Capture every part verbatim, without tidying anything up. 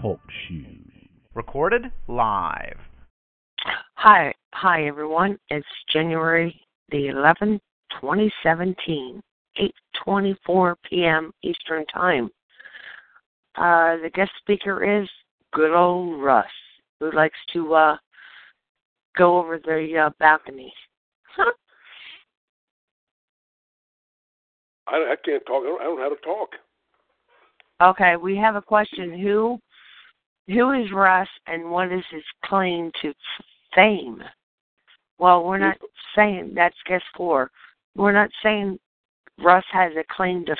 Talk shoes. Recorded live. Hi, hi everyone. It's January the eleventh, twenty seventeen, eight twenty-four p.m. Eastern Time. Uh, the guest speaker is good old Russ, who likes to uh, go over the uh, balcony. Huh. I, I can't talk. I don't, I don't know how to talk. Okay, we have a question. Who, who is Russ, and what is his claim to fame? Well, we're not saying that's guest four. We're not saying Russ has a claim to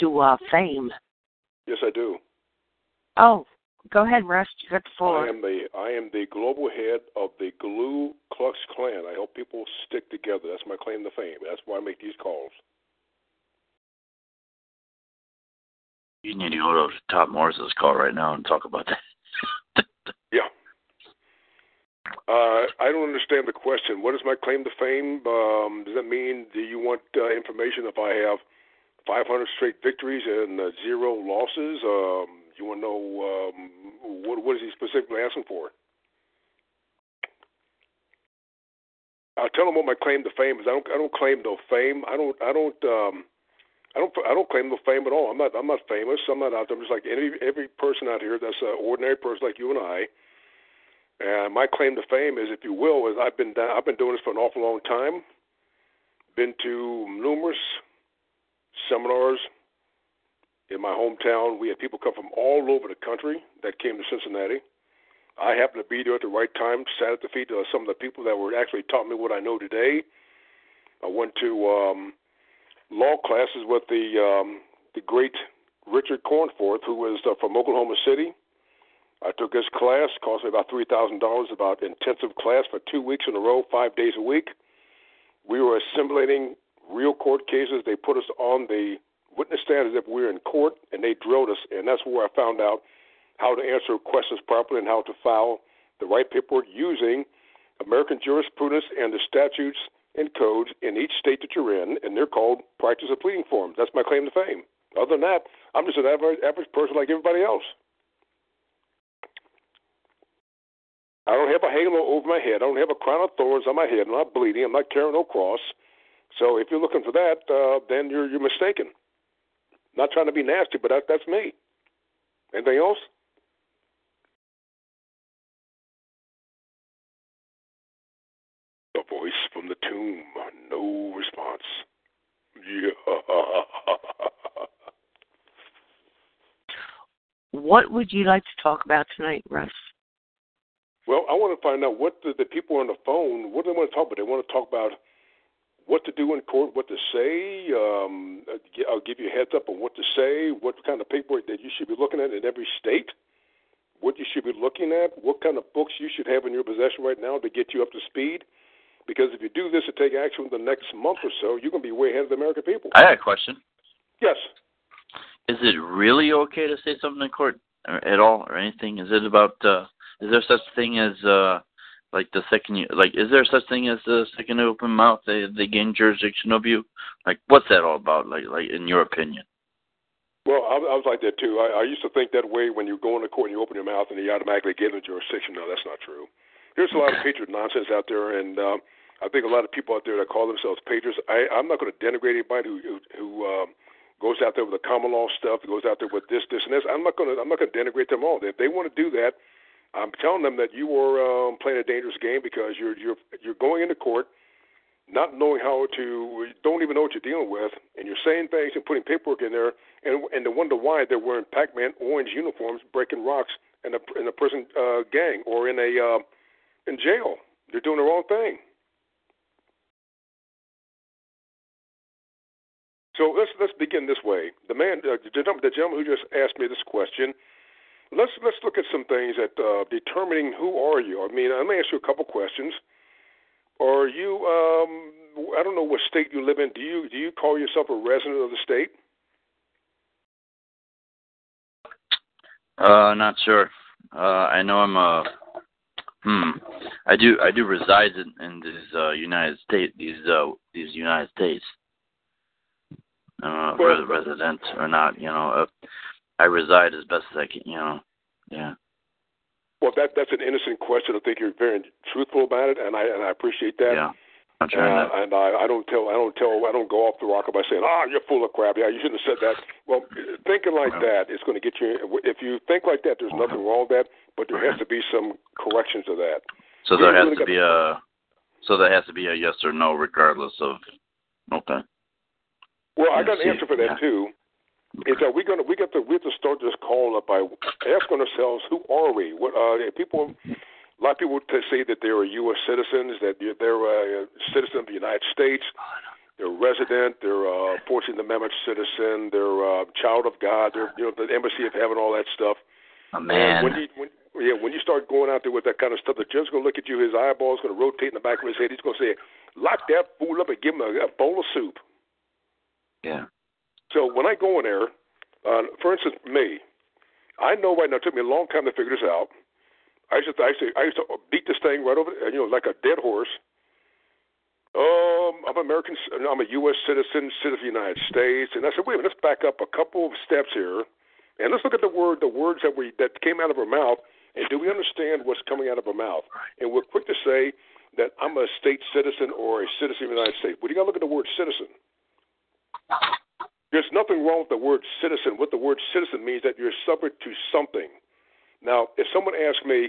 to uh, fame. Yes, I do. Oh, go ahead, Russ. You got the floor. I am the I am the global head of the Glue Klux Klan. I help people stick together. That's my claim to fame. That's why I make these calls. You need to go to Top Morris's call right now and talk about that. Yeah. Uh, I don't understand the question. What is my claim to fame? Um, does that mean, do you want uh, information if I have five hundred straight victories and uh, zero losses? Um, you want to know um, what, what is he specifically asking for? I'll tell him what my claim to fame is. I don't. I don't claim no fame. I don't. I don't. Um, I don't. I don't claim no fame at all. I'm not. I'm not famous. I'm not out there. I'm just like any every person out here that's an ordinary person like you and I. And my claim to fame is, if you will, is I've been I've been doing this for an awful long time. Been to numerous seminars in my hometown. We had people come from all over the country that came to Cincinnati. I happened to be there at the right time, sat at the feet of some of the people that were actually taught me what I know today. I went to um, law classes with the um, the great Richard Cornforth, who was uh, from Oklahoma City. I took this class, cost me about three thousand dollars, about intensive class for two weeks in a row, five days a week. We were assimilating real court cases. They put us on the witness stand as if we were in court, and they drilled us, and that's where I found out how to answer questions properly and how to file the right paperwork using American jurisprudence and the statutes and codes in each state that you're in, and they're called practice of pleading forms. That's my claim to fame. Other than that, I'm just an average, average person like everybody else. I don't have a halo over my head. I don't have a crown of thorns on my head. I'm not bleeding. I'm not carrying no cross. So if you're looking for that, uh, then you're you're mistaken. Not trying to be nasty, but that, that's me. Anything else? A voice from the tomb. No response. Yeah. What would you like to talk about tonight, Russ? Well, I want to find out what the, the people on the phone, what do they want to talk about? They want to talk about what to do in court, what to say. Um, I'll give you a heads up on what to say, what kind of paperwork that you should be looking at in every state, what you should be looking at, what kind of books you should have in your possession right now to get you up to speed. Because if you do this and take action the next month or so, you're going to be way ahead of the American people. I had a question. Yes. Is it really okay to say something in court at all or anything? Is it about... Uh... Is there such thing as uh, like the second you, like is there such thing as the second open mouth they they gain jurisdiction of you? Like what's that all about? Like like in your opinion? Well, I, I was like that too. I, I used to think that way when you go into court and you open your mouth and you automatically get into jurisdiction. No, that's not true. There's a lot of patriot nonsense out there, and um, I think a lot of people out there that call themselves patriots. I, I'm not going to denigrate anybody who who, who um, goes out there with the common law stuff, goes out there with this this and this. I'm not going to I'm not going to denigrate them all. If they want to do that, I'm telling them that you are um, playing a dangerous game because you're you're you're going into court not knowing how to, don't even know what you're dealing with, and you're saying things and putting paperwork in there, and and they wonder why they're wearing Pac-Man orange uniforms, breaking rocks in a in a prison uh, gang or in a uh, in jail. They're doing the wrong thing. So let's let's begin this way. The man, uh, the gentleman who just asked me this question. Let's let's look at some things at uh, determining who are you. I mean, let me ask you a couple questions. Are you? Um, I don't know what state you live in. Do you do you call yourself a resident of the state? Uh, not sure. Uh, I know I'm a. Hmm. I do I do reside in, in these uh, United States. These uh, these United States. Uh, well, resident or not, you know, uh, I reside as best as I can, you know, yeah. Well, that that's an innocent question. I think you're very truthful about it, and I and I appreciate that. Yeah, I'm trying uh, to. And I, I don't tell, I don't tell, I don't go off the rocker by saying, ah, oh, you're full of crap. Yeah, you shouldn't have said that. Well, thinking like that is going to get you. If you think like that, there's nothing wrong with that, but there has to be some corrections to that. So there has to be a. So there has to be a yes or no, regardless of. Okay. Well, I got an answer for that too. Is that we're gonna we got to we have to start this call up by asking ourselves, who are we? What uh, people? A lot of people say that they are U S citizens, that they're a citizen of the United States, they're a resident, they're a fourteenth Amendment citizen, they're a child of God, they're you know the embassy of heaven, all that stuff. Oh, man. And when you when, yeah, when you start going out there with that kind of stuff, the judge's gonna look at you. His eyeball's gonna rotate in the back of his head. He's gonna say, "Lock that fool up and give him a, a bowl of soup." Yeah. So when I go in there, uh, for instance, me, I know right now, it took me a long time to figure this out. I used to, I used to, I used to beat this thing right over, you know, like a dead horse. Um, I'm American, I'm a U S citizen, citizen of the United States, and I said, wait a minute, let's back up a couple of steps here, and let's look at the word, the words that we that came out of her mouth, and do we understand what's coming out of her mouth? And we're quick to say that I'm a state citizen or a citizen of the United States. But you got to look at the word citizen. There's nothing wrong with the word citizen. What the word citizen means that you're subject to something. Now, if someone asks me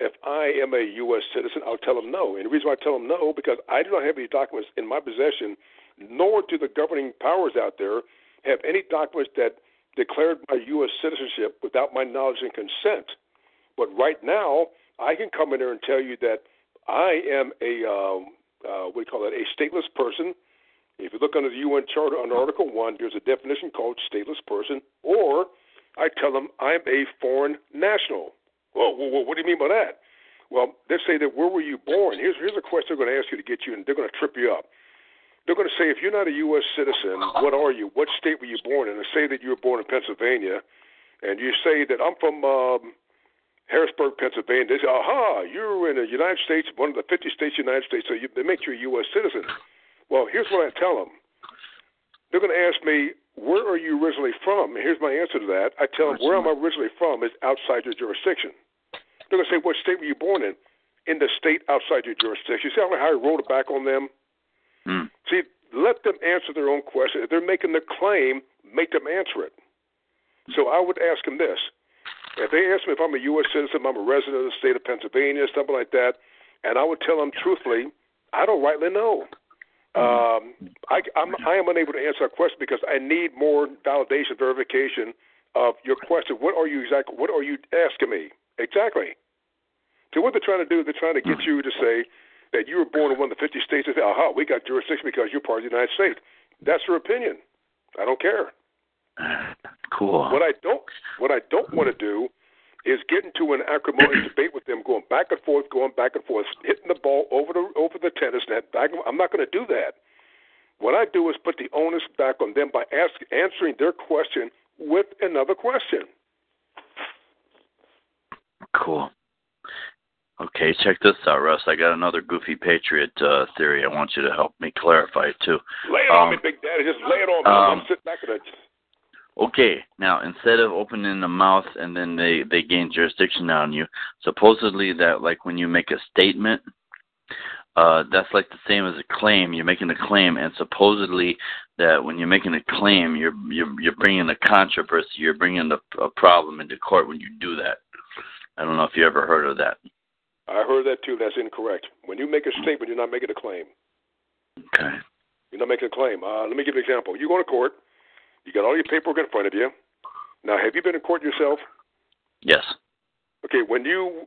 if I am a U S citizen, I'll tell them no. And the reason why I tell them no, because I do not have any documents in my possession, nor do the governing powers out there have any documents that declared my U S citizenship without my knowledge and consent. But right now, I can come in there and tell you that I am a, um, uh, what do you call that, a stateless person. If you look under the U N Charter, under Article one, there's a definition called stateless person, or I tell them I'm a foreign national. Well, what do you mean by that? Well, they say that where were you born? Here's here's a question they're going to ask you to get you, and they're going to trip you up. They're going to say, if you're not a U S citizen, what are you? What state were you born in? And say that you were born in Pennsylvania, and you say that I'm from um, Harrisburg, Pennsylvania. They say, aha, you're in the United States, one of the fifty states of the United States, so you, they make you a U S citizen. Well, here's what I tell them. They're going to ask me, where are you originally from? And here's my answer to that. I tell them, where am I originally from is outside your jurisdiction. They're going to say, what state were you born in? In the state outside your jurisdiction. See how I rolled it back on them? Hmm. See, let them answer their own question. If they're making the claim, make them answer it. So I would ask them this. If they ask me if I'm a U S citizen, if I'm a resident of the state of Pennsylvania, something like that, and I would tell them truthfully, I don't rightly know. Um, I, I'm, I am unable to answer that question because I need more validation, verification of your question. What are you exactly? What are you asking me exactly? So what they're trying to do, they're trying to get you to say that you were born in one of the fifty states. And say, aha, we got jurisdiction because you're part of the United States. That's their opinion. I don't care. Cool. What I don't, what I don't want to do is get into an acrimonious debate with them, going back and forth, going back and forth, hitting the ball over the over the tennis net. Back, I'm not going to do that. What I do is put the onus back on them by ask, answering their question with another question. Cool. Okay, check this out, Russ. I got another goofy patriot uh, theory. I want you to help me clarify it, too. Lay it um, on me, Big Daddy. Just lay it on me. Um, I'm sitting back in a... Okay, now instead of opening the mouth and then they, they gain jurisdiction on you, supposedly that like when you make a statement, uh, that's like the same as a claim. You're making a claim, and supposedly that when you're making a claim, you're you're, you're bringing a controversy, you're bringing a, a problem into court when you do that. I don't know if you ever heard of that. I heard that too. That's incorrect. When you make a statement, you're not making a claim. Okay. You're not making a claim. Uh, let me give you an example. You go to court. You got all your paperwork in front of you. Now, have you been in court yourself? Yes. Okay. When you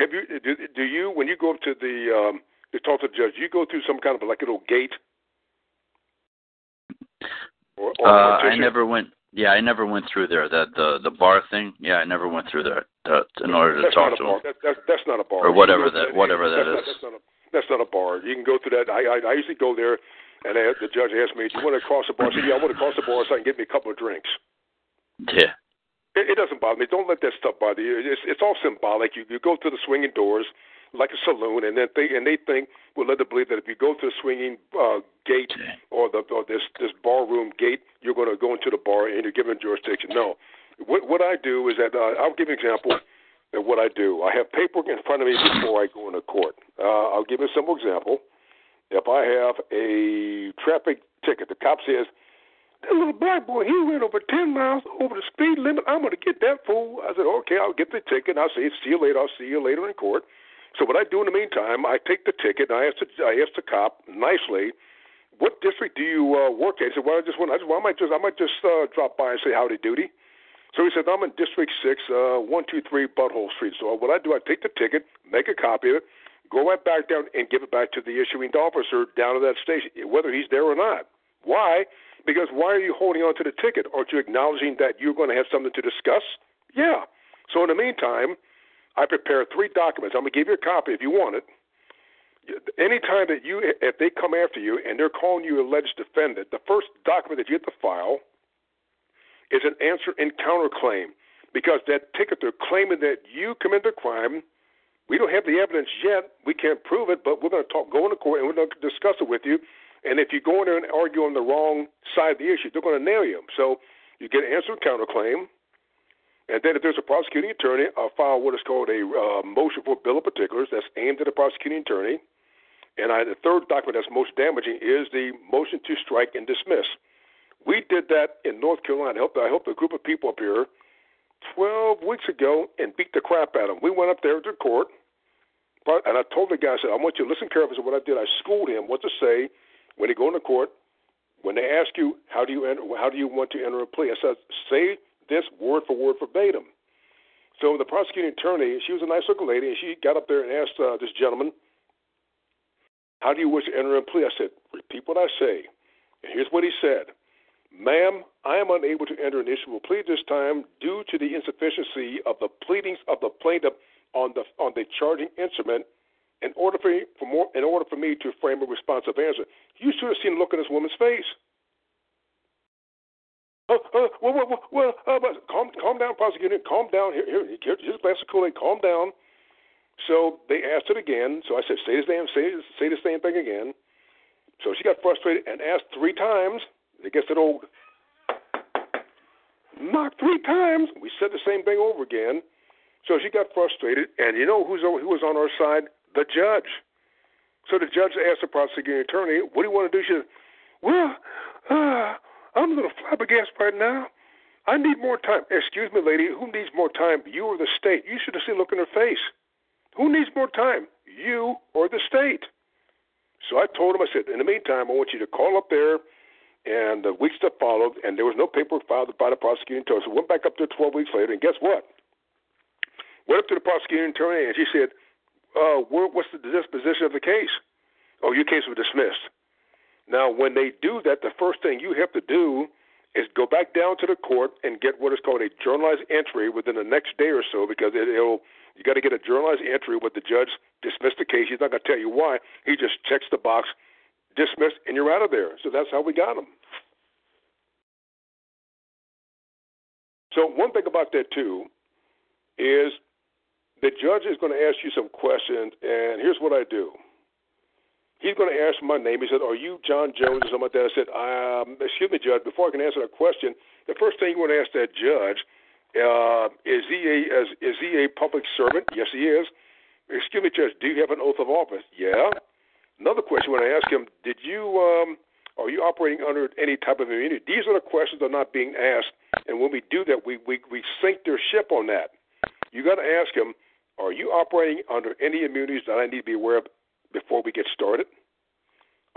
have you do, do you when you go up to the um, to talk to the judge, do you go through some kind of like a little gate? Or, or uh, I never went. Yeah, I never went through there. That the the bar thing. Yeah, I never went through there to, in order to talk to him. That, that, that's not a bar. Or whatever you know, that whatever that, that is. Not, that's, not a, that's not a bar. You can go through that. I I, I usually go there, and I, the judge asked me, "Do you want to cross the bar?" I said, "Yeah, I want to cross the bar so I can get me a couple of drinks." Yeah. It, it doesn't bother me. Don't let that stuff bother you. It's it's all symbolic. You you go to the swinging doors like a saloon, and then they and they think we'll let them believe that if you go to the swinging uh, gate or the or this this barroom gate, you're going to go into the bar and you're given jurisdiction. No, what what I do is that uh, I'll give an example of what I do. I have paperwork in front of me before I go into court. Uh, I'll give a simple example. If I have a traffic ticket, the cop says, "That little black boy, he went over ten miles over the speed limit. I'm going to get that fool." I said, okay, I'll get the ticket. I'll say, see you later. I'll see you later in court. So what I do in the meantime, I take the ticket, and I ask the, I ask the cop nicely, what district do you uh, work in? He said, well, I just want, I, just, well, I might just, I might just uh, drop by and say howdy doody. So he said, I'm in District six, uh, one two three Butthole Street. So what I do, I take the ticket, make a copy of it, go right back down and give it back to the issuing officer down at that station, whether he's there or not. Why? Because why are you holding on to the ticket? Aren't you acknowledging that you're going to have something to discuss? Yeah. So in the meantime, I prepare three documents. I'm going to give you a copy if you want it. Anytime that you, if they come after you and they're calling you alleged defendant, the first document that you have to file is an answer and counterclaim, because that ticket, they're claiming that you committed a crime. We don't have the evidence yet. We can't prove it, but we're going to talk, go into court, and we're going to discuss it with you. And if you go in there and argue on the wrong side of the issue, they're going to nail you. So you get an answer counterclaim, and then if there's a prosecuting attorney, I'll file what is called a uh, motion for bill of particulars that's aimed at the prosecuting attorney. And I, the third document that's most damaging is the motion to strike and dismiss. We did that in North Carolina. I helped, I helped a group of people up here twelve weeks ago and beat the crap out of them. We went up there to court, and I told the guy, I said, I want you to listen carefully to what I did. I schooled him what to say when they go into court, when they ask you, how do you enter, how do you want to enter a plea? I said, say this word for word verbatim. So the prosecuting attorney, she was a nice looking lady, and she got up there and asked uh, this gentleman, how do you wish to enter a plea? I said, repeat what I say. And here's what he said. Ma'am, I am unable to enter an issue of plea this time due to the insufficiency of the pleadings of the plaintiff on the on the charging instrument. In order for, me, for more, in order for me to frame a responsive answer, you should have seen the look on this woman's face. Uh, uh, well, well, well uh, calm, calm down, prosecutor. Calm down. Here, here, here's a glass of Kool-Aid. Calm down. So they asked it again. So I said, say this damn, say, say the same thing again. So she got frustrated and asked three times. It gets that old knock three times. We said the same thing over again. So she got frustrated, and you know who's who was on our side? The judge. So the judge asked the prosecuting attorney, what do you want to do? She said, well, uh, I'm a little flabbergasted right now. I need more time. Excuse me, lady, who needs more time, you or the state? You should have seen the look in her face. Who needs more time, you or the state? So I told him, I said, in the meantime, I want you to call up there. And the weeks that followed, and there was no paperwork filed by the prosecuting attorney. So I went back up there twelve weeks later, and guess what? Went up to the prosecuting attorney, and she said, Uh, what's the disposition of the case? Oh, your case was dismissed. Now, when they do that, the first thing you have to do is go back down to the court and get what is called a journalized entry within the next day or so, because it, it'll you got to get a journalized entry where the judge dismissed the case. He's not going to tell you why. He just checks the box, dismissed, and you're out of there. So that's how we got him. So one thing about that, too, is the judge is going to ask you some questions, and here's what I do. He's going to ask my name. He said, are you John Jones or something like that? I said, um, excuse me, Judge, before I can answer that question, the first thing you want to ask that judge, uh, is he a is, is he a public servant? Yes, he is. Excuse me, Judge, do you have an oath of office? Yeah. Another question you want to ask him, did you um, are you operating under any type of immunity? These are the questions that are not being asked, and when we do that, we, we, we sink their ship on that. You got to ask him, are you operating under any immunities that I need to be aware of before we get started?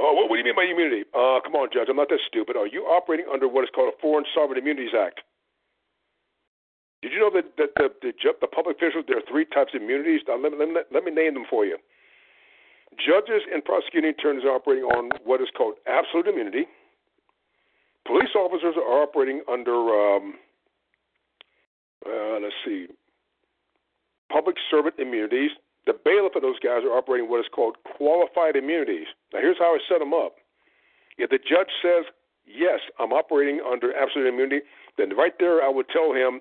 Oh, what, what do you mean by immunity? Uh, come on, Judge, I'm not that stupid. Are you operating under what is called a Foreign Sovereign Immunities Act? Did you know that, that the, the, the public officials, there are three types of immunities? Now, let, let, let me name them for you. Judges and prosecuting attorneys are operating on what is called absolute immunity. police officers are operating under, um, uh, let's see, public servant immunities. The bailiff of those guys are operating what is called qualified immunities. Now, here's how I set them up. If the judge says, yes, I'm operating under absolute immunity, then right there I would tell him,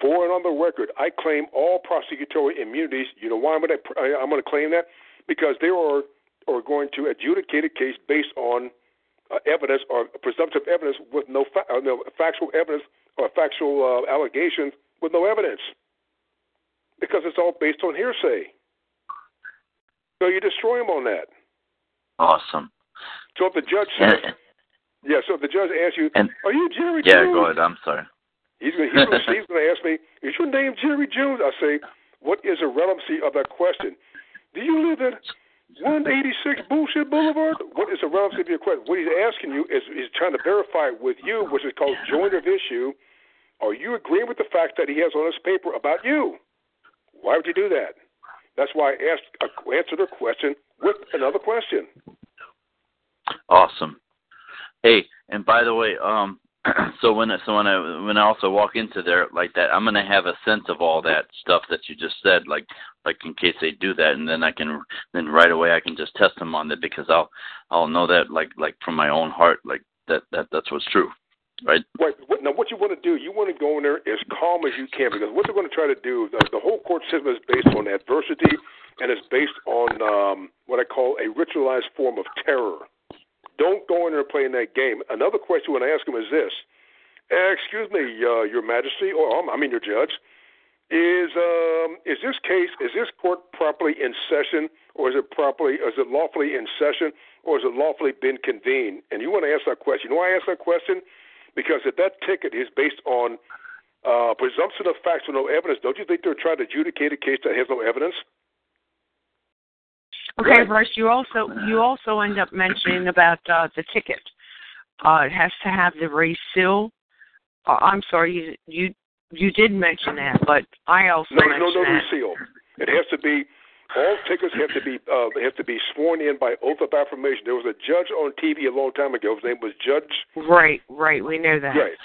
for and on the record, I claim all prosecutorial immunities. You know why I'm going to, I'm going to claim that? Because they are, are going to adjudicate a case based on uh, evidence or presumptive evidence with no, fa- uh, no factual evidence or factual uh, allegations with no evidence, because it's all based on hearsay. So you destroy them on that. Awesome. So if the judge says, and, yeah, so if the judge asks you, and, are you Jerry yeah, Jones? Yeah, go ahead. I'm sorry. He's going to ask me, is your name Jerry Jones? I say, what is the relevancy of that question? Do you live at one eighty-six Bullshit Boulevard? What is the relevancy of your question? What he's asking you is he's trying to verify with you, which is called joint of issue, are you agreeing with the fact that he has on his paper about you? Why would you do that? That's why I asked, uh, answered her question with another question. Awesome. Hey, and by the way, um, so when so when I when I also walk into there like that, I'm gonna have a sense of all that stuff that you just said, like like in case they do that, and then I can then right away I can just test them on that, because I'll I'll know that like like from my own heart, like that, that that's what's true, right? Right. Now, what you want to do, you want to go in there as calm as you can, because what they're going to try to do, the, the whole court system is based on adversity, and it's based on um, what I call a ritualized form of terror. Don't go in there playing that game. Another question when I ask him is this: excuse me, uh, Your Majesty, or um, I mean Your Judge, is um, is this case, is this court properly in session, or is it properly, is it lawfully in session, or is it lawfully been convened? And you want to ask that question. You know why I ask that question? Because if that ticket is based on uh, presumption of facts with no evidence, don't you think they're trying to adjudicate a case that has no evidence? Okay, Russ, you also you also end up mentioning about uh, the ticket. Uh, it has to have the race seal. Uh, I'm sorry, you you you did mention that, but I also no, mentioned no, no, that. No, no, no seal. It has to be, all tickets have to be uh, they have to be sworn in by oath of affirmation. There was a judge on T V a long time ago. His name was Judge. Right, right, we know that. Right,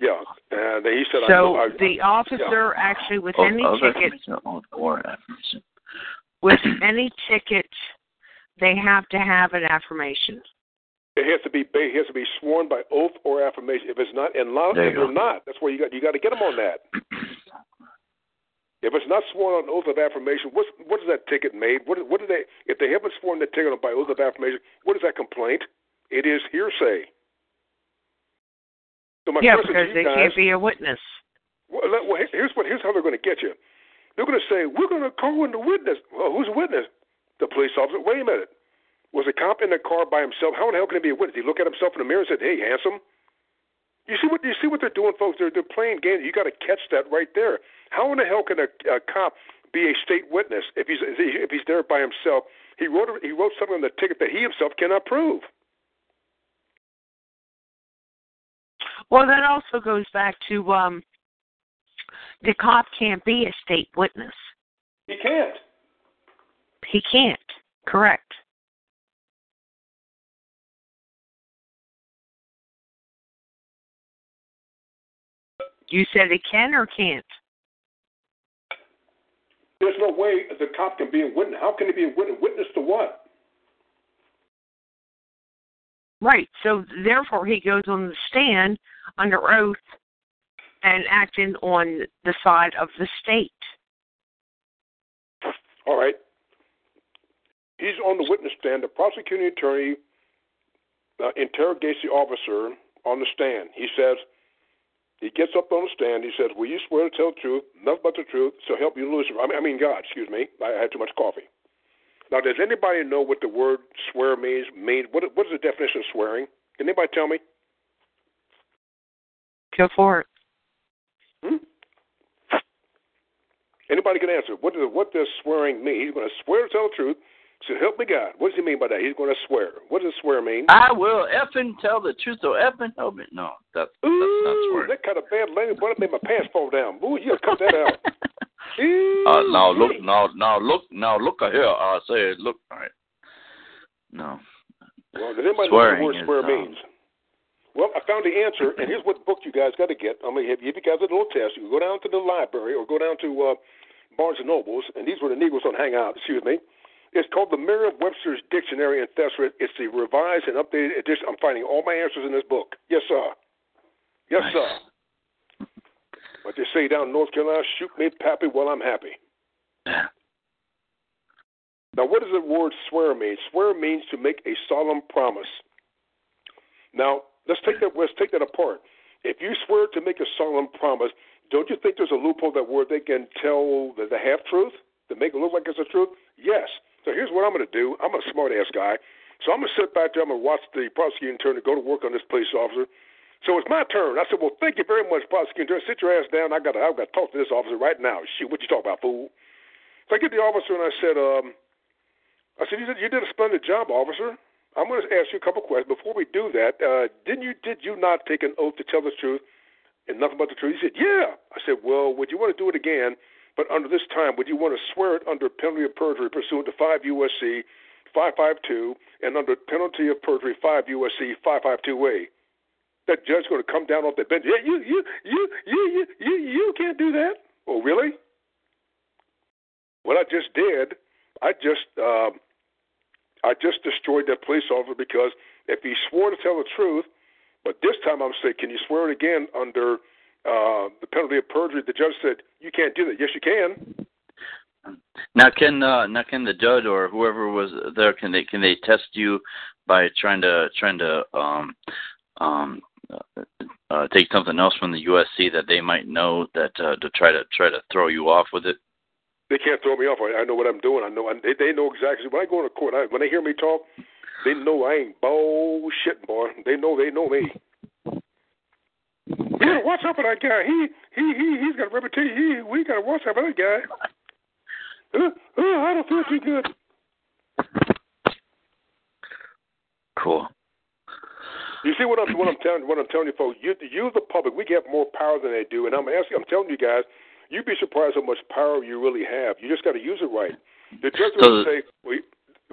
yeah. And he said, so I, I, the officer yeah. actually with oh, any oh, ticket. Oh, or affirmation. With any ticket, they have to have an affirmation. It has to be it has to be sworn by oath or affirmation. If it's not, and if they're not, that's where you got you got to get them on that. If it's not sworn on oath of affirmation, what's, what is that ticket made? What what do they? If they haven't sworn the ticket by oath of affirmation, what is that complaint? It is hearsay. So my yeah, because they guys, can't be a witness. Well, well, here's what here's how they're going to get you. They're going to say, we're going to call in the witness. Well, who's a witness? The police officer. Wait a minute. Was a cop in the car by himself? How in the hell can he be a witness? He looked at himself in the mirror and said, hey, handsome. You see what you see what they're doing, folks? They're, they're playing games. You got to catch that right there. How in the hell can a, a cop be a state witness if he's if he's there by himself? He wrote he wrote something on the ticket that he himself cannot prove. Well, that also goes back to um the cop can't be a state witness. He can't. He can't. Correct. You said he can or can't? There's no way the cop can be a witness. How can he be a witness? Witness to what? Right. So, therefore, he goes on the stand under oath and acting on the side of the state. All right. He's on the witness stand. The prosecuting attorney uh, interrogates the officer on the stand. He says, he gets up on the stand. He says, will you swear to tell the truth, nothing but the truth, so help you Lucifer? I mean, I mean God, excuse me. I had too much coffee. Now, does anybody know what the word swear means? means? What, what is the definition of swearing? Can anybody tell me? Go for it. Hmm? Anybody can answer. What does what does swearing mean? He's going to swear to tell the truth. So help me God. What does he mean by that? He's going to swear. What does swear mean? I will effing tell the truth or effing help me. No, that's, that's Ooh, not swearing. That kind of bad language. Boy, that made my pants fall down. Ooh, you gotta cut that out. uh, now look, now now look, now look here. I say look. All right. No. Well, does anybody swearing know what the word swear is, means? Um, Well, I found the answer, and here's what book you guys got to get. I'm going to give you guys a little test. You can go down to the library or go down to uh, Barnes and Noble's, and these were the Negroes on Hangout, excuse me. It's called the Merriam-Webster's Dictionary and Thesaurus. It's the revised and updated edition. I'm finding all my answers in this book. Yes, sir. Yes, nice. sir. What they say down in North Carolina, shoot me, pappy, while I'm happy. Yeah. Now, what does the word swear mean? Swear means to make a solemn promise. Now, let's take that, let's take that apart. If you swear to make a solemn promise, don't you think there's a loophole that where they can tell the, the half-truth, to make it look like it's the truth? Yes. So here's what I'm going to do. I'm a smart-ass guy. So I'm going to sit back there. I'm going to watch the prosecuting turn to go to work on this police officer. So it's my turn. I said, well, thank you very much, prosecutor. Sit your ass down. I've got to, I've got to talk to this officer right now. Shoot, what you talking about, fool? So I get the officer, and I said, um, I said, you did, you did a splendid job, officer. I'm going to ask you a couple questions. Before we do that, uh, didn't you, did you not take an oath to tell the truth and nothing but the truth? He said, yeah. I said, well, would you want to do it again, but under this time, would you want to swear it under penalty of perjury pursuant to five U S C five fifty-two and under penalty of perjury five U S C five fifty-two A? That judge's going to come down off the bench. Yeah, you, you, you, you, you, you can't do that. Oh, really? What I just did, I just... Uh, I just destroyed that police officer because if he swore to tell the truth, but this time I'm saying, can you swear it again under uh, the penalty of perjury? The judge said, you can't do that. Yes, you can. Now, can uh, now can the judge or whoever was there, can they can they test you by trying to trying to um, um, uh, uh, take something else from the U S C that they might know that uh, to try to try to throw you off with it? They can't throw me off. I, I know what I'm doing. I know. I, they, they know exactly. When I go into court, I, when they hear me talk, they know I ain't bullshitting, boy. They know. They know me. You gotta watch out for that guy. He he he he's got a reputation. He we gotta watch out for that guy. Uh, uh, I don't feel too good. Cool. You see what I'm what I'm telling what I'm telling you, folks. You you the public. We get more power than they do, and I'm asking. I'm telling you guys. You'd be surprised how much power you really have. You just got to use it right. The judge so would say, well,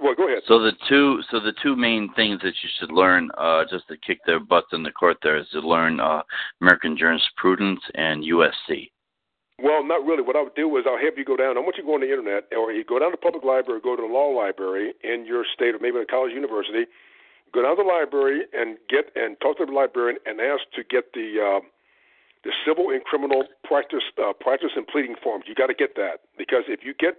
well, go ahead. So the two, so the two main things that you should learn, uh, just to kick their butts in the court, there is to learn uh, American jurisprudence and U S C. Well, not really. What I would do is I'll have you go down. I want you to go on the internet, or you go down to the public library, go to the law library in your state, or maybe a college university. Go down to the library and get and talk to the librarian and ask to get the. Uh, The civil and criminal practice uh, practice and pleading forms. You got to get that because if you get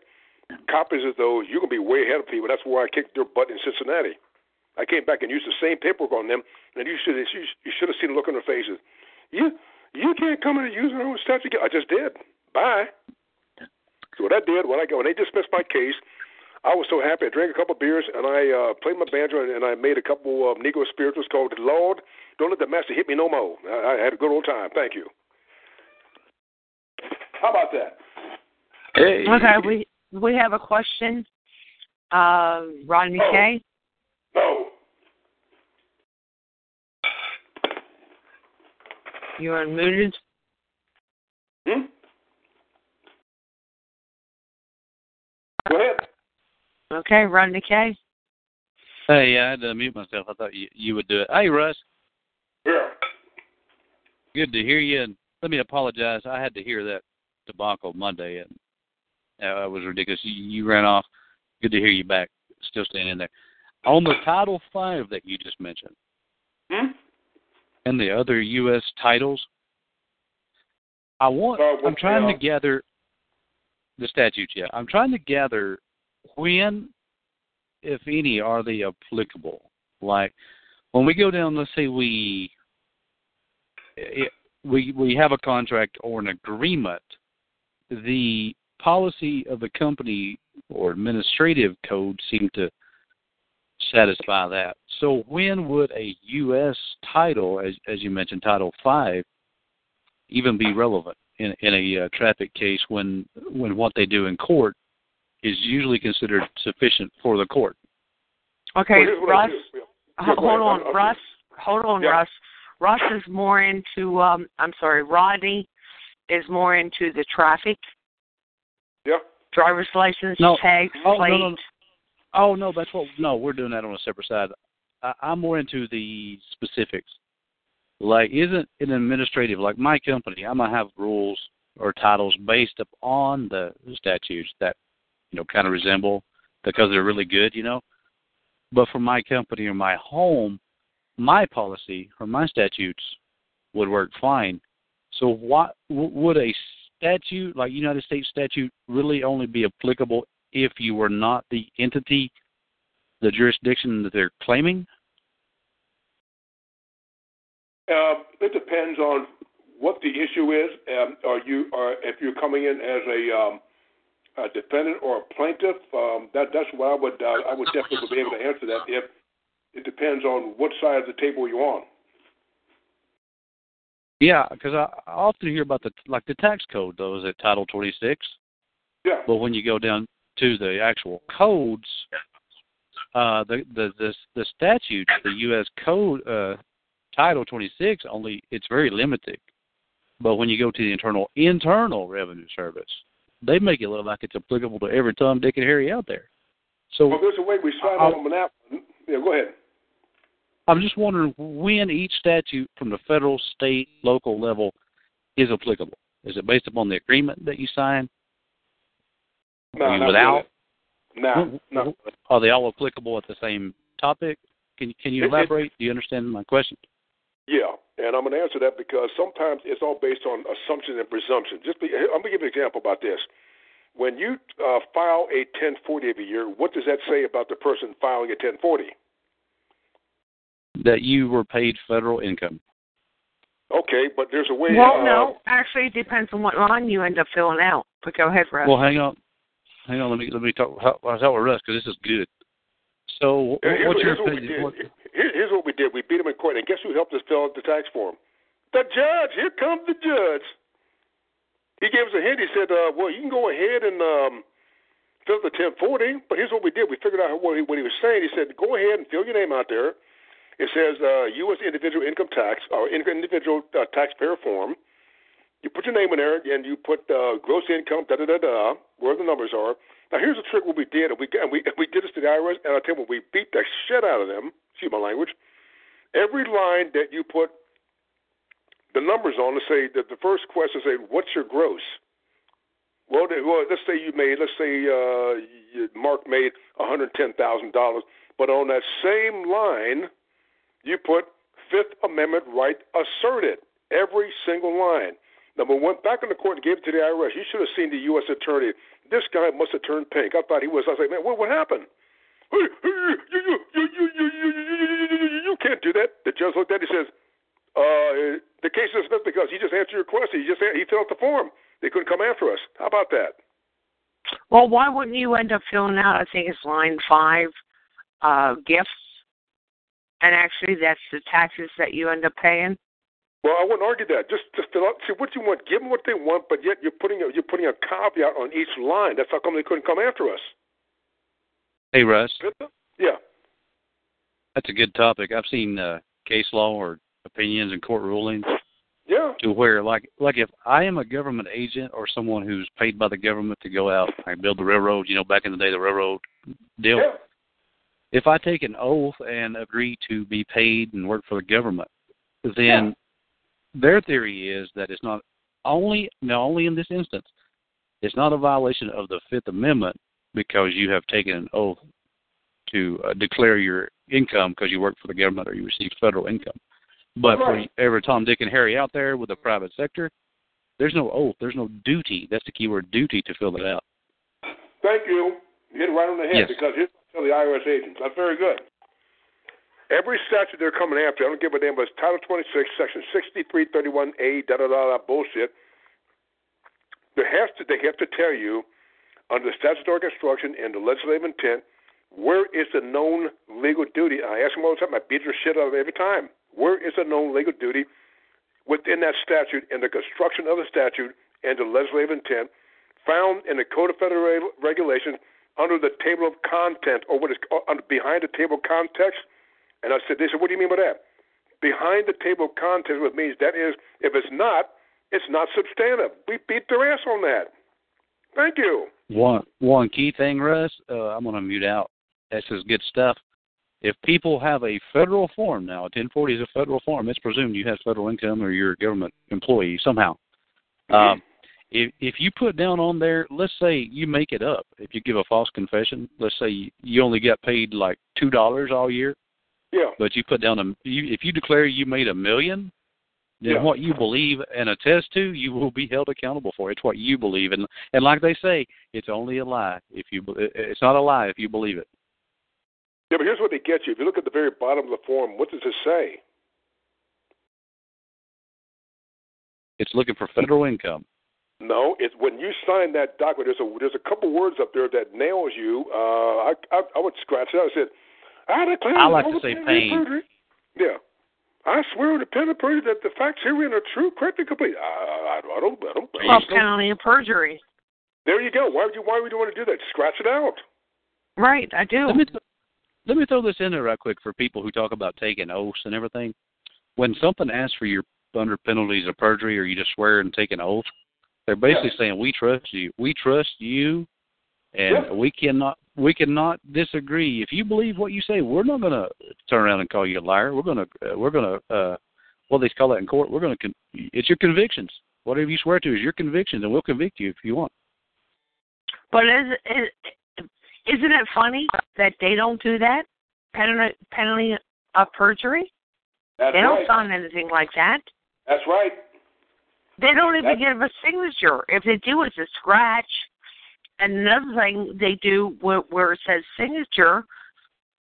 copies of those, you're going to be way ahead of people. That's where I kicked their butt in Cincinnati. I came back and used the same paperwork on them, and you should you should have seen the look on their faces. You you can't come in and use your own statute. I just did. Bye. So what I did, when I when they dismissed my case, I was so happy. I drank a couple of beers, and I uh, played my banjo, and, and I made a couple of Negro spirituals called Lord, Don't Let the Master Hit Me No More. I, I had a good old time. Thank you. How about that? Hey. Okay, we we have a question. Uh, Rodney oh. K. No. You are unmuted. Hmm? Go ahead. Okay, Rodney K. Hey, yeah, I had to mute myself. I thought you, you would do it. Hey, Russ. Yeah. Good to hear you, and let me apologize. I had to hear that debacle Monday, and uh, it was ridiculous. You, you ran off. Good to hear you back. Still staying in there. On the Title five that you just mentioned, hmm? and the other U S titles, I want. Uh, well, I'm trying uh, to gather the statutes. Yeah, I'm trying to gather when, if any, are they applicable? Like when we go down, let's say we. It, we we have a contract or an agreement, the policy of the company or administrative code seem to satisfy that. So when would a U S title, as as you mentioned, Title five, even be relevant in in a uh, traffic case when when what they do in court is usually considered sufficient for the court? Okay, well, Russ, yeah. Yeah, hold, ahead, on, I'll, I'll Russ hold on, Russ. Hold on, Russ. Russ is more into, um, I'm sorry, Rodney is more into the traffic. Yeah. Driver's license, no. tags, oh, plate. No, no, no. Oh, no, that's what, no, we're doing that on a separate side. I, I'm more into the specifics. Like, isn't it administrative? Like my company, I'm going to have rules or titles based upon the statutes that, you know, kind of resemble because they're really good, you know. But for my company or my home, my policy or my statutes would work fine. So why would a statute, like United States statute, really only be applicable if you were not the entity, the jurisdiction that they're claiming? Uh, it depends on what the issue is. Um, are you, or if you're coming in as a, um, a defendant or a plaintiff, um, that that's what I would uh, I would definitely be able to answer that. If it depends on what side of the table you're on. Yeah, because I, I often hear about the like the tax code, though, is it Title twenty-six? Yeah. But when you go down to the actual codes, uh, the, the the the statutes, the U S code, uh, Title twenty-six, only it's very limited. But when you go to the internal internal revenue service, they make it look like it's applicable to every Tom, Dick, and Harry out there. So well, there's a way we slide on that one. Yeah, go ahead. I'm just wondering when each statute from the federal, state, local level is applicable. Is it based upon the agreement that you sign? No, you not without? Really. No, no. Are they all applicable at the same topic? Can Can you elaborate? It, it, Do you understand my question? Yeah, and I'm going to answer that because sometimes it's all based on assumptions and presumptions. Just be, I'm going to give you an example about this. When you uh, file a ten forty every year, what does that say about the person filing a ten forty? That you were paid federal income. Okay, but there's a way. Well, uh, no, actually, it depends on what line you end up filling out. But go ahead, Russ. Well, hang on, hang on. Let me let me talk. I'll talk with Russ because this is good. So, here's, what's here's your opinion? What what, Here, here's what we did. We beat him in court, and guess who helped us fill out the tax form? The judge. Here comes the judge. He gave us a hint. He said, uh, well, you can go ahead and um, fill the ten forty, but here's what we did. We figured out what he, what he was saying. He said, go ahead and fill your name out there. It says uh, U S individual income tax or individual uh, taxpayer form. You put your name in there, and you put uh, gross income, da-da-da-da, where the numbers are. Now, here's the trick what we did, and we, and we, we did this to the I R S, and I tell you what, we beat the shit out of them. Excuse my language. Every line that you put the numbers on, let's say that the first question say, what's your gross? Well, they, well, let's say you made, let's say uh, you, Mark made one hundred ten thousand dollars, but on that same line, you put Fifth Amendment right asserted, every single line. Now, we went back in the court and gave it to the I R S. You should have seen the U S attorney. This guy must have turned pink. I thought he was. I was like, man, what, what happened? You, you, you, you, you, you, you can't do that. The judge looked at it and says, uh, the case is dismissed because he just answered your question. He just he filled out the form. They couldn't come after us. How about that? Well, why wouldn't you end up filling out, I think it's line five, uh, gifts? And actually, that's the taxes that you end up paying? Well, I wouldn't argue that. Just, just fill out, see what you want. Give them what they want, but yet you're putting a, you're putting a caveat on each line. That's how come they couldn't come after us. Hey, Russ. Yeah. That's a good topic. I've seen uh, case law or opinions and court rulings. Yeah. To where, like, like if I am a government agent or someone who's paid by the government to go out and build the railroad, you know, back in the day, the railroad deal. Yeah. If I take an oath and agree to be paid and work for the government, then yeah. Their theory is that it's not only, not only in this instance, it's not a violation of the Fifth Amendment because you have taken an oath to uh, declare your income because you work for the government or you receive federal income. But right. For every Tom, Dick, and Harry out there with the private sector, there's no oath, there's no duty. That's the key word, duty, to fill it out. Thank you. You hit it right on the head yes. Because here's what I tell the I R S agents. That's very good. Every statute they're coming after, I don't give a damn, but it's Title twenty-six, Section sixty-three thirty-one A, da-da-da-da, bullshit. They have, to, they have to tell you, under statutory construction and the legislative intent, where is the known legal duty? And I ask them all the time. I beat their shit out of them every time. Where is the known legal duty within that statute and the construction of the statute and the legislative intent found in the Code of Federal Regulations under the table of content or what is under, behind the table of context? And I said, they said, what do you mean by that? Behind the table of contents, what it means, that is, if it's not, it's not substantive. We beat their ass on that. Thank you. One one key thing, Russ, uh, I'm going to mute out. That's just good stuff. if people have a federal form now, ten forty is a federal form. It's presumed you have federal income or you're a government employee somehow. Um, if, if you put down on there, let's say you make it up. If you give a false confession, let's say you only got paid like two dollars all year. Yeah. But you put down, a, you, if you declare you made a million, then yeah. what you believe and attest to, you will be held accountable for. It's what you believe. And and like they say, it's only a lie. If you, It's not a lie if you believe it. Yeah, but here's what they get you. If you look at the very bottom of the form, what does it say? It's looking for federal income. No, it's when you sign that document, there's a, there's a couple words up there that nails you. Uh, I, I I would scratch it out and say, I declare I like to say pain. Yeah. I swear to pen and perjury that the facts herein are true, correct, and complete. I, I, I don't I don't believe it. Penalty of perjury. There you go. Why would you why would you want to do that? Scratch it out. Right, I do. Let me, th- let me throw this in there right quick for people who talk about taking oaths and everything. When something asks for you under penalties of perjury or you just swear and take an oath, they're basically yeah. saying we trust you. We trust you and yeah. we cannot We cannot disagree. If you believe what you say, we're not going to turn around and call you a liar. We're going to, uh, we're going to, uh, what do they call that in court? We're going to, con- it's your convictions. Whatever you swear to is your convictions, and we'll convict you if you want. But is, is, isn't it funny that they don't do that? Penalty, penalty of perjury? That's they don't right. sign anything like that. That's right. They don't even That's... give a signature. If they do, it's a scratch. And another thing they do where, where it says signature,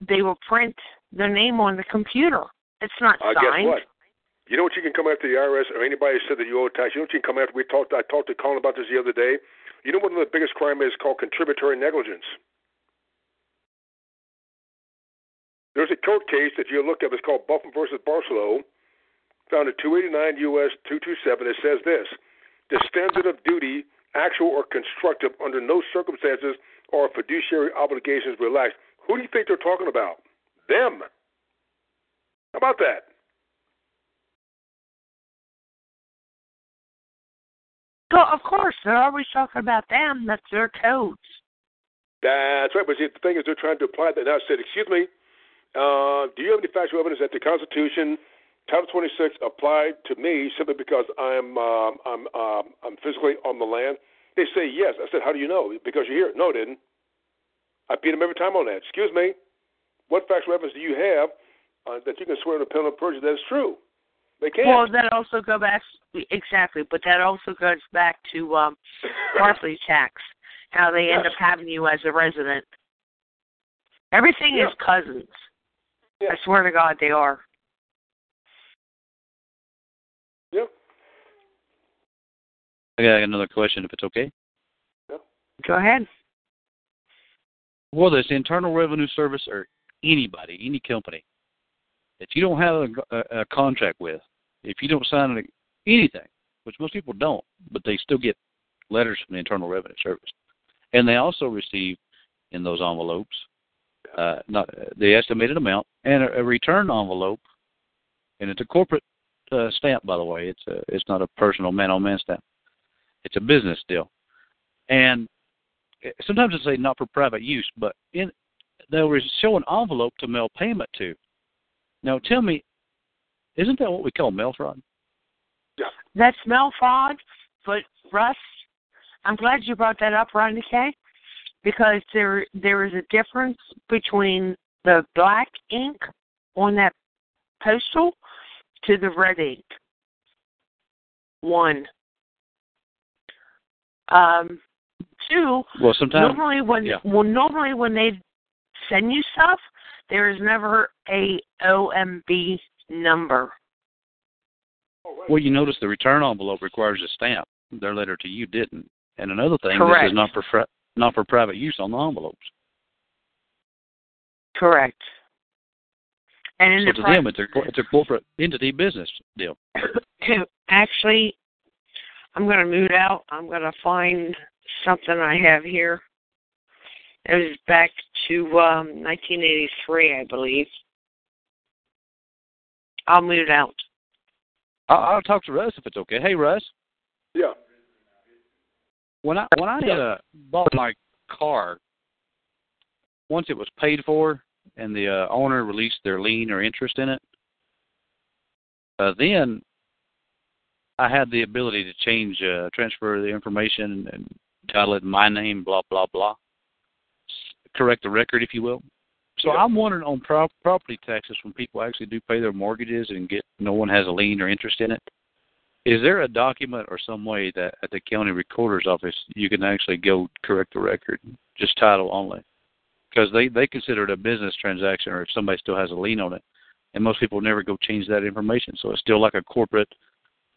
they will print their name on the computer. It's not uh, signed. Guess what? You know what you can come after the I R S or anybody who said that you owe tax? You know what you can come after? We talked. I talked to Colin about this the other day. You know what one of the biggest crime is called contributory negligence? There's a court case that you look up. It's called Buffum versus Barcelona, found at two eighty-nine U S two twenty-seven. It says this, the standard of duty, actual or constructive, under no circumstances are fiduciary obligations relaxed. Who do you think they're talking about? Them. How about that? So, of course, they're always talking about them. That's their codes. That's right. But see, the thing is, they're trying to apply that. Now, I said, excuse me, uh, do you have any factual evidence that the Constitution, Title twenty-six applied to me simply because I'm um, I'm um, I'm physically on the land? They say yes. I said, how do you know? Because you're here. No, I didn't. I beat them every time on that. Excuse me. What factual evidence do you have uh, that you can swear to a penalty of perjury that is true? They can't. Well, that also goes back exactly, but that also goes back to um, property tax. How they yes. end up having you as a resident. Everything yeah. is cousins. Yeah. I swear to God, they are. Yep. I got another question, if it's okay. Yep. Go ahead. Whether it's Internal Revenue Service or anybody, any company that you don't have a, a, a contract with, if you don't sign anything, which most people don't, but they still get letters from the Internal Revenue Service, and they also receive in those envelopes uh, not the estimated amount and a, a return envelope, and it's a corporate. Uh, stamp, by the way. It's a, it's not a personal man-on-man stamp. It's a business deal. And sometimes they say not for private use, but in, they'll show an envelope to mail payment to. Now, tell me, isn't that what we call mail fraud? Yeah. That's mail fraud, but, Russ, I'm glad you brought that up, Rodney K., because there there is a difference between the black ink on that postal to the red ink. One. Um, two, well, sometimes, normally when yeah. well, normally when they send you stuff, there is never a O M B number. Well, you notice the return envelope requires a stamp. Their letter to you didn't. And another thing, Correct. This is not for not for private use on the envelopes. Correct. And so to them, it's a, it's a corporate entity business deal. Actually, I'm going to move out. I'm going to find something I have here. It was back to um, nineteen eighty-three, I believe. I'll move out. I'll, I'll talk to Russ if it's okay. Hey, Russ. Yeah. When I when I had a, bought my car, once it was paid for, and the uh, owner released their lien or interest in it, uh, then I had the ability to change, uh, transfer the information and title it my name, blah, blah, blah, correct the record, if you will. So yep. I'm wondering on pro- property taxes when people actually do pay their mortgages and get no one has a lien or interest in it, is there a document or some way that at the county recorder's office you can actually go correct the record, just title only? Because they, they consider it a business transaction or if somebody still has a lien on it, and most people never go change that information. So it's still like a corporate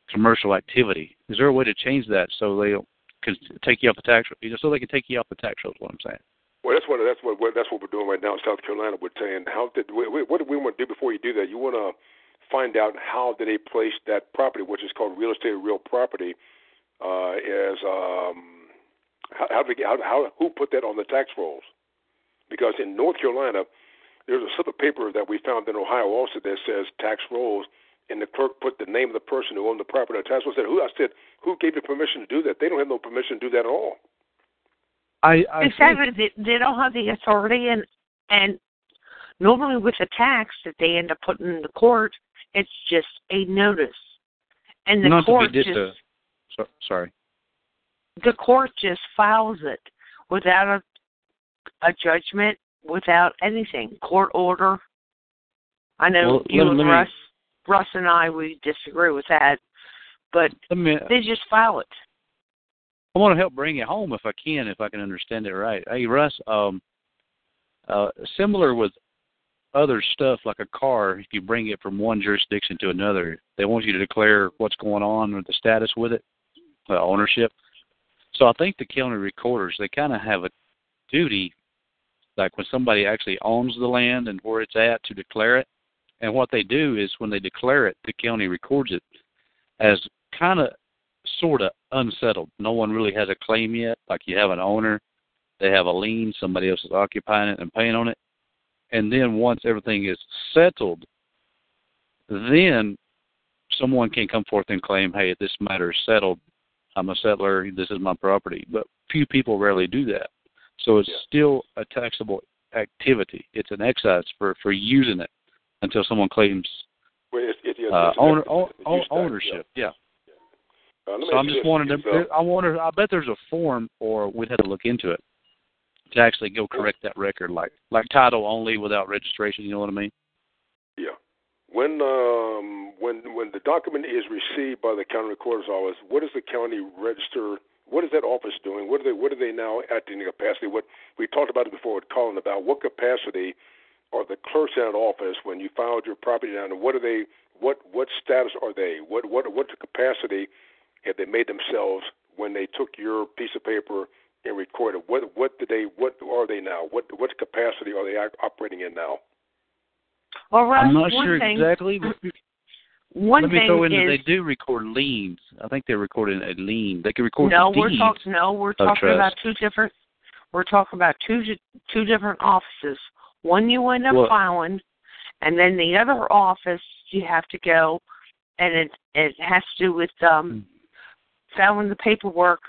commercial activity. Is there a way to change that so they can take you off the tax, you know, so they can take you off the tax roll? Is what I'm saying. Well, that's what that's what that's what we're doing right now in South Carolina. We're saying how did we, what do we want to do before you do that? You want to find out how did they place that property, which is called real estate, real property, uh, is um, how, how, did we, how how who put that on the tax rolls? Because in North Carolina, there's a slip of paper that we found in Ohio also that says tax rolls, and the clerk put the name of the person who owned the property on the tax roll. I said, who I said who gave you permission to do that? They don't have no permission to do that at all. I, I exactly. Think, they, they don't have the authority, and and normally with the tax that they end up putting in the court, it's just a notice, and the court just a, so, sorry. The court just files it without a, a judgment, without anything, court order. I know well, you and me, Russ, Russ and I we disagree with that, but me, they just file it. I want to help bring it home if I can, if I can understand it right. Hey, Russ, um, uh, similar with other stuff like a car, if you bring it from one jurisdiction to another, they want you to declare what's going on or the status with it, uh, ownership. So I think the county recorders, they kind of have a duty, like when somebody actually owns the land and where it's at, to declare it. And what they do is when they declare it, the county records it as kind of, sort of unsettled. No one really has a claim yet. Like you have an owner, they have a lien, somebody else is occupying it and paying on it. And then once everything is settled, then someone can come forth and claim, hey, this matter is settled. I'm a settler. This is my property. But few people rarely do that. So it's yeah. still a taxable activity. It's an excise for, for using it until someone claims well, it's, it's, it's, uh, it's owner, o- ownership. Yeah. yeah. Uh, so I'm just wondering, I wonder, I bet there's a form, or we'd have to look into it, to actually go correct that record, like like title only without registration, you know what I mean? Yeah. When um, when when the document is received by the county recorder's office, what is the county register, what is that office doing? What are they, what are they now acting in capacity? What, we talked about it before with Colin about what capacity are the clerks in that office when you filed your property down, and what are they, what, what status are they? What what what's the capacity have they made themselves when they took your piece of paper and recorded? What what did they? What are they now? What what capacity are they operating in now? Well, Russ, I'm not one sure thing, exactly. One Let me thing throw in is, that they do record liens. I think they're recording a lien. They can record no. The we're talking no. We're talking about two different. We're talking about two two different offices. One you end up what? filing, and then the other office you have to go, and it it has to do with um. Hmm. Selling the paperwork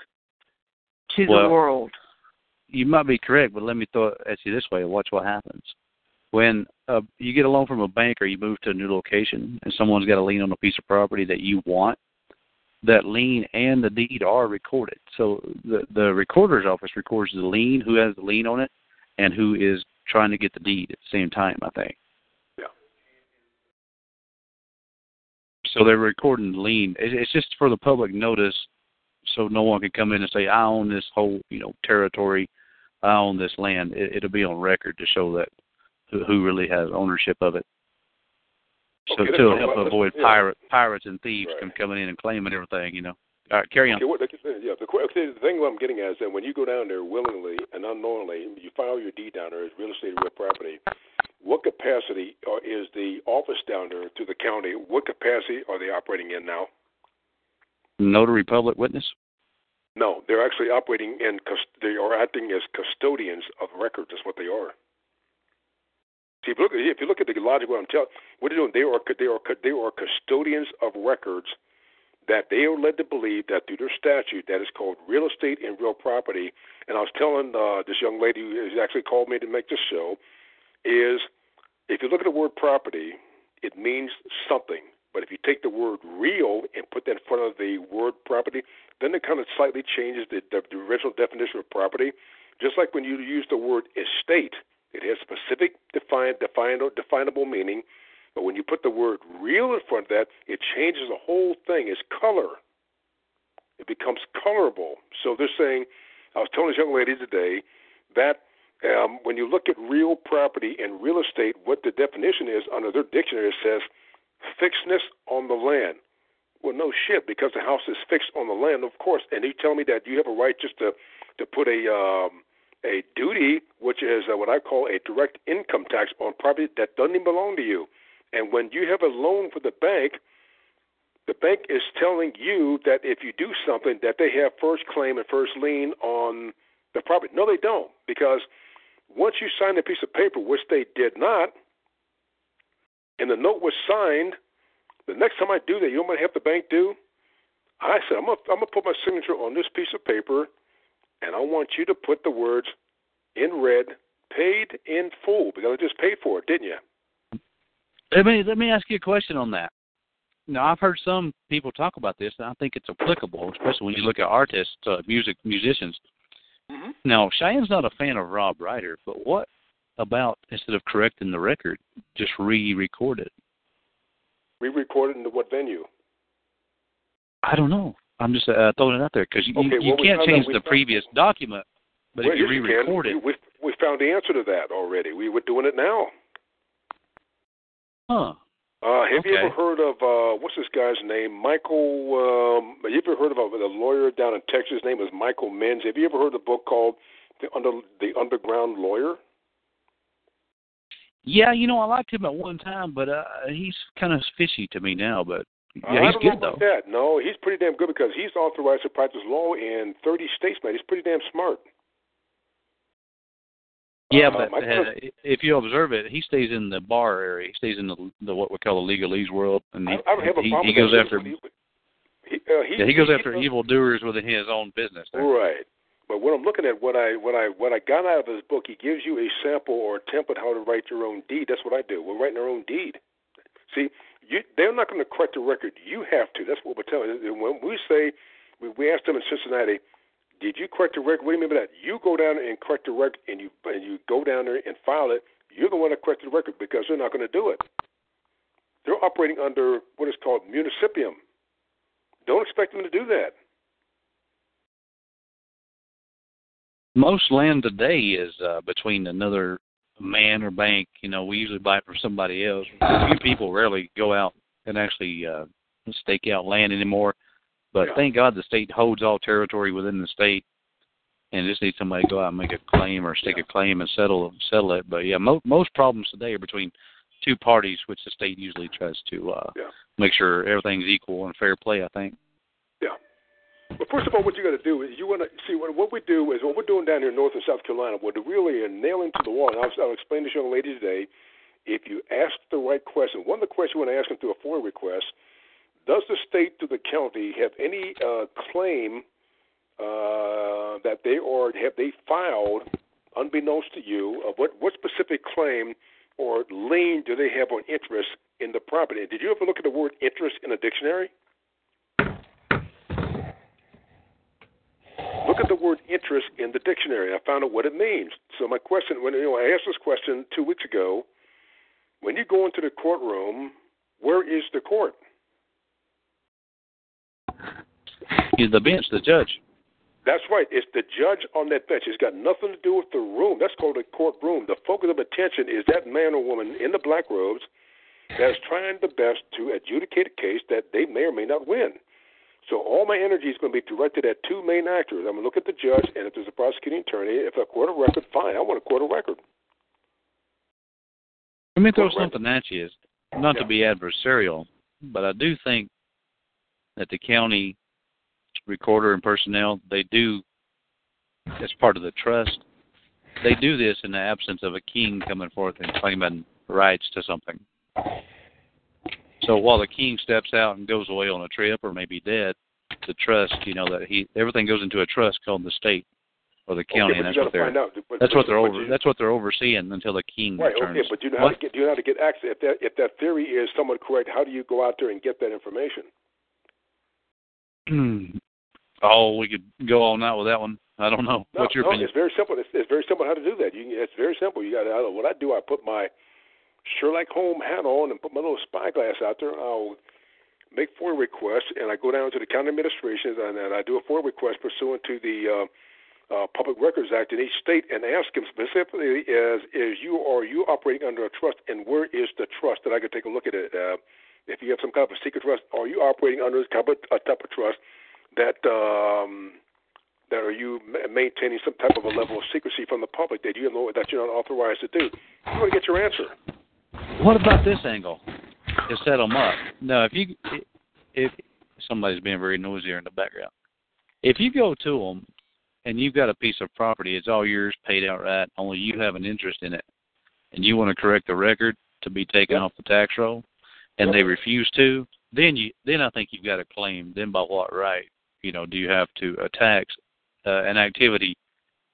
to well, the world. You might be correct, but let me throw it at you this way. Watch what happens. When uh, you get a loan from a bank or you move to a new location and someone's got a lien on a piece of property that you want, that lien and the deed are recorded. So the, the recorder's office records the lien, who has the lien on it, and who is trying to get the deed at the same time, I think. So they're recording the lien. It's just for the public notice, so no one can come in and say, I own this whole, you know, territory. I own this land. It, it'll be on record to show that who really has ownership of it. So okay, to help about, avoid yeah. pirate, pirates and thieves right. from coming in and claiming everything, you know. All right, carry on. Okay, what, yeah, the, okay, the thing what I'm getting at is that when you go down there willingly and unknowingly, you file your deed down there as real estate, real property. What capacity is the office down there to the county? What capacity are they operating in now? Notary public witness? No, they're actually operating in, they are acting as custodians of records. That's what they are. See, if you look, if you look at the logic, what I'm telling, what they're doing, they are they are they are custodians of records that they are led to believe that through their statute that is called real estate and real property. And I was telling uh, this young lady who actually called me to make this show. is if you look at the word property, it means something. But if you take the word real and put that in front of the word property, then it kind of slightly changes the, the, the original definition of property. Just like when you use the word estate, it has specific define, define, definable meaning. But when you put the word real in front of that, it changes the whole thing. It's color. It becomes colorable. So they're saying, I was telling this young lady today that um, when you look at real property and real estate, what the definition is under their dictionary, it says fixedness on the land. Well, no shit, because the house is fixed on the land, of course. And you tell me that you have a right just to, to put a um, a duty, which is uh, what I call a direct income tax on property that doesn't even belong to you. And when you have a loan for the bank, the bank is telling you that if you do something, that they have first claim and first lien on the property. No, they don't, because once you sign a piece of paper, which they did not, and the note was signed, the next time I do that, you know what I have the bank do? I said, I'm going to put my signature on this piece of paper, and I want you to put the words in red, paid in full, because I just paid for it, didn't you? Let me, let me ask you a question on that. Now, I've heard some people talk about this, and I think it's applicable, especially when you look at artists, uh, music, musicians. Mm-hmm. Now, Cheyenne's not a fan of Rob Reiner, but what about, instead of correcting the record, just re-record it? Re-record it into what venue? I don't know. I'm just uh, throwing it out there, because you, okay, you, you well, can't change the previous it. document, but well, if you re-record it. We, we found the answer to that already. We were doing it now. Huh. Uh, have okay. you ever heard of, uh, what's this guy's name, Michael, um, have you ever heard of a, a lawyer down in Texas? His name is Michael Menz. Have you ever heard of a book called The, Under, the Underground Lawyer? Yeah, you know, I liked him at one time, but uh, he's kind of fishy to me now, but yeah, he's good, though. I don't know about that. No, he's pretty damn good because he's authorized to practice law in thirty states, man. He's pretty damn smart. Yeah, uh, but uh, if you observe it, he stays in the bar area. He stays in the, the what we call the legalese world, and he, I, I have a he, he goes after he, he, uh, he, yeah, he goes he, after he, evildoers within his own business. There. Right, but what I'm looking at, what I what I what I got out of his book, he gives you a sample or a template how to write your own deed. That's what I do. We're writing our own deed. See, you, they're not going to correct the record. You have to. That's what we're telling. When we say we, we asked them in Cincinnati, did you correct the record? What do you mean by that? You go down and correct the record, and you and you go down there and file it. You're the one that corrected the record because they're not going to do it. They're operating under what is called municipium. Don't expect them to do that. Most land today is uh, between another man or bank. You know, we usually buy it from somebody else. Few people rarely go out and actually uh, stake out land anymore. But yeah. Thank God the state holds all territory within the state, and just need somebody to go out and make a claim or stake yeah. a claim and settle settle it. But yeah, mo- most problems today are between two parties, which the state usually tries to uh, yeah. make sure everything's equal and fair play, I think. Yeah. Well, first of all, what you got to do is you want to see what, what we do is what we're doing down here in North and South Carolina. What really are nailing to the wall, and I'll, I'll explain this young lady today. If you ask the right question, one of the questions you want to ask them through a FOIA request. Does the state to the county have any uh, claim uh, that they or have they filed, unbeknownst to you, of what, what specific claim or lien do they have on interest in the property? Did you ever look at the word interest in a dictionary? Look at the word interest in the dictionary. I found out what it means. So my question, when you know, I asked this question two weeks ago, when you go into the courtroom, where is the court? Is the bench, the judge. That's right. It's the judge on that bench. It's got nothing to do with the room. That's called a courtroom. The focus of attention is that man or woman in the black robes that's trying the best to adjudicate a case that they may or may not win. So all my energy is going to be directed at two main actors. I'm going to look at the judge, and if there's a prosecuting attorney, if I court a record, fine, I want to court a record. Let me throw something at you, not yeah. to be adversarial, but I do think that the county recorder and personnel, they do, as part of the trust, they do this in the absence of a king coming forth and claiming rights to something. So while the king steps out and goes away on a trip or maybe dead, the trust, you know, that he everything goes into a trust called the state. or the county, okay, and that's what they're out, but, that's but, what they're over you, that's what they're overseeing until the king right, returns. Right. Okay, but do you know what? how to get do you know how to get access? If that if that theory is somewhat correct, how do you go out there and get that information? Oh, we could go all night with that one. I don't know. No, What's your no, opinion? It's very simple. It's, it's very simple how to do that. You can, it's very simple. You got to. What I do, I put my Sherlock Holmes hat on and put my little spyglass out there. I'll make FOIA requests, and I go down to the county administrations, and, and I do a FOIA request pursuant to the uh, uh, Public Records Act in each state, and ask them specifically, is is you are you operating under a trust, and where is the trust that I could take a look at it? Uh, if you have some kind of a secret trust, are you operating under a type of, a type of trust that um, that are you maintaining some type of a level of secrecy from the public that you know that you're not authorized to do? You want to get your answer. What about this angle? To set them up. No, if you if somebody's being very noisy in the background, if you go to them and you've got a piece of property, it's all yours, paid outright. Only you have an interest in it, and you want to correct the record to be taken yep. off the tax roll, and yep. they refuse to. Then you then I think you've got a claim. Then by what right? You know, do you have to tax uh, an activity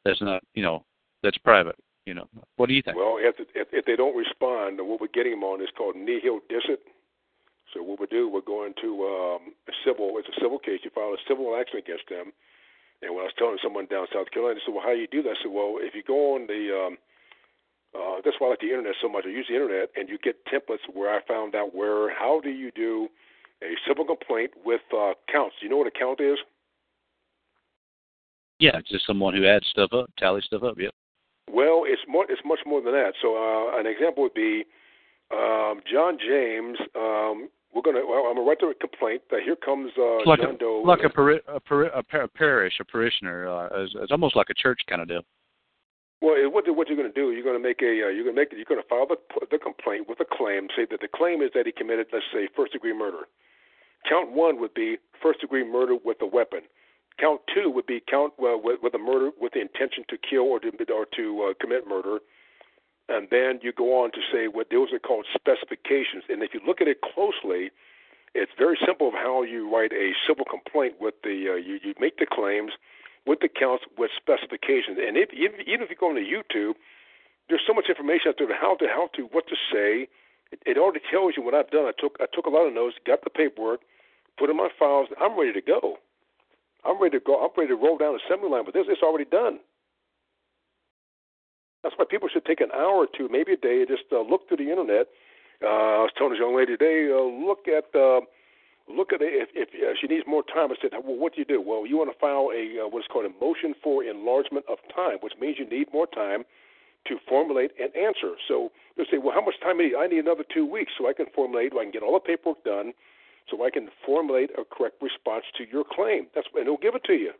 that's not, you know, that's private? You know, what do you think? Well, if, if, if they don't respond, what we're getting them on is called nihil dicet. So what we do, we're going to um, a civil. It's a civil case. You file a civil action against them. And when I was telling someone down South Carolina, they said, "Well, how do you do that?" I said, "Well, if you go on the um, uh, that's why I like the internet so much. I use the internet, and you get templates where I found out where how do you do." A civil complaint with uh, counts. Do you know what a count is? Yeah, it's just someone who adds stuff up, tallies stuff up, yeah. Well, it's more, it's much more than that. So uh, an example would be um, John James. Um, we're gonna. Well, I'm going to write the complaint. That here comes uh, like John a, Doe. Like a, pari- a, pari- a, par- a parish, a parishioner. Uh, it's, it's almost like a church kind of deal. Well, what what you're going to do? You're going to make a uh, you're going to make you're going to file the the complaint with a claim. Say that the claim is that he committed, let's say, first degree murder. Count one would be first-degree murder with a weapon. Count two would be count uh, with, with a murder with the intention to kill or to, or to uh, commit murder. And then you go on to say what those are called specifications. And if you look at it closely, it's very simple of how you write a civil complaint with the uh, you, you make the claims with the counts with specifications. And if, even, even if you go on to YouTube, there's so much information out there on how to how to what to say. It, it already tells you what I've done. I took I took a lot of notes, got the paperwork, put in my files, and I'm ready to go. I'm ready to go. I'm ready to roll down the assembly line with this. It's already done. That's why people should take an hour or two, maybe a day, just uh, look through the internet. Uh, I was telling this young lady today, uh, look at uh, look at it. If, if uh, she needs more time, I said, well, what do you do? Well, you want to file a uh, what is called a motion for enlargement of time, which means you need more time to formulate an answer. So they'll say, well, how much time do I need? I need another two weeks so I can formulate, so I can get all the paperwork done, so I can formulate a correct response to your claim. That's and they'll give it to you.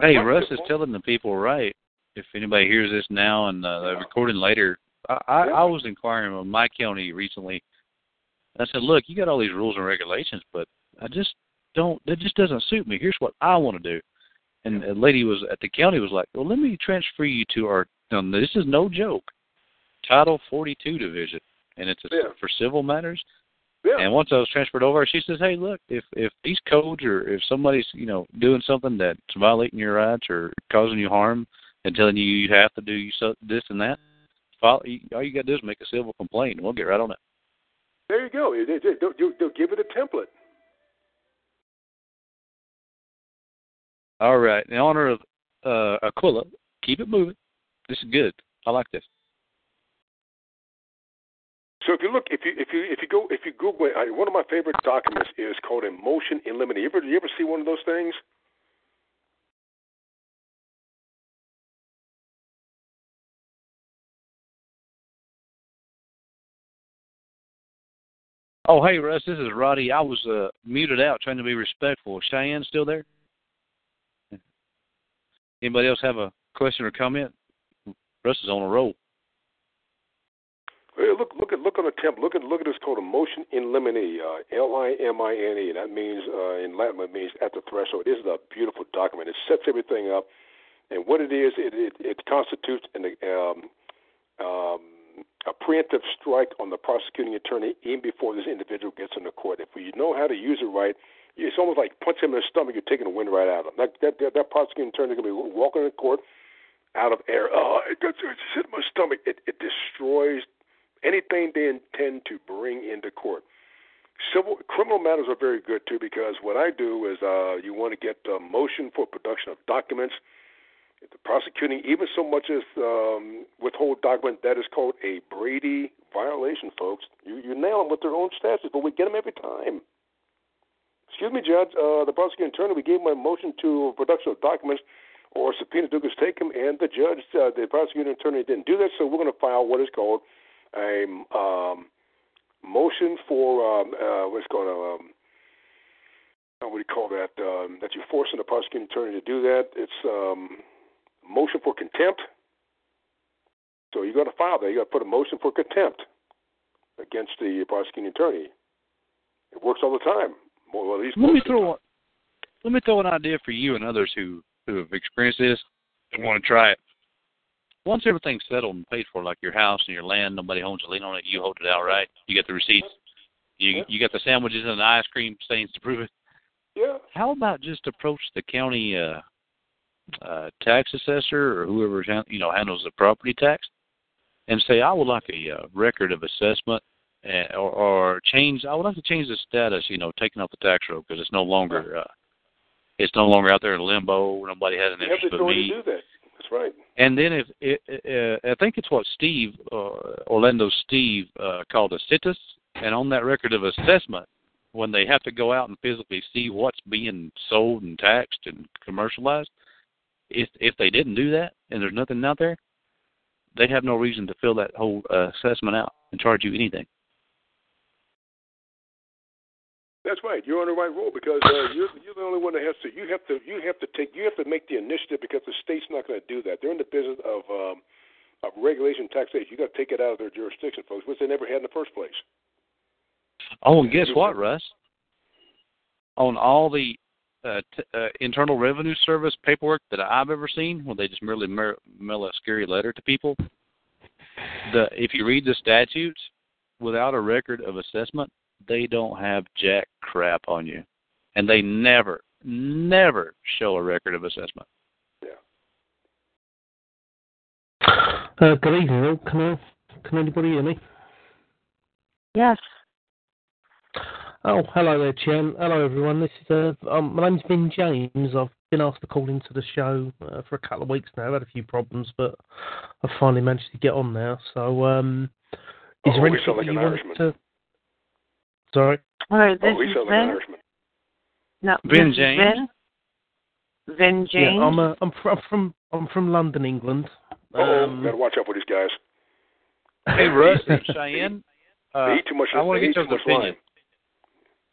Hey, That's Russ is point. telling the people right. If anybody hears this now and uh, the yeah. recording later, I, I, yeah. I was inquiring with my county recently. I said, look, you got all these rules and regulations, but I just don't. That just doesn't suit me. Here's what I want to do. And a lady was at the county was like, well, let me transfer you to our. Um, this is no joke. Title forty-two division, and it's a, yeah. for civil matters. Yeah. And once I was transferred over, she says, hey, look, if, if these codes or if somebody's, you know, doing something that's violating your rights or causing you harm and telling you you have to do this and that, all you got to do is make a civil complaint, and we'll get right on it. There you go. They'll give it a template. All right. In honor of uh, Aquila, keep it moving. This is good. I like this. So if you look, if you if you if you go if you Google it, I, one of my favorite documents is called a motion in limine. You ever you ever see one of those things? Oh, hey Russ, this is Roddy. I was uh, muted out, trying to be respectful. Cheyenne still there? Anybody else have a question or comment? Russ is on a roll. Hey, look! Look at look on the temp. Look at look at this called a motion in limine. Uh, L I M I N E. That means uh, in Latin it means at the threshold. This is a beautiful document. It sets everything up, and what it is, it it, it constitutes an um, um, a preemptive strike on the prosecuting attorney even before this individual gets into court. If we know how to use it right, it's almost like punching him in the stomach. You're taking the wind right out of him. That that that, that prosecutor attorney is going to be walking in court out of air. Oh, it just hit my stomach. It it destroys anything they intend to bring into court. Civil criminal matters are very good too, because what I do is uh, you want to get a motion for production of documents. If the prosecuting even so much as um, withhold document, that is called a Brady violation, folks. You you nail them with their own statutes, but we get them every time. Excuse me, Judge. Uh, the prosecuting attorney, we gave him a motion to production of documents or subpoena ducus tecum, and the judge, uh, the prosecuting attorney, didn't do that. So we're going to file what is called a um, motion for um, uh, what's called a um, what do you call that? Um, that you're forcing the prosecuting attorney to do that. It's um, motion for contempt. So you're going to file that. You got to put a motion for contempt against the prosecuting attorney. It works all the time. Well, let me throw let me throw an idea for you and others who, who have experienced this and want to try it. Once everything's settled and paid for, like your house and your land, nobody owns a lien on it. You hold it outright. You get the receipts. You yeah. you got the sandwiches and the ice cream stains to prove it. Yeah. How about just approach the county uh, uh, tax assessor or whoever you know handles the property tax, and say, I would like a uh, record of assessment. Or, or change. I would like to change the status. You know, taking off the tax roll because it's no longer. Uh, it's no longer out there in limbo. Nobody has an you interest have the but me. To do that. That's right. And then if it, it, uh, I think it's what Steve uh, Orlando Steve uh, called a situs, and on that record of assessment, when they have to go out and physically see what's being sold and taxed and commercialized, if if they didn't do that and there's nothing out there, they have no reason to fill that whole uh, assessment out and charge you anything. That's right. You're on the right roll because uh, you're, you're the only one that has to. You have to. You have to take. You have to make the initiative because the state's not going to do that. They're in the business of um, of regulation, taxation. You got to take it out of their jurisdiction, folks, which they never had in the first place. Oh, and guess what, Russ? On all the uh, t- uh, Internal Revenue Service paperwork that I've ever seen, where they just merely mer- mail a scary letter to people, the if you read the statutes without a record of assessment. They don't have jack crap on you, and they never, never show a record of assessment. Yeah. Uh, good evening. Can I, can anybody hear me? Yes. Oh, hello there, Chen. Hello, everyone. This is uh, um, my name's Vin James. I've been asked to call into the show uh, for a couple of weeks now. I've had a few problems, but I finally managed to get on now. So, um, is oh, there anything like you want to? Sorry. All right, this oh, is Vin. Like no, Vin James. Vin. Vin James. Yeah, I'm, a, I'm, from, I'm from I'm from London, England. Oh, um, gotta watch out for these guys. Hey, Russ and Cheyenne. Uh, they eat too much. I want to get your opinion. Line.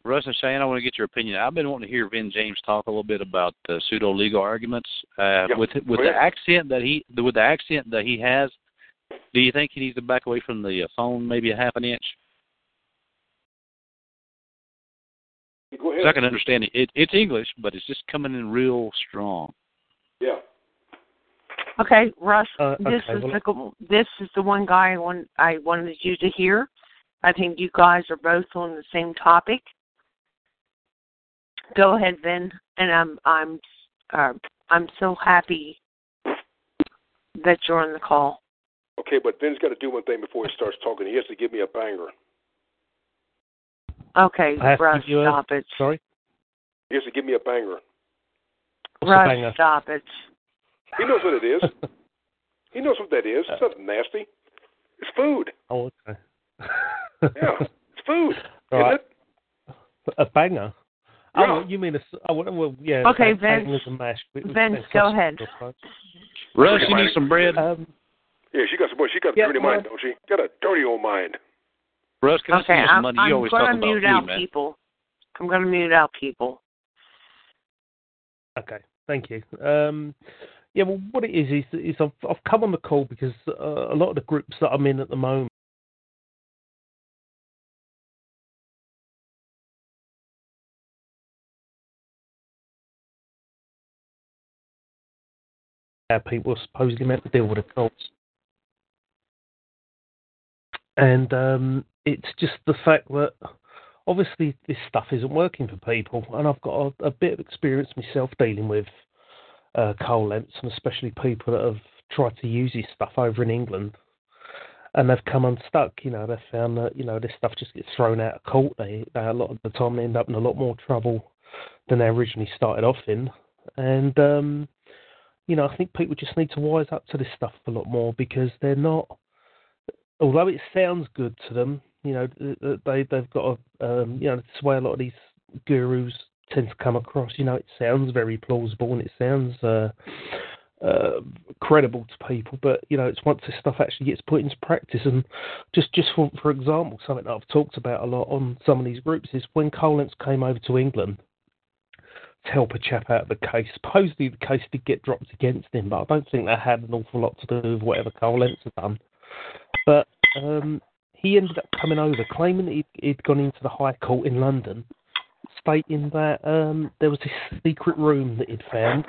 Russ and Cheyenne, I want to get your opinion. I've been wanting to hear Vin James talk a little bit about uh, pseudo legal arguments uh, yep. with with oh, the yeah. accent that he with the accent that he has. Do you think he needs to back away from the phone maybe a half an inch? Go ahead. So I can understand it. it. It's English, but it's just coming in real strong. Yeah. Okay, Russ. Uh, okay, this is well, the, this is the one guy I want, I wanted you to hear. I think you guys are both on the same topic. Go ahead, Vin. And I'm I'm uh, I'm so happy that you're on the call. Okay, but Vin's got to do one thing before he starts talking. He has to give me a banger. Okay, Russ, stop it. Sorry? He has to give me a banger. Russ, stop it. He knows what it is. He knows what that is. It's nothing nasty. It's food. Oh, okay. Yeah, it's food. Right. Isn't it? A banger? Yeah. Oh, you mean a... Oh, well, yeah, okay, Vince. Vince, go ahead. Russ, you need some bread? Um, yeah, she got some... She got a yeah, dirty mind, don't she? Got a dirty old mind. Russ, can okay, I I'm, money I'm you going to mute out me, people. I'm going to mute out people. Okay, thank you. Um, yeah, well, what it is, is, is I've, I've come on the call because uh, a lot of the groups that I'm in at the moment. People are supposedly meant to deal with the cults. And um, it's just the fact that obviously this stuff isn't working for people, and I've got a, a bit of experience myself dealing with uh, Cole Lentz, and especially people that have tried to use his stuff over in England, and they've come unstuck. You know, they've found that, you know, this stuff just gets thrown out of court. They, they a lot of the time they end up in a lot more trouble than they originally started off in, and um, you know, I think people just need to wise up to this stuff a lot more, because they're not, although it sounds good to them. You know, they, they've got a, um, you know, this is where a lot of these gurus tend to come across. You know, it sounds very plausible and it sounds uh, uh, credible to people, but, you know, it's once this stuff actually gets put into practice. And just, just for, for example, something that I've talked about a lot on some of these groups is when Cole Lentz came over to England to help a chap out of the case, supposedly the case did get dropped against him, but I don't think that had an awful lot to do with whatever Cole Lentz had done. But, um... he ended up coming over, claiming that he'd gone into the High Court in London, stating that um, there was this secret room that he'd found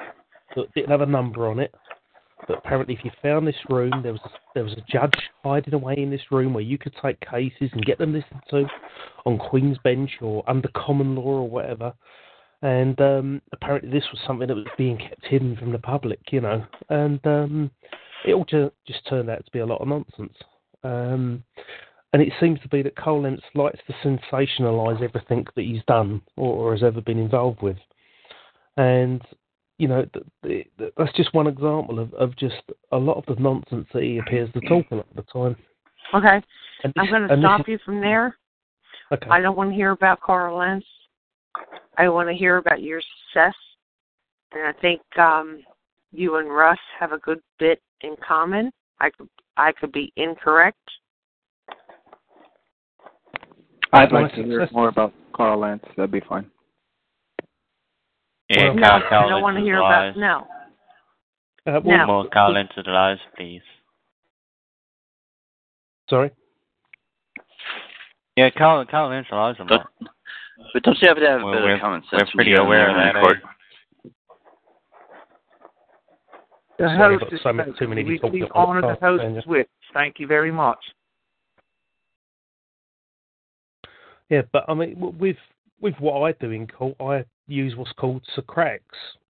that didn't have a number on it. But apparently, if you found this room, there was a, there was a judge hiding away in this room where you could take cases and get them listened to on Queen's Bench or under common law or whatever. And um, apparently, this was something that was being kept hidden from the public, you know. And um, it all just turned out to be a lot of nonsense. Um, And it seems to be that Cole Lentz likes to sensationalise everything that he's done or, or has ever been involved with. And, you know, th- th- th- that's just one example of, of just a lot of the nonsense that he appears to talk a lot of the time. Okay. This, I'm going to stop this... you from there. Okay. I don't want to hear about Cole Lentz. I want to hear about your success. And I think um, you and Russ have a good bit in common. I could, I could be incorrect. I'd like to hear more about Cole Lentz. That'd be fine. Yeah, no, I don't want to hear about no. Uh, well, no. More Cole Lentz's lies, please. Sorry. Yeah, Cole Lentz's lies are more. But don't you have to have a bit of common sense? We're pretty aware of that. The host is so many. We honor the host's wits. Thank you very much. Yeah, but I mean, with with what I do in court, I use what's called Socratics.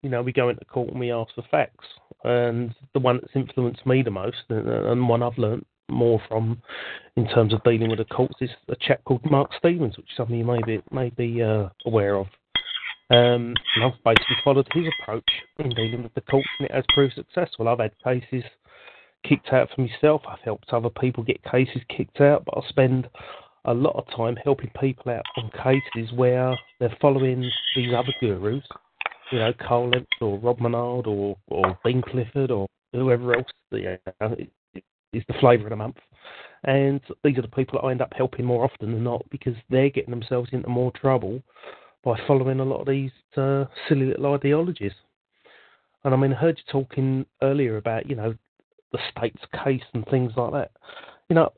You know, we go into court and we ask for facts. And the one that's influenced me the most, and, and one I've learnt more from in terms of dealing with the courts, is a chap called Mark Stevens, which some of you may be, may be uh, aware of. Um, and I've basically followed his approach in dealing with the courts, and it has proved successful. I've had cases kicked out for myself. I've helped other people get cases kicked out, but I spend a lot of time helping people out on cases where they're following these other gurus, you know, Cole Lentz or Rob Menard or, or Dean Clifford or whoever else, you know, is the flavour of the month. And these are the people that I end up helping more often than not, because they're getting themselves into more trouble by following a lot of these uh, silly little ideologies. And I mean, I heard you talking earlier about, you know, the state's case and things like that. You know,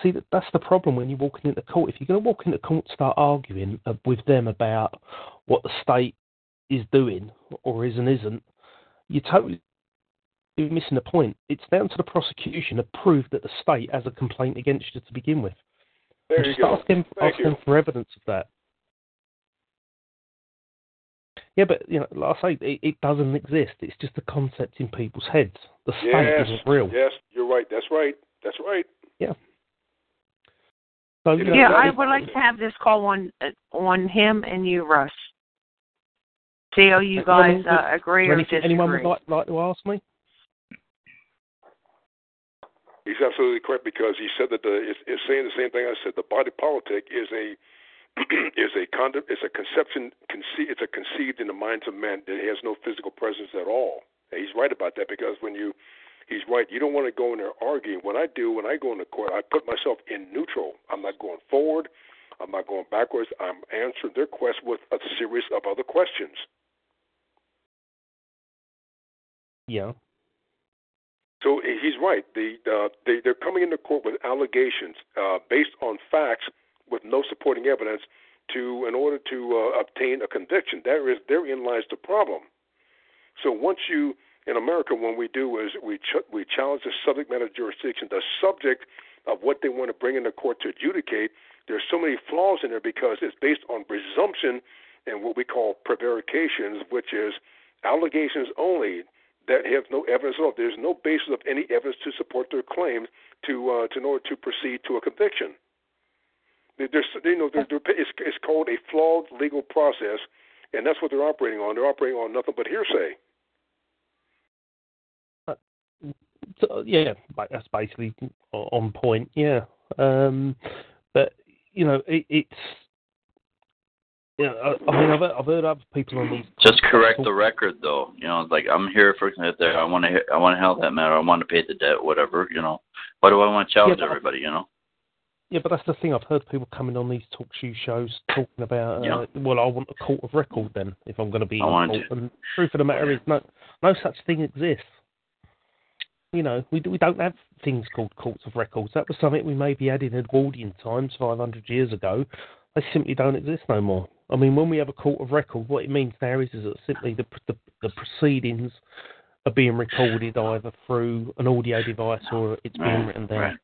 see, that's the problem when you're walking into court. If you're going to walk into court and start arguing with them about what the state is doing or is and isn't, you're totally missing the point. It's down to the prosecution to prove that the state has a complaint against you to begin with. There you go. Ask them, ask them for evidence of that. Yeah, but, you know, like I say, it, it doesn't exist. It's just a concept in people's heads. The state yes, isn't real. Yes, you're right. That's right. That's right. Yeah. Yeah, I would like to have this call on on him and you, Russ. See how you guys uh, agree or disagree. Anyone would like, like to ask me? He's absolutely correct, because he said that the it's, it's saying the same thing I said. The body politic is a is a con it's a conception conce- it's a conceived in the minds of men that has no physical presence at all. And he's right about that, because when you He's right. You don't want to go in there arguing. What I do when I go into court, I put myself in neutral. I'm not going forward. I'm not going backwards. I'm answering their quest with a series of other questions. Yeah. So he's right. The, uh, they, they're coming into court with allegations uh, based on facts with no supporting evidence to in order to uh, obtain a conviction. There is therein lies the problem. So once you In America, what we do is we ch- we challenge the subject matter jurisdiction, the subject of what they want to bring into court to adjudicate. there's so many flaws in there because it's based on presumption and what we call prevarications, which is allegations only that have no evidence at all. There's no basis of any evidence to support their claims to uh, to in order to proceed to a conviction. There's, you know, they're, they're, it's, it's called a flawed legal process, and that's what they're operating on. They're operating on nothing but hearsay. Uh, so, yeah, that's basically on point. Yeah, um, but you know, it, it's. Yeah, I, I mean, I've heard, I've heard other people on these. Just correct the record, though. You know, it's like I'm here for there. I want to. I want to help that matter. I want to pay the debt, whatever. You know, why do I want to challenge yeah, everybody? You know. Yeah, but that's the thing. I've heard people coming on these talk show shows talking about. Uh, yeah. Well, I want a court of record then, if I'm going to be. I want to. And the truth of the matter is, no, no such thing exists. You know, we we don't have things called courts of records. That was something we maybe had in Edwardian times, five hundred years ago. They simply don't exist no more. I mean, when we have a court of record, what it means now is, is that simply the, the the proceedings are being recorded either through an audio device or it's being right, written down. Right.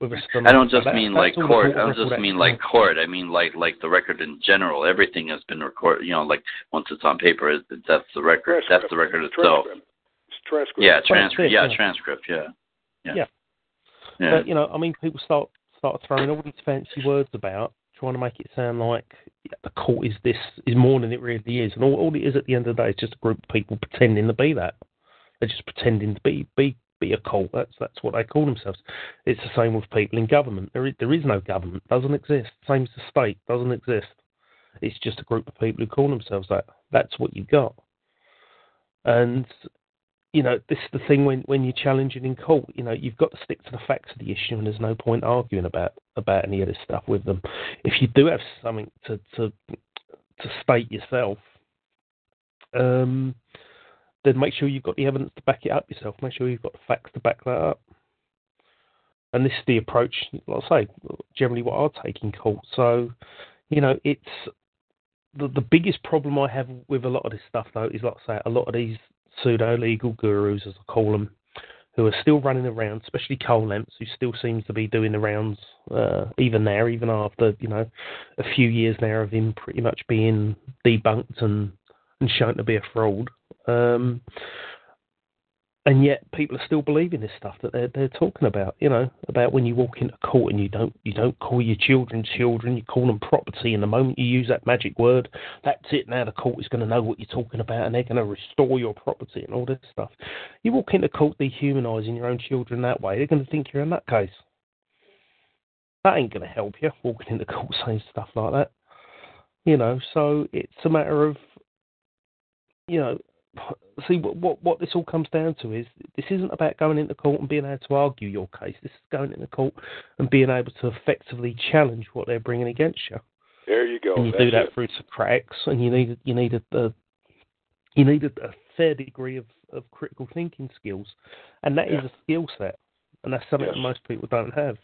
With I don't just that, mean like court. court. I don't just mean like court. I mean like like the record in general. Everything has been recorded. You know, like once it's on paper, it, that's the record. Transcript. That's the record itself. It's transcript. Yeah, transcript. Yeah, yeah, transcript. Yeah. Yeah. Yeah. yeah. But, you know, I mean, people start start throwing all these fancy words about, trying to make it sound like the court is this is more than it really is, and all, all it is at the end of the day is just a group of people pretending to be that. They're just pretending to be be be a cult. That's that's what they call themselves. It's the same with people in government. There is there is no government. Doesn't exist. Same as the state. Doesn't exist. It's just a group of people who call themselves that. That's what you got. And you know, this is the thing when, when you're challenging in court. You know, you've got to stick to the facts of the issue, and there's no point arguing about, about any of this stuff with them. If you do have something to to, to state yourself, um, then make sure you've got the evidence to back it up yourself. Make sure you've got the facts to back that up. And this is the approach, like I say, generally what I take in court. So, you know, it's the the biggest problem I have with a lot of this stuff, though, is like I say, a lot of these pseudo-legal gurus, as I call them, who are still running around, especially Cole Lentz, who still seems to be doing the rounds uh, even now, even after, you know, a few years now of him pretty much being debunked and, and shown to be a fraud. Um, and yet people are still believing this stuff that they're, they're talking about, you know, about when you walk into court and you don't you don't call your children children, you call them property, and the moment you use that magic word, that's it, now the court is going to know what you're talking about and they're going to restore your property and all this stuff. You walk into court dehumanising your own children that way, they're going to think you're a nutcase. That ain't going to help you, walking into court saying stuff like that. You know, so it's a matter of, you know, see, what, what what this all comes down to is this isn't about going into court and being able to argue your case. This is going into court and being able to effectively challenge what they're bringing against you. There you go. And you That's do that it. through some cracks, and you need you need a, a you need a, a fair degree of, of critical thinking skills, and that yeah. is a skill set, and that's something yes. that most people don't have.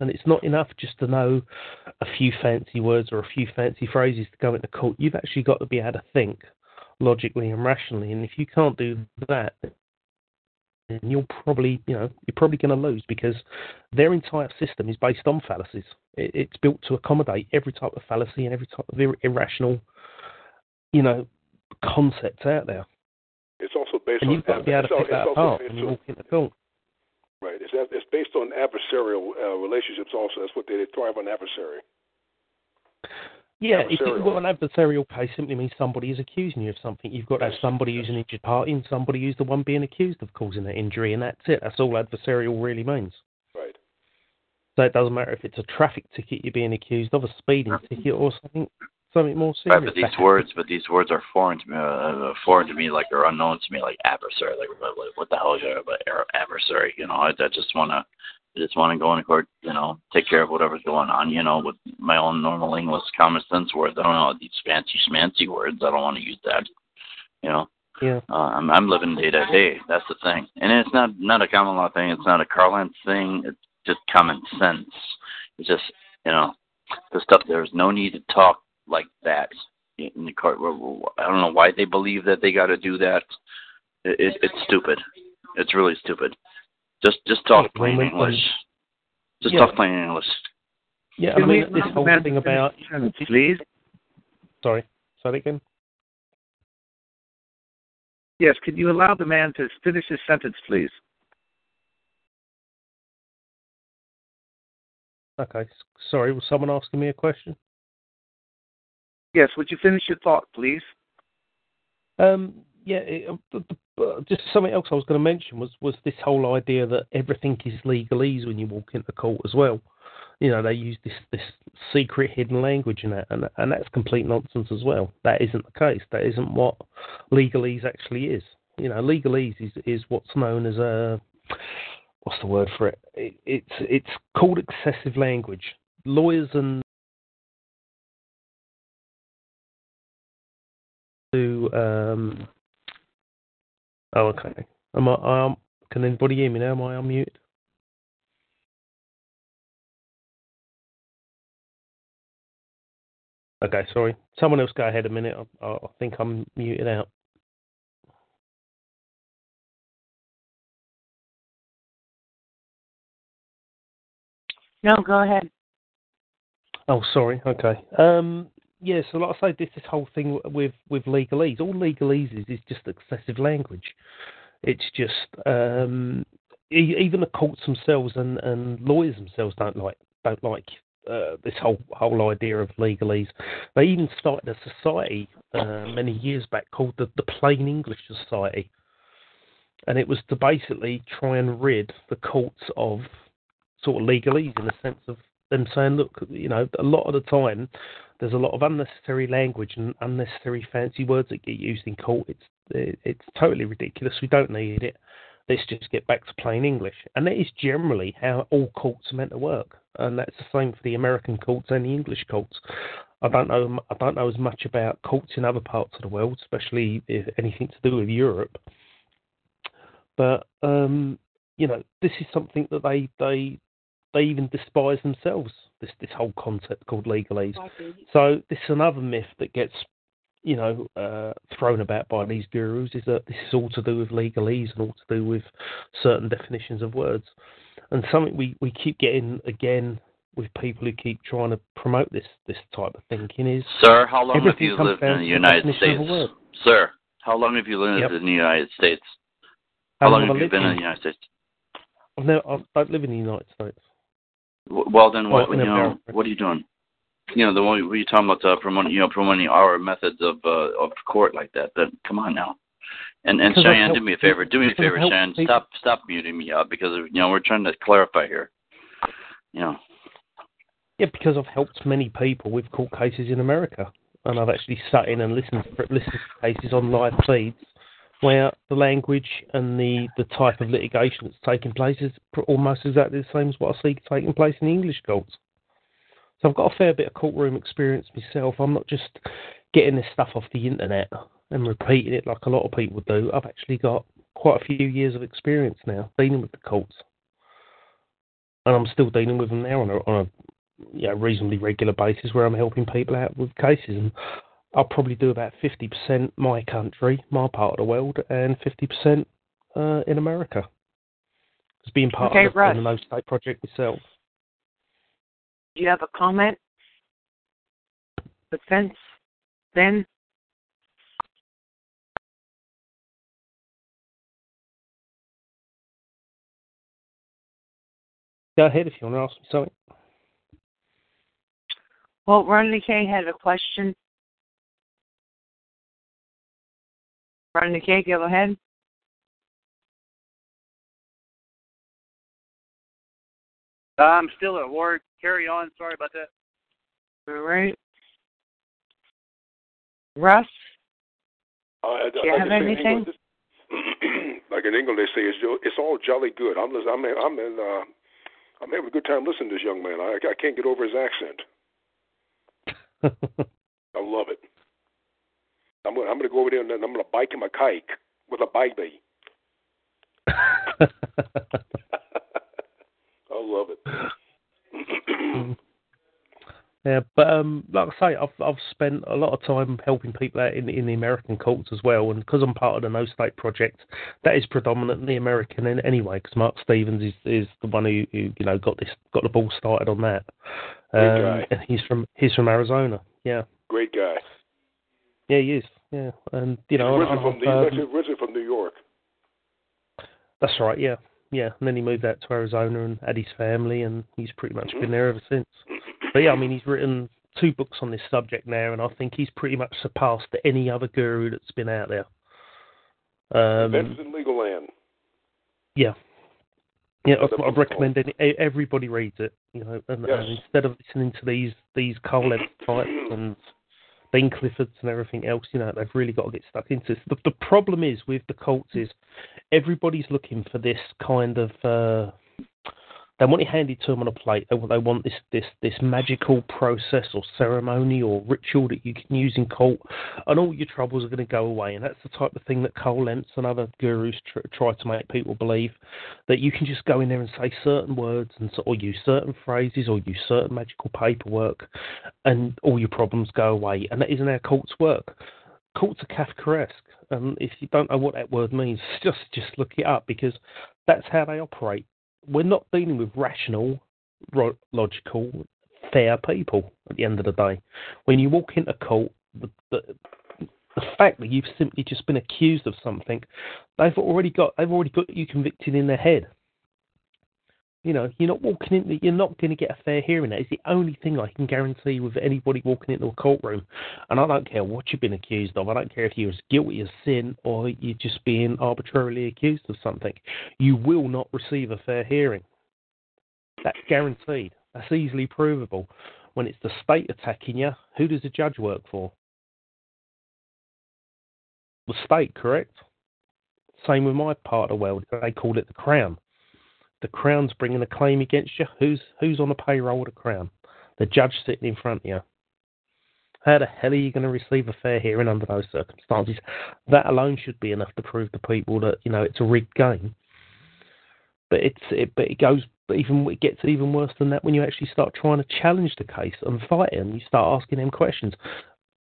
And it's not enough just to know a few fancy words or a few fancy phrases to go into court. You've actually got to be able to think logically and rationally, and if you can't do that, then you'll probably, you know, you're probably going to lose, because their entire system is based on fallacies. It, it's built to accommodate every type of fallacy and every type of ir- irrational, you know, concepts out there. It's also based and on you've got to be able to pick that apart when you walk into court. Right. It's, it's based on adversarial uh, relationships. Also, that's what they, they thrive on, adversary. Yeah, if you've got an adversarial case, simply means somebody is accusing you of something. You've got to have somebody who's an injured party and somebody who's the one being accused of causing that injury, and that's it. That's all adversarial really means. Right. So it doesn't matter if it's a traffic ticket you're being accused of, a speeding ticket, or something something more serious. Right, but these words, but these words are foreign to me, uh, foreign to me, like they're unknown to me, like adversary. Like, like what the hell is adversary? You know, I, I just want to. I just want to go into court, you know, take care of whatever's going on, you know, with my own normal English common sense words. I don't know, these fancy, schmancy words. I don't want to use that, you know. Yeah. Uh, I'm, I'm living day to day. That's the thing. And it's not, not a common law thing. It's not a Carl Lentz thing. It's just common sense. It's just, you know, the stuff. There's no need to talk like that in the court. I don't know why they believe that they got to do that. It, it, it's stupid. It's really stupid. Just just talk plain English. Just yeah. talk plain English. Yeah, I mean, this whole thing about... Please? Sorry, say that again? Yes, could you allow the man to finish his sentence, please? Okay, sorry, was someone asking me a question? Yes, would you finish your thought, please? Um, yeah, it, uh, just something else I was going to mention was, was this whole idea that everything is legalese when you walk into court as well. You know, they use this, this secret hidden language in that, and, and that's complete nonsense as well. That isn't the case. That isn't what legalese actually is. You know, legalese is, is what's known as a... What's the word for it? it? It's it's called excessive language. Lawyers and to um. Oh, okay. Am I? Um, can anybody hear me now? Am I unmuted? Okay, sorry. Someone else go ahead a minute. I, I think I'm muted out. No, go ahead. Oh, sorry. Okay. Um, yeah, so like I say, this, this whole thing with, with legalese, all legalese is, is just excessive language. It's just, um, e- even the courts themselves and, and lawyers themselves don't like don't like uh, this whole whole idea of legalese. They even started a society uh, many years back called the, the Plain English Society, and it was to basically try and rid the courts of sort of legalese in the sense of them saying, look, you know, a lot of the time there's a lot of unnecessary language and unnecessary fancy words that get used in court. It's it, it's totally ridiculous. We don't need it. Let's just get back to plain English. And that is generally how all courts are meant to work. And that's the same for the American courts and the English courts. I don't know. I don't know as much about courts in other parts of the world, especially if anything to do with Europe. But um, you know, this is something that they they. They even despise themselves, this this whole concept called legalese. So this is another myth that gets, you know, uh, thrown about by these gurus, is that this is all to do with legalese and all to do with certain definitions of words. And something we, we keep getting, again, with people who keep trying to promote this, this type of thinking is... Sir, how long have you lived in the United States? Sir, how long have you lived yep. in the United States? How, how long, long have you been in? in the United States? I've never, I don't live in the United States. Well then, what you know, what are you doing? You know, the one we talking about uh, promoting, you know, promoting our methods of uh, of court like that. But come on now, and and Cheyenne, do me a favor, do me a favor, Cheyenne, stop stop muting me up because you know we're trying to clarify here. You know. Yeah, because I've helped many people with court cases in America, and I've actually sat in and listened for, listened to cases on live feeds where the language and the, the type of litigation that's taking place is almost exactly the same as what I see taking place in the English courts. So I've got a fair bit of courtroom experience myself. I'm not just getting this stuff off the internet and repeating it like a lot of people do. I've actually got quite a few years of experience now dealing with the courts. And I'm still dealing with them now on a, on a you know, reasonably regular basis where I'm helping people out with cases. And I'll probably do about fifty percent my country, my part of the world, and fifty percent uh, in America. As being part okay, of the, the No State Project itself. Do you have a comment? Defense? Then? Go ahead if you want to ask me something. Well, Rodney K had a question. Rodney K, go ahead. Uh, I'm still at work. Carry on. Sorry about that. All right. Russ? Uh, I, do I, you like have anything? England, this, like in England, they say it's, it's all jolly good. I'm I'm I'm in, uh, I'm having a good time listening to this young man. I, I can't get over his accent. I love it. I'm going to go over there and I'm going to bike him a kike with a baby. I love it. Yeah, but um, like I say, I've I've spent a lot of time helping people out in in the American courts as well, and because I'm part of the No State Project, that is predominantly American in anyway. Because Mark Stevens is, is the one who, who you know got this got the ball started on that, Great guy. And he's from he's from Arizona. Yeah. Great guy. Yeah, he is. Yeah, and you know, he's originally from, um, from New York. That's right. Yeah, yeah. And then he moved out to Arizona and had his family, and he's pretty much mm-hmm. been there ever since. But yeah, I mean, he's written two books on this subject now, and I think he's pretty much surpassed any other guru that's been out there. Um, Adventures in Legal Land. Yeah. Yeah, I recommend any, everybody reads it, you know, and, yes. and instead of listening to these these Cole Lentz types and Dean Cliffords and everything else, you know, they've really got to get stuck into this. The, the problem is with the cults is everybody's looking for this kind of, uh, they want it handed to them on a plate. They, they want this, this, this magical process or ceremony or ritual that you can use in cult, and all your troubles are going to go away. And that's the type of thing that Cole Lentz and other gurus tr- try to make people believe, that you can just go in there and say certain words and or use certain phrases or use certain magical paperwork and all your problems go away. And that isn't how cults work. Cults are Kafkaesque. And if you don't know what that word means, just just look it up, because that's how they operate. We're not dealing with rational, ro- logical, fair people at the end of the day. When you walk into a cult, the, the, the fact that you've simply just been accused of something, they've already got they've already got you convicted in their head. You know, you're not walking in. You're not going to get a fair hearing. That is the only thing I can guarantee with anybody walking into a courtroom. And I don't care what you've been accused of. I don't care if you're as guilty as sin or you're just being arbitrarily accused of something. You will not receive a fair hearing. That's guaranteed. That's easily provable. When it's the state attacking you, who does the judge work for? The state, correct? Same with my part of the world. They call it the Crown. The Crown's bringing a claim against you. Who's who's on the payroll of the Crown? The judge sitting in front of you. How the hell are you going to receive a fair hearing under those circumstances? That alone should be enough to prove to people that, you know, it's a rigged game. But it's it, but it goes even it gets even worse than that when you actually start trying to challenge the case and fight it, and you start asking them questions.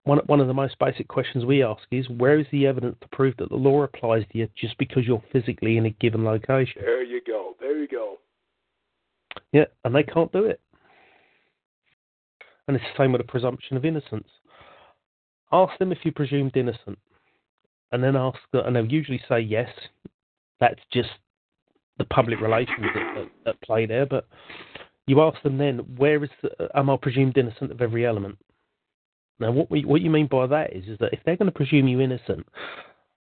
One one of the most basic questions we ask is, where is the evidence to prove that the law applies to you just because you're physically in a given location? There you go. There you go. Yeah, and they can't do it. And it's the same with the presumption of innocence. Ask them if you presumed innocent, and then ask that, and they'll usually say yes. That's just the public relations that, that, that play there. But you ask them then, where is the, am I presumed innocent of every element? Now, what we, what you mean by that is, is that if they're going to presume you innocent,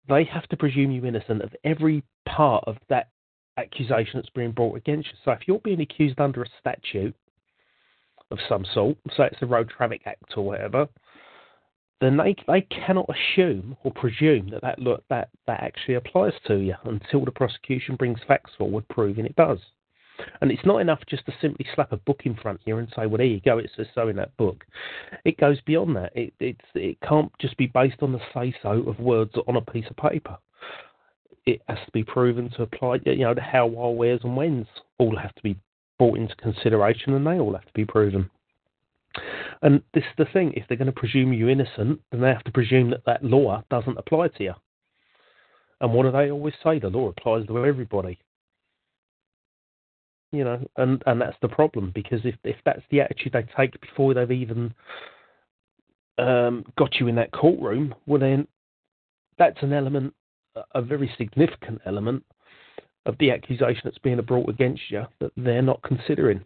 they have to presume you innocent of every part of that accusation that's being brought against you. So if you're being accused under a statute of some sort, say it's the Road Traffic Act or whatever, then they they cannot assume or presume that that, look, that that actually applies to you until the prosecution brings facts forward proving it does. And it's not enough just to simply slap a book in front of you and say, well, there you go, it says so in that book. It goes beyond that. It it's, it can't just be based on the say-so of words on a piece of paper. It has to be proven to apply, you know, the how, why, where's and when's all have to be brought into consideration, and they all have to be proven. And this is the thing. If they're going to presume you innocent, then they have to presume that that law doesn't apply to you. And what do they always say? The law applies to everybody. You know, and, and that's the problem, because if, if that's the attitude they take before they've even um, got you in that courtroom, well then that's an element, a very significant element of the accusation that's being brought against you that they're not considering,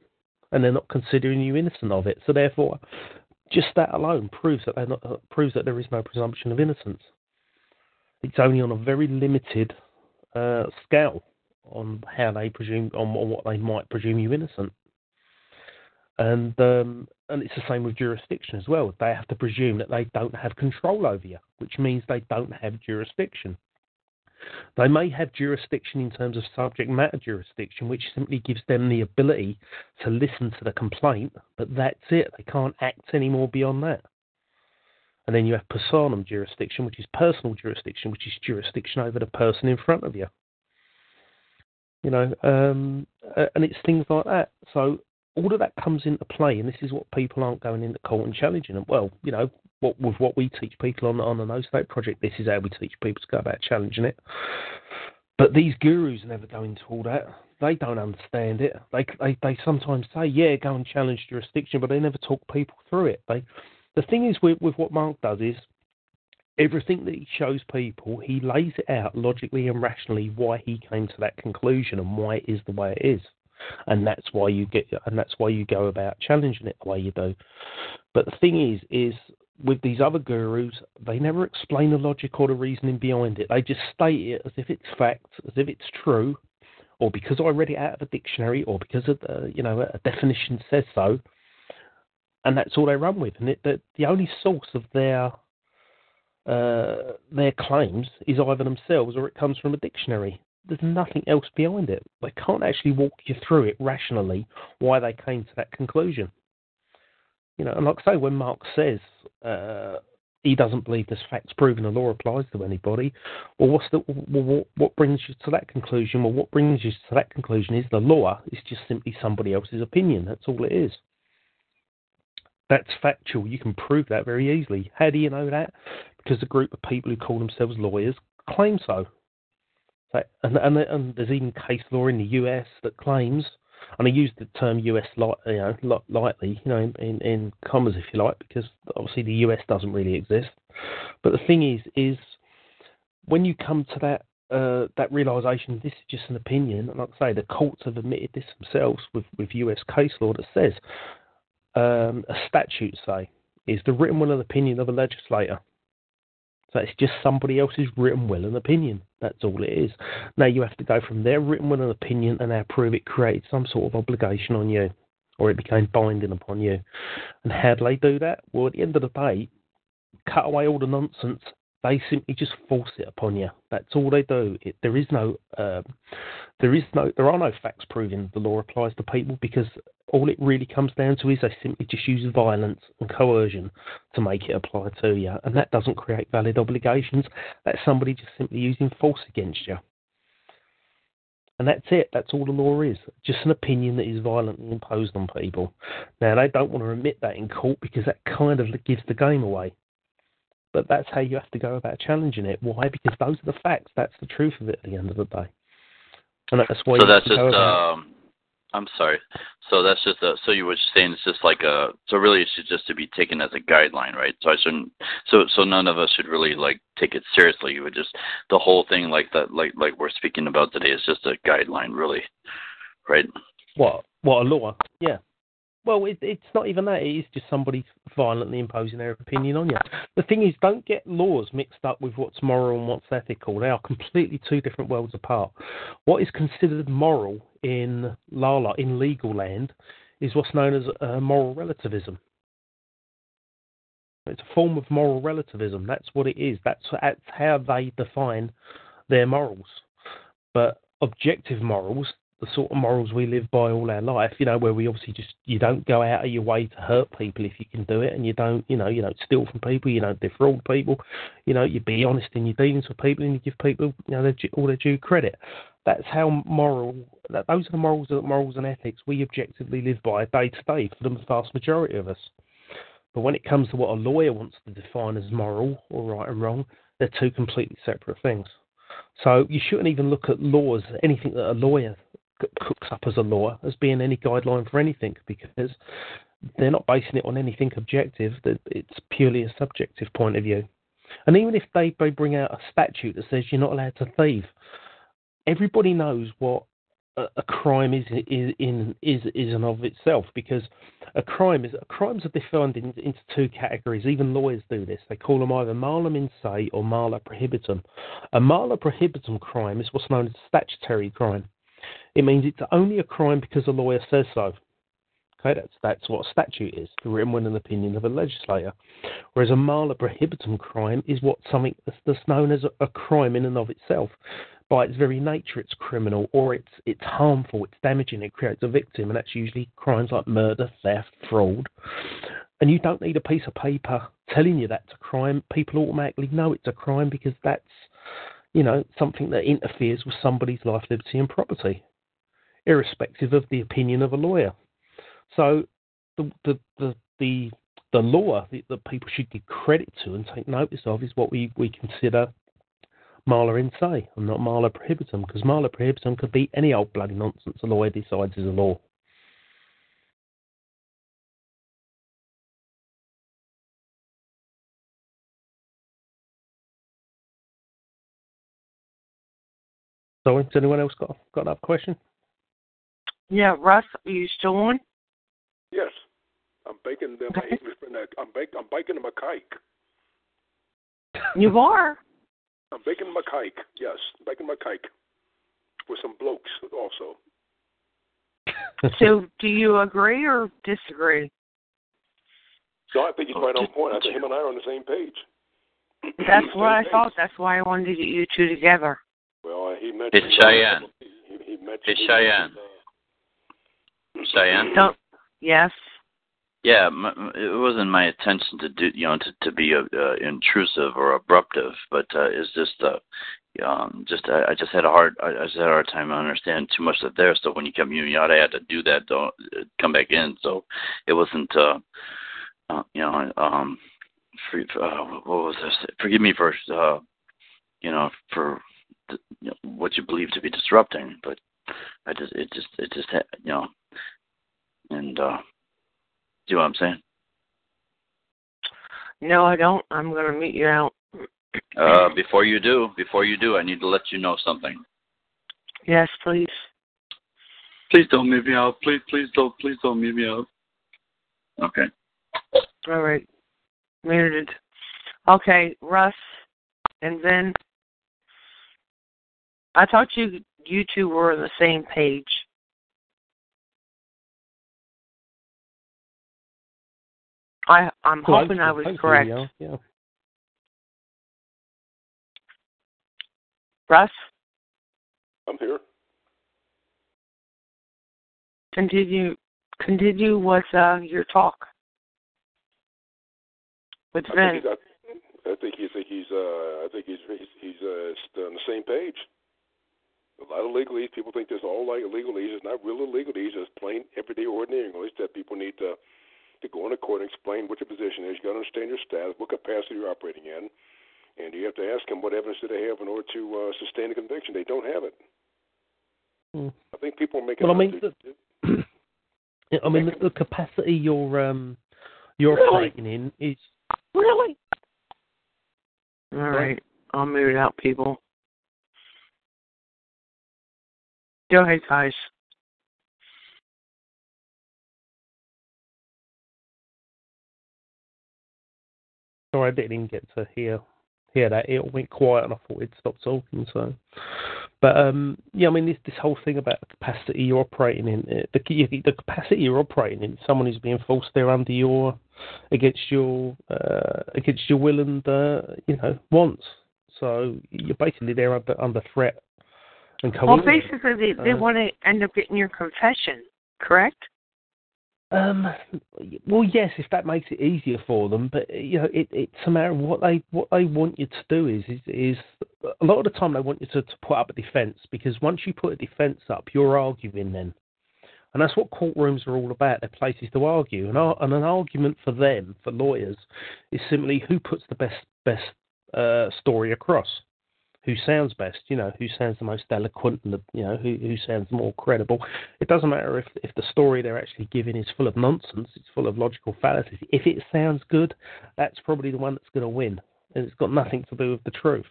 and they're not considering you innocent of it. So therefore, just that alone proves that they're not uh, proves that there is no presumption of innocence. It's only on a very limited uh, scale. On how they presume, on what they might presume you innocent, and um, and it's the same with jurisdiction as well. They have to presume that they don't have control over you, which means they don't have jurisdiction. They may have jurisdiction in terms of subject matter jurisdiction, which simply gives them the ability to listen to the complaint, but that's it. They can't act any more beyond that. And then you have personam jurisdiction, which is personal jurisdiction, which is jurisdiction over the person in front of you. You know, um, and it's things like that. So all of that comes into play, and this is what people aren't going into court and challenging them. Well, you know, what, with what we teach people on, on the No State Project, this is how we teach people to go about challenging it. But these gurus never go into all that. They don't understand it. They they, they sometimes say, yeah, go and challenge jurisdiction, but they never talk people through it. They, the thing is with, with what Mark does is everything that he shows people, he lays it out logically and rationally why he came to that conclusion and why it is the way it is. And that's why you get, and that's why you go about challenging it the way you do. But the thing is, is with these other gurus, they never explain the logic or the reasoning behind it. They just state it as if it's fact, as if it's true, or because I read it out of a dictionary, or because of the, you know, a definition says so, and that's all they run with. And it, the, the only source of their uh, their claims is either themselves or it comes from a dictionary. There's nothing else behind it. They can't actually walk you through it rationally why they came to that conclusion. You know, and like I say, when Mark says uh, he doesn't believe this fact's proven the law applies to anybody, well, what's the, well, what, what brings you to that conclusion? Well, what brings you to that conclusion is the law is just simply somebody else's opinion. That's all it is. That's factual. You can prove that very easily. How do you know that? Because a group of people who call themselves lawyers claim so. So, and, and, and there's even case law in the U S that claims, and I use the term U S light, you know, lightly, you know, in, in, in commas, if you like, because obviously the U S doesn't really exist. But the thing is, is when you come to that uh, that realization, this is just an opinion, and like I say, the courts have admitted this themselves with, with U S case law that says um, a statute, say, is the written will and opinion of a legislator. So it's just somebody else's written will and opinion. That's all it is. Now you have to go from their written will and opinion and now prove it created some sort of obligation on you or it became binding upon you. And how do they do that? Well, at the end of the day, cut away all the nonsense. They simply just force it upon you. That's all they do. It, there is no, um, there is no, there are no facts proving the law applies to people because all it really comes down to is they simply just use violence and coercion to make it apply to you, and that doesn't create valid obligations. That's somebody just simply using force against you, and that's it. That's all the law is. Just an opinion that is violently imposed on people. Now they don't want to admit that in court because that kind of gives the game away. But that's how you have to go about challenging it. Why? Because those are the facts. That's the truth of it at the end of the day. And that's why. So you that's have to just. Go um, I'm sorry. So that's just. A, so you were just saying it's just like a. So really, it should just to be taken as a guideline, right? So I shouldn't. So so none of us should really like take it seriously. You would just the whole thing like that, like like we're speaking about today, is just a guideline, really, right? What what a law? Yeah. Well, it, it's not even that. It is just somebody violently imposing their opinion on you. The thing is, don't get laws mixed up with what's moral and what's ethical. They are completely two different worlds apart. What is considered moral in Lala, in legal land, is what's known as uh, moral relativism. It's a form of moral relativism. That's what it is. That's, that's how they define their morals. But objective morals, the sort of morals we live by all our life, you know, where we obviously just, you don't go out of your way to hurt people if you can do it, and you don't, you know, you don't steal from people, you don't defraud people, you know, you be honest in your dealings with people, and you give people, you know, their, all their due credit. That's how moral, that, those are the morals, morals and ethics we objectively live by day to day for the vast majority of us. But when it comes to what a lawyer wants to define as moral or right and wrong, they're two completely separate things. So you shouldn't even look at laws, anything that a lawyer cooks up as a law as being any guideline for anything, because they're not basing it on anything objective. That it's purely a subjective point of view. And even if they bring out a statute that says you're not allowed to thieve, everybody knows what a crime is is in is is and of itself, because a crime is a crimes are defined in, into two categories. Even lawyers do this. They call them either malum in se or mala prohibitum. A mala prohibitum crime is what's known as a statutory crime. It means it's only a crime because a lawyer says so. Okay, that's that's what a statute is, the written will and opinion of a legislator. Whereas a mala prohibitum crime is what something that's, that's known as a, a crime in and of itself. By its very nature, it's criminal, or it's it's harmful, it's damaging, it creates a victim, and that's usually crimes like murder, theft, fraud. And you don't need a piece of paper telling you that's a crime. People automatically know it's a crime because that's, you know, something that interferes with somebody's life, liberty, and property, irrespective of the opinion of a lawyer. So the the the the, the law that, that people should give credit to and take notice of is what we, we consider Marla in se and not Marla prohibitum, because Marla prohibitum could be any old bloody nonsense a lawyer decides is a law. Sorry, has anyone else got got that question? Yeah, Russ, are you still on? Yes, I'm baking them. Okay. English, I'm baking. I'm baking them a cake. You are. I'm baking my cake, yes. Baking my cake with some blokes also. So do you agree or disagree? No, I think he's right on point. I think him and I are on the same page. That's what I page. thought. That's why I wanted to get you two together. Well, he mentioned... It's Cheyenne. He, he mentioned it's Cheyenne. Uh, Cheyenne? Don't, yes? Yeah, it wasn't my intention to do, you know, to, to be uh, intrusive or abruptive, but uh, it's just, uh, um, just I, I just had a hard, I, I just had a hard time to understand too much of there. So when you come, you know, I had to do that, don't come back in. So it wasn't, uh, uh, you know, um, free, uh, what was this? Forgive me for, uh, you know, for you know, what you believe to be disrupting, but I just, it just, it just, you know, and. Uh, Do you know what I'm saying? No, I don't. I'm going to meet you out. uh, before you do, before you do, I need to let you know something. Yes, please. Please don't meet me out. Please, please don't, please don't meet me out. Okay. All right. Muted. Okay, Russ, and then I thought you you two were on the same page. I, I'm well, hoping I was correct. Yeah. Russ? I'm here. Continue continue with uh, your talk with Vin. I think he's I think he's uh, I think he's he's, he's uh, on the same page. A lot of legalese, people think there's all like legalese. It's not real legalese. It's plain everyday ordinary English that people need to. to go in a court and explain what your position is. You've got to understand your status, what capacity you're operating in, and you have to ask them what evidence do they have in order to uh, sustain a conviction. They don't have it. Hmm. I think people are making... Well, I mean, the, to, I mean the, the capacity you're, um, you're really? operating in is... Really? All right. I'll move it out, people. Go ahead, guys. Sorry, I didn't get to hear hear that. It went quiet, and I thought it stopped talking. So, but um, yeah, I mean, this this whole thing about the capacity you're operating in, the the capacity you're operating in, someone who's being forced there under your against your uh, against your will and uh, you know wants. So you're basically there under under threat and coercion. Well, basically, they, they uh, want to end up getting your confession, correct? Um, well, yes, if that makes it easier for them, but you know, it, it's a matter of what they what they want you to do is is, is a lot of the time they want you to, to put up a defence, because once you put a defence up, you're arguing then, and that's what courtrooms are all about. They're places to argue, and, and an argument for them, for lawyers, is simply who puts the best best uh, story across, who sounds best, you know, who sounds the most eloquent, and the, you know, who, who sounds more credible. It doesn't matter if, if the story they're actually giving is full of nonsense, it's full of logical fallacies. If it sounds good, that's probably the one that's going to win, and it's got nothing to do with the truth.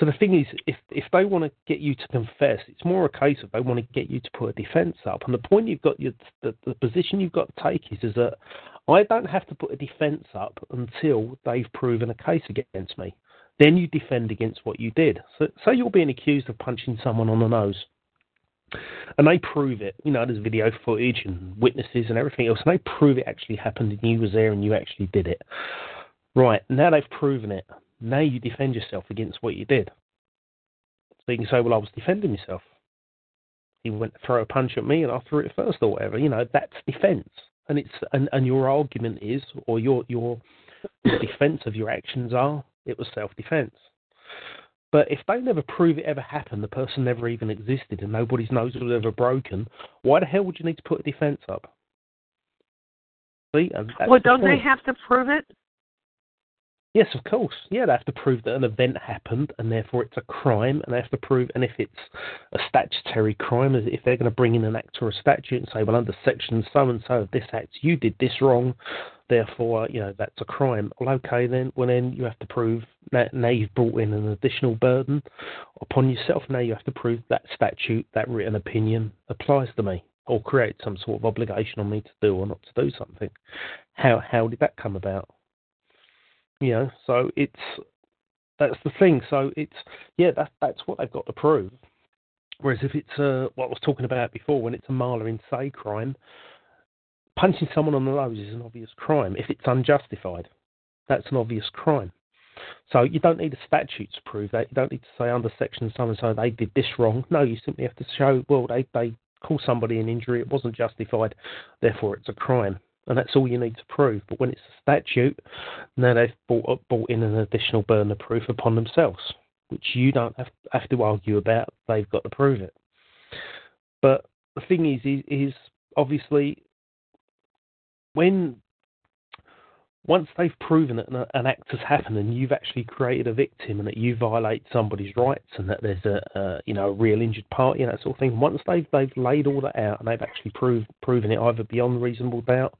So the thing is, if if they want to get you to confess, it's more a case of they want to get you to put a defence up. And the point you've got, your, the, the position you've got to take is, is that I don't have to put a defence up until they've proven a case against me. Then you defend against what you did. So, so you're being accused of punching someone on the nose, and they prove it. You know, there's video footage and witnesses and everything else, and they prove it actually happened and you was there and you actually did it. Right, now they've proven it. Now you defend yourself against what you did. So you can say, well, I was defending myself. He went to throw a punch at me and I threw it first or whatever. You know, that's defence. And it's and, and your argument is, or your your, your defence of your actions are, it was self-defense. But if they never prove it ever happened, the person never even existed, and nobody's nose was ever broken, why the hell would you need to put a defense up? See, well, don't the they have to prove it? Yes, of course. Yeah, they have to prove that an event happened, and therefore it's a crime, and they have to prove, and if it's a statutory crime, if they're going to bring in an act or a statute and say, well, under section so-and-so of this act, you did this wrong, therefore, you know, that's a crime. Well, okay, then, well, then you have to prove, that now you've brought in an additional burden upon yourself. Now you have to prove that statute, that written opinion applies to me, or create some sort of obligation on me to do or not to do something. How how did that come about? You know, so it's, that's the thing. So it's, yeah, that, that's what they've got to prove. Whereas if it's, uh, what I was talking about before, when it's a Marla in Say crime, punching someone on the nose is an obvious crime. If it's unjustified, that's an obvious crime. So you don't need a statute to prove that. You don't need to say under section so-and-so they did this wrong. No, you simply have to show, well, they, they call somebody an injury, it wasn't justified, therefore it's a crime. And that's all you need to prove. But when it's a statute, now they've brought, up, brought in an additional burden of proof upon themselves, which you don't have, have to argue about. They've got to prove it. But the thing is, is, is obviously, when once they've proven that an, an act has happened and you've actually created a victim and that you violate somebody's rights and that there's a, a you know a real injured party and that sort of thing, once they've they've laid all that out and they've actually proved proven it either beyond reasonable doubt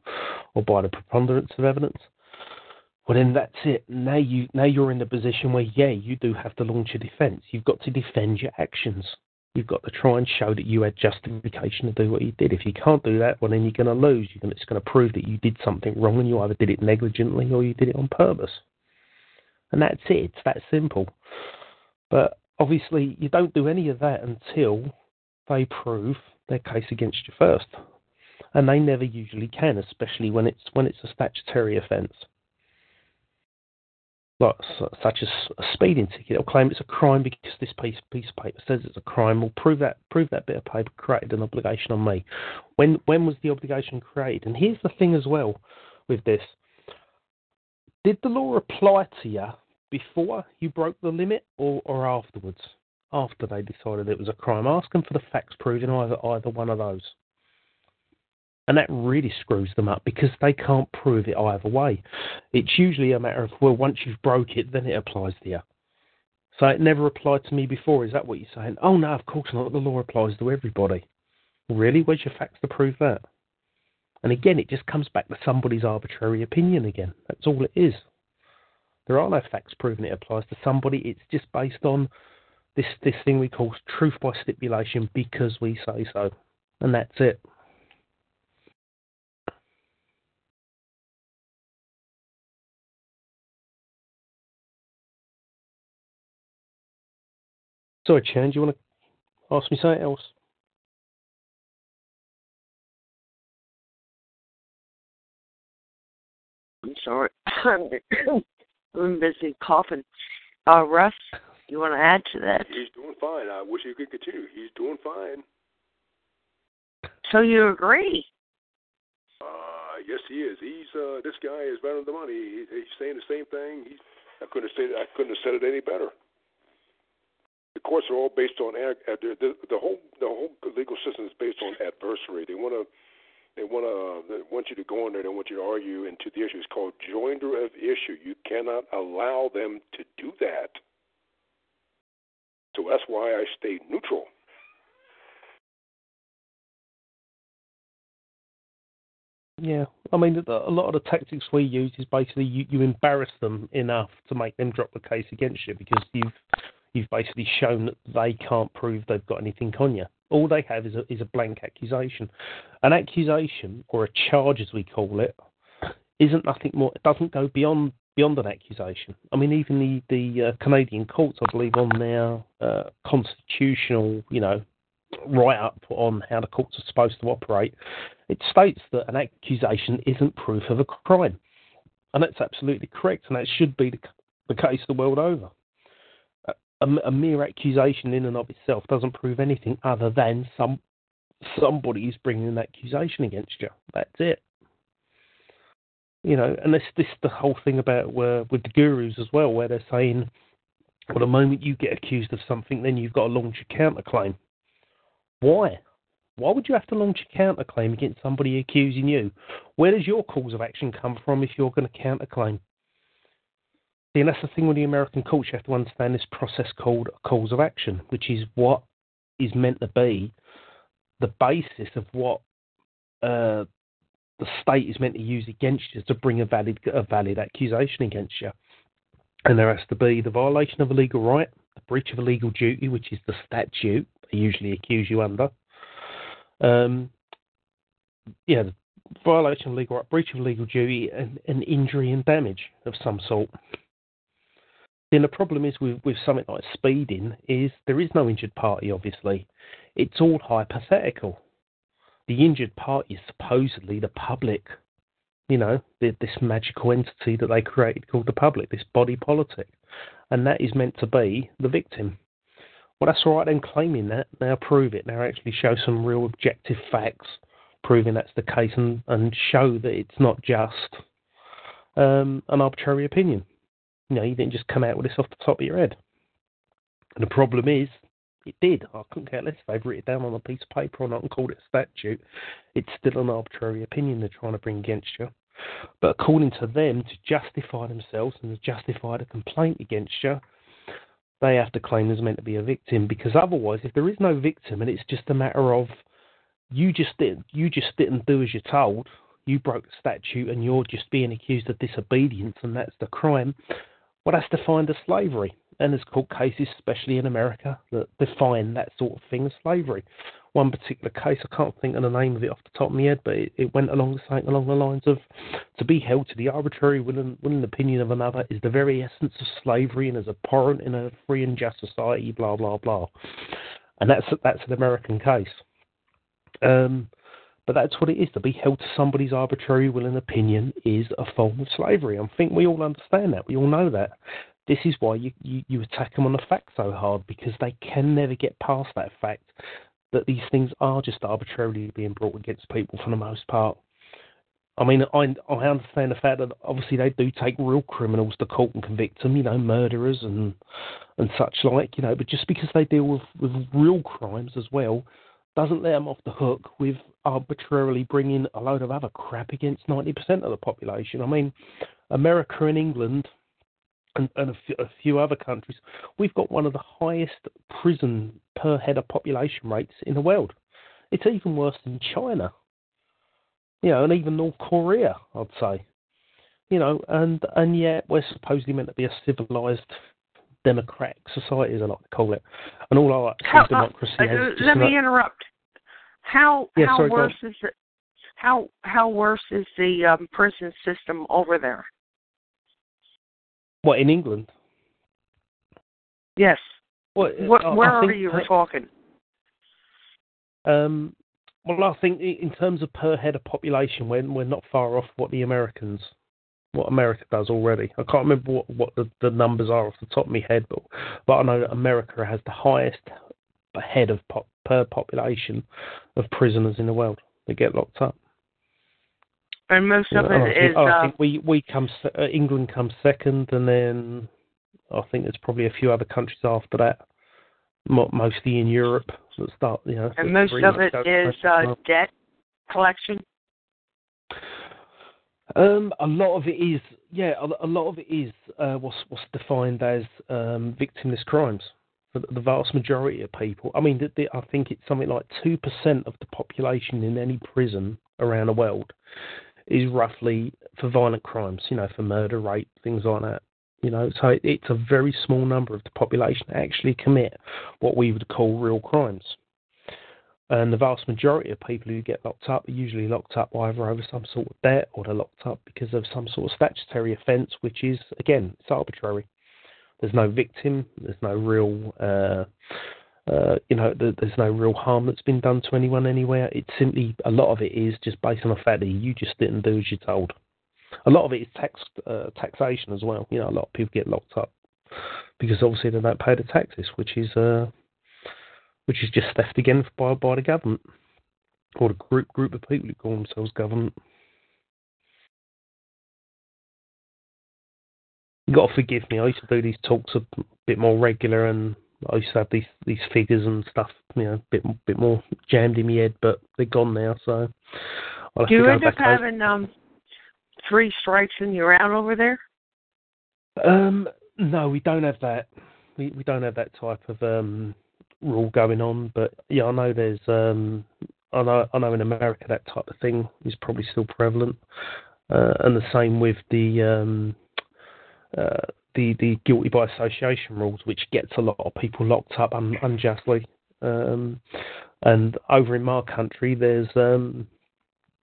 or by the preponderance of evidence, well then that's it. Now you now you're in the position where yeah you do have to launch a defence. You've got to defend your actions. You've got to try and show that you had justification to do what you did. If you can't do that, well, then you're going to lose. You're going to, it's going to prove that you did something wrong and you either did it negligently or you did it on purpose. And that's it. It's that simple. But obviously, you don't do any of that until they prove their case against you first. And they never usually can, especially when it's when it's a statutory offence. Like, such as a speeding ticket, they'll claim it's a crime because this piece, piece of paper says it's a crime. Well, prove that prove that bit of paper created an obligation on me. When when was the obligation created? And here's the thing as well with this: did the law apply to you before you broke the limit, or, or afterwards? After they decided it was a crime, ask them for the facts proving either either one of those. And that really screws them up because they can't prove it either way. It's usually a matter of, well, once you've broke it, then it applies to you. So it never applied to me before. Is that what you're saying? Oh, no, of course not. The law applies to everybody. Really? Where's your facts to prove that? And again, it just comes back to somebody's arbitrary opinion again. That's all it is. There are no facts proving it applies to somebody. It's just based on this, this thing we call truth by stipulation because we say so. And that's it. Sorry, Chan, do you want to ask me something else? I'm sorry. I'm busy coughing. Uh, Russ, you want to add to that? He's doing fine. I wish he could continue. He's doing fine. So you agree? Uh, yes, he is. He's uh, this guy is right on the money. He, he's saying the same thing. He's, I couldn't have said I couldn't have said it any better. The courts are all based on uh, the, the whole the whole legal system is based on adversary. They want to they want to they want you to go in there. They want you to argue into the issue. It's called joinder of issue. You cannot allow them to do that. So that's why I stayed neutral. Yeah, I mean, a lot of the tactics we use is basically you, you embarrass them enough to make them drop the case against you because you've. You've basically shown that they can't prove they've got anything on you. All they have is a, is a blank accusation. An accusation, or a charge as we call it, isn't nothing more. It doesn't go beyond beyond an accusation. I mean, even the the uh, Canadian courts, I believe, on their uh, constitutional, you know, write-up on how the courts are supposed to operate, it states that an accusation isn't proof of a crime, and that's absolutely correct, and that should be the, the case the world over. A mere accusation in and of itself doesn't prove anything other than some somebody is bringing an accusation against you. That's it. You know, and this this the whole thing about uh, with the gurus as well, where they're saying, well, the moment you get accused of something, then you've got to launch a counterclaim. Why? Why would you have to launch a counterclaim against somebody accusing you? Where does your cause of action come from if you're going to counterclaim? See, and that's the thing with the American culture. You have to understand this process called a cause of action, which is what is meant to be the basis of what uh, the state is meant to use against you to bring a valid a valid accusation against you. And there has to be the violation of a legal right, the breach of a legal duty, which is the statute they usually accuse you under. Um, yeah, the violation of legal right, breach of legal duty, and, and injury and damage of some sort. Then the problem is with, with something like speeding is there is no injured party, obviously. It's all hypothetical. The injured party is supposedly the public, you know, the, this magical entity that they created called the public, this body politic. And that is meant to be the victim. Well, that's all right then, claiming that. Now prove it. Now actually show some real objective facts proving that's the case, and, and show that it's not just um, an arbitrary opinion. You know, you didn't just come out with this off the top of your head. And the problem is, it did. I couldn't care less if they've written it down on a piece of paper or not and called it a statute. It's still an arbitrary opinion they're trying to bring against you. But according to them, to justify themselves and to justify the complaint against you, they have to claim there's meant to be a victim, because otherwise, if there is no victim and it's just a matter of you just didn't, you just didn't do as you're told, you broke the statute and you're just being accused of disobedience and that's the crime, well, that's defined as slavery. And there's court cases, especially in America, that define that sort of thing as slavery. One particular case, I can't think of the name of it off the top of my head, but it, it went along the, along the lines of, to be held to the arbitrary will and, will and opinion of another is the very essence of slavery and is abhorrent in a free and just society, blah, blah, blah. And that's that's an American case. Um, but that's what it is. To be held to somebody's arbitrary will and opinion is a form of slavery. I think we all understand that. We all know that. This is why you, you, you attack them on the fact so hard, because they can never get past that fact that these things are just arbitrarily being brought against people for the most part. I mean, I, I understand the fact that obviously they do take real criminals to court and convict them, you know, murderers and and such like, you know, but just because they deal with, with real crimes as well doesn't let them off the hook with arbitrarily bringing a load of other crap against ninety percent of the population. I mean, America and England... and, and a, few, a few other countries, we've got one of the highest prison per head of population rates in the world. It's even worse than China, you know, and even North Korea, I'd say. You know, and, and yet we're supposedly meant to be a civilized, democratic society, as I like to call it. And all I like to call democracy... Uh, uh, let me like... interrupt. How yeah, how sorry, worse is it? How how worse is the um, prison system over there? What, in England? Yes. What, what, I, where I think, are you I, talking? Um, well, I think in terms of per head of population, we're, we're not far off what the Americans, what America does already. I can't remember what, what the, the numbers are off the top of my head, but, but I know that America has the highest head of pop, per population of prisoners in the world that get locked up. And most of it is... Oh, I think we, we come, uh, England comes second, and then I think there's probably a few other countries after that, mostly in Europe, that start, you know... And most of it is uh, debt collection? Um, a lot of it is, yeah, a, a lot of it is uh, what's, what's defined as um, victimless crimes. The vast majority of people, I mean, the, the, I think it's something like two percent of the population in any prison around the world is roughly for violent crimes, you know, for murder, rape, things like that, you know. So it, it's a very small number of the population that actually commit what we would call real crimes. And the vast majority of people who get locked up are usually locked up either over some sort of debt, or they're locked up because of some sort of statutory offence, which is, again, it's arbitrary. There's no victim. There's no real, uh, uh, you know, th- there's no real harm that's been done to anyone anywhere. It's simply, a lot of it is just based on the fact that you just didn't do as you're told. A lot of it is tax uh, taxation as well. You know, a lot of people get locked up because obviously they don't pay the taxes, which is uh, which is just theft again by by the government, or the group group of people who call themselves government. You've got to forgive me. I used to do these talks a bit more regular, and I used to have these, these figures and stuff, you know, a bit, bit more jammed in my head, but they're gone now, so... I'll have Do to you go end up having um, three strikes and you're out over there? Um, no, we don't have that. We, we don't have that type of um, rule going on. But yeah, I know there's. Um, I know. I know in America that type of thing is probably still prevalent, uh, and the same with the um, uh, the the guilty by association rules, which gets a lot of people locked up un- unjustly. Um, and over in my country, there's um,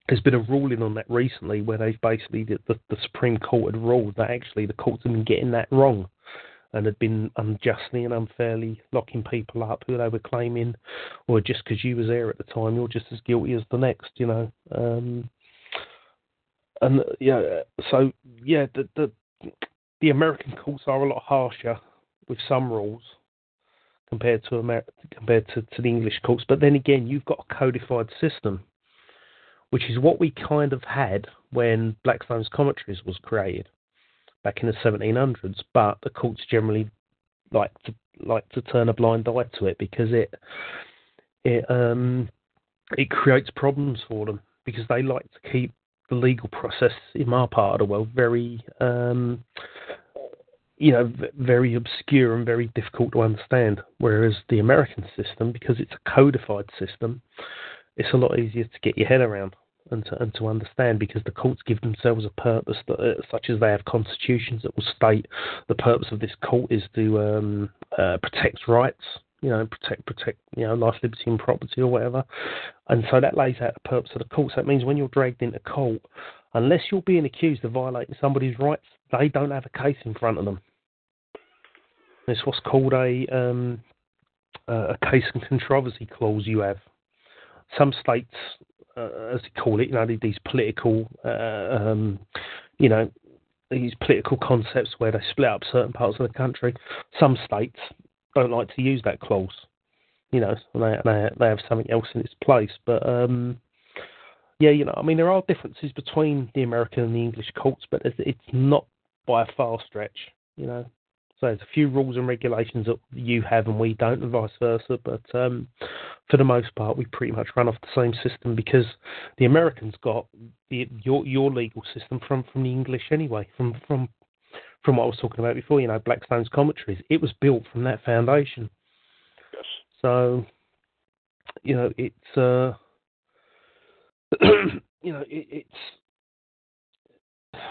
there's been a ruling on that recently where they've basically the, the, the Supreme Court had ruled that actually the courts had been getting that wrong and had been unjustly and unfairly locking people up who they were claiming, or just because you was there at the time, you're just as guilty as the next, you know. Um, and yeah, so yeah, the, the the American courts are a lot harsher with some rules compared to Amer- compared to, to the English courts. But then again, you've got a codified system, which is what we kind of had when Blackstone's Commentaries was created back in the seventeen hundreds. But the courts generally like to like to turn a blind eye to it because it it um it creates problems for them, because they like to keep the legal process in our part of the world very um. you know, very obscure and very difficult to understand. Whereas the American system, because it's a codified system, it's a lot easier to get your head around and to, and to understand, because the courts give themselves a purpose, that, uh, such as they have constitutions that will state the purpose of this court is to um, uh, protect rights, you know, protect, protect, you know, life, liberty and property or whatever. And so that lays out the purpose of the court. So that means when you're dragged into court, unless you're being accused of violating somebody's rights, they don't have a case in front of them. It's what's called a um, uh, a case and controversy clause you have. Some states, uh, as they call it, you know, these political, uh, um, you know, these political concepts where they split up certain parts of the country. Some states don't like to use that clause, you know, and they, they, they have something else in its place. But um, yeah, you know, I mean, there are differences between the American and the English courts, but it's, it's not by a far stretch, you know. So there's a few rules and regulations that you have and we don't, and vice versa. But um, for the most part, we pretty much run off the same system, because the Americans got the, your your legal system from, from the English anyway, from, from from what I was talking about before, you know, Blackstone's Commentaries. It was built from that foundation. Yes. So, you know, it's, uh, you know, it, it's,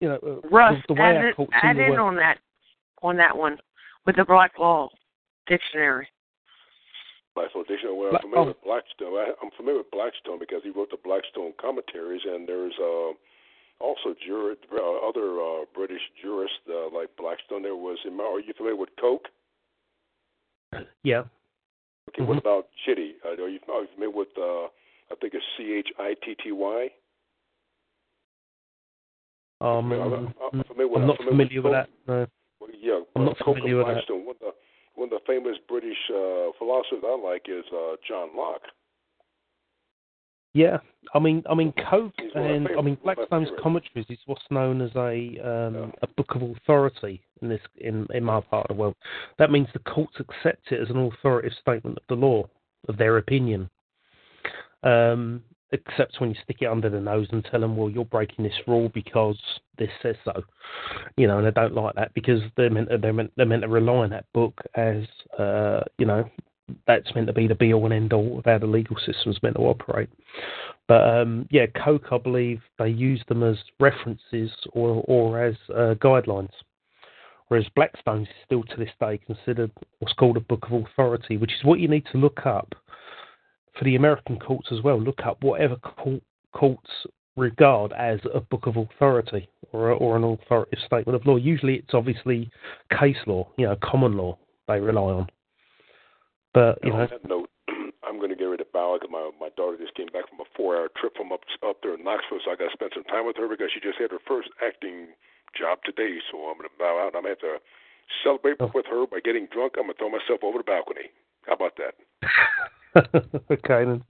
you know, Russ, the way our courts add in on that. On that one, with the Black Law Dictionary. Black Law Dictionary. Well, I'm familiar oh. with Blackstone. I, I'm familiar with Blackstone because he wrote the Blackstone Commentaries, and there's uh, also jur- uh, other uh, British jurists uh, like Blackstone. There was. Are you familiar with Coke? Yeah. Okay. Mm-hmm. What about Chitty? Uh, are, you, are you familiar with? Uh, I think it's C H I T T Y. Um, I'm, I'm, I'm, familiar with, I'm not I'm familiar, familiar with, with that. No. Yeah, I'm not familiar with that. One of the, one of the famous British uh, philosophers I like is uh, John Locke. Yeah, I mean, I mean, Coke and I mean Blackstone's Commentaries is what's known as a um, yeah. a book of authority in this in, in my part of the world. That means the courts accept it as an authoritative statement of the law, of their opinion. Um, except when you stick it under the nose and tell them, well, you're breaking this rule because this says so, you know, and they don't like that, because they're meant to, they're meant, they're meant to rely on that book as, uh, you know, that's meant to be the be-all and end-all of how the legal system's meant to operate. But, um, yeah, Coke, I believe, they use them as references or, or as uh, guidelines, whereas Blackstone is still to this day considered what's called a book of authority, which is what you need to look up. For the American courts as well, look up whatever court, courts regard as a book of authority or or an authoritative statement of law. Usually it's obviously case law, you know, common law they rely on. But, you know. On that note, I'm going to get rid of Bow because my, my daughter just came back from a four-hour trip from up, up there in Knoxville, so I got to spend some time with her because she just had her first acting job today. So I'm going to bow out. I'm going to have to celebrate oh. with her by getting drunk. I'm going to throw myself over the balcony. How about that? Okay, then.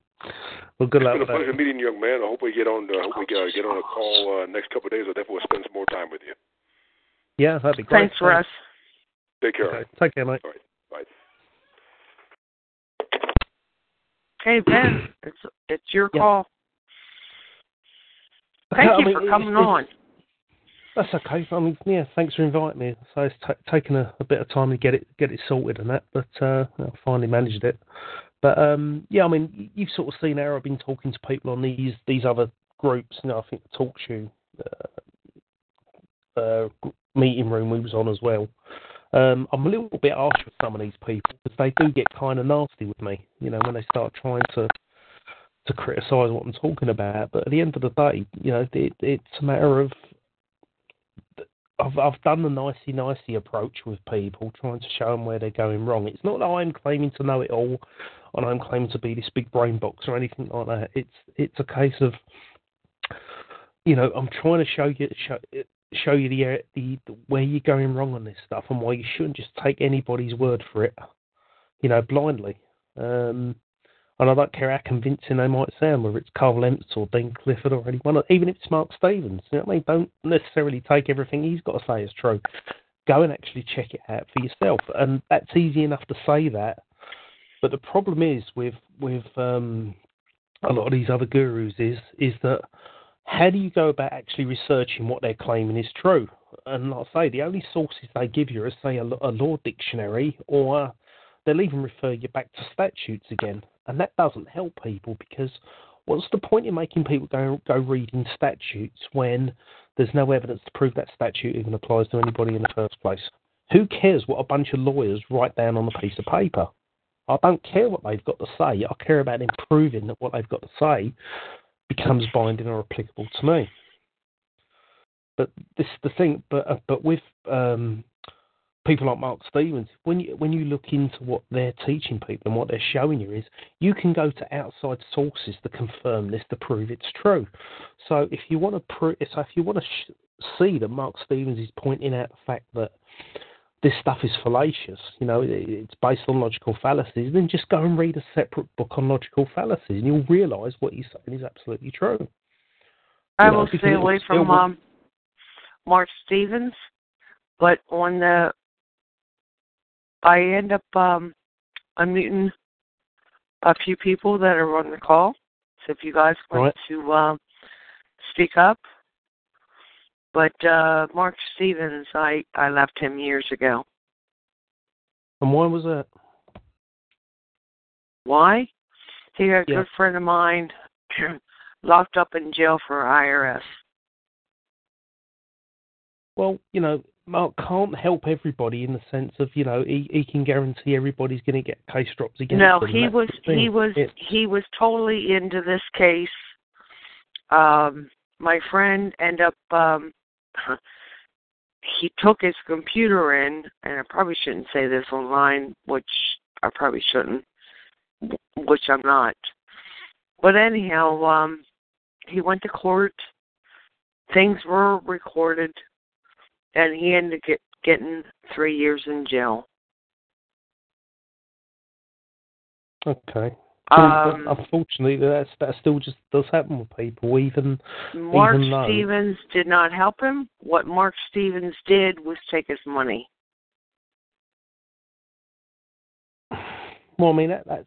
Well, good luck. It's been a pleasure meeting you, young man. I hope we get on. I hope we get on a call uh, next couple of days. I'll definitely spend some more time with you. Yeah, that'd be great. Thanks, Russ. Us. Take care. Okay. Right. Take care, mate. All right. Bye. Hey, Ben, it's it's your yeah. call. Thank I you mean, for coming it's, on. That's okay. I mean, yeah, thanks for inviting me. So it's t- taken a, a bit of time to get it get it sorted and that, but uh, I finally managed it. But um, yeah, I mean, you've sort of seen how I've been talking to people on these these other groups. You know, I think the Talk Show uh, uh, meeting room we was on as well. Um, I'm a little bit harsh with some of these people because they do get kind of nasty with me. You know, when they start trying to. to criticise what I'm talking about, but at the end of the day, you know, it, it's a matter of I've, I've done the nicey-nicey approach with people, trying to show them where they're going wrong. It's not that I'm claiming to know it all, and I'm claiming to be this big brain box or anything like that. It's it's a case of, you know, I'm trying to show you show, show you the, the, the where you're going wrong on this stuff and why you shouldn't just take anybody's word for it, you know, blindly. Um, And I don't care how convincing they might sound, whether it's Cole Lentz or Dean Clifford or anyone, even if it's Mark Stevens. You know what I mean? Don't necessarily take everything he's got to say as true. Go and actually check it out for yourself. And that's easy enough to say that. But the problem is with with um, a lot of these other gurus is is that how do you go about actually researching what they're claiming is true? And like I say, the only sources they give you are, say, a, a law dictionary, or they'll even refer you back to statutes again. And that doesn't help people, because what's the point in making people go go reading statutes when there's no evidence to prove that statute even applies to anybody in the first place? Who cares what a bunch of lawyers write down on a piece of paper? I don't care what they've got to say. I care about improving that what they've got to say becomes binding or applicable to me. But this is the thing. But uh, but with um, people like Mark Stevens, when you when you look into what they're teaching people and what they're showing you, is you can go to outside sources to confirm this, to prove it's true. So if you want to pro- so if you want to sh- see that Mark Stevens is pointing out the fact that this stuff is fallacious, you know, it, it's based on logical fallacies, then just go and read a separate book on logical fallacies, and you'll realise what he's saying is absolutely true. I you know, will stay away from um, Mark Stevens, but on the I end up um, unmuting a few people that are on the call. So if you guys want right. to um, speak up. But uh, Mark Stevens, I, I left him years ago. And why was that? Why? He had a yeah. good friend of mine locked up in jail for I R S. Well, you know, Mark can't help everybody in the sense of, you know, he, he can guarantee everybody's going to get case drops against him. No, he was he was yeah. he was totally into this case. Um, my friend ended up um, he took his computer in, and I probably shouldn't say this online, which I probably shouldn't, which I'm not. But anyhow, um, he went to court. Things were recorded. And he ended up get, getting three years in jail. Okay. Um, Unfortunately, that's, that still just does happen with people, even Mark even Stevens did not help him. What Mark Stevens did was take his money. Well, I mean, that, that's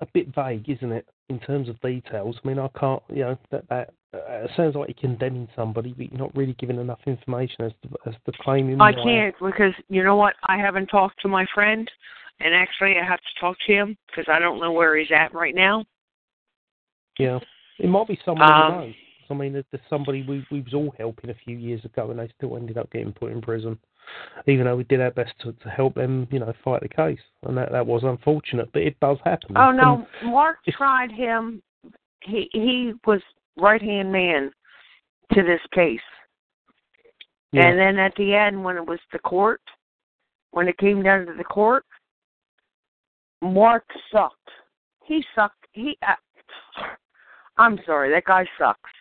a bit vague, isn't it, in terms of details? I mean, I can't, you know, that... that It sounds like you're condemning somebody, but you're not really giving enough information as to, as to claiming. I can't, because, you know what, I haven't talked to my friend, and actually I have to talk to him, because I don't know where he's at right now. Yeah. It might be someone um, you know. I mean, there's somebody we, we was all helping a few years ago, and they still ended up getting put in prison, even though we did our best to, to help them, you know, fight the case. And that, that was unfortunate, but it does happen. Oh, no, and Mark tried him. He, he was... right-hand man to this case. Yeah. And then at the end, when it was the court, when it came down to the court, Mark sucked. He sucked. He. Uh, I'm sorry, that guy sucks.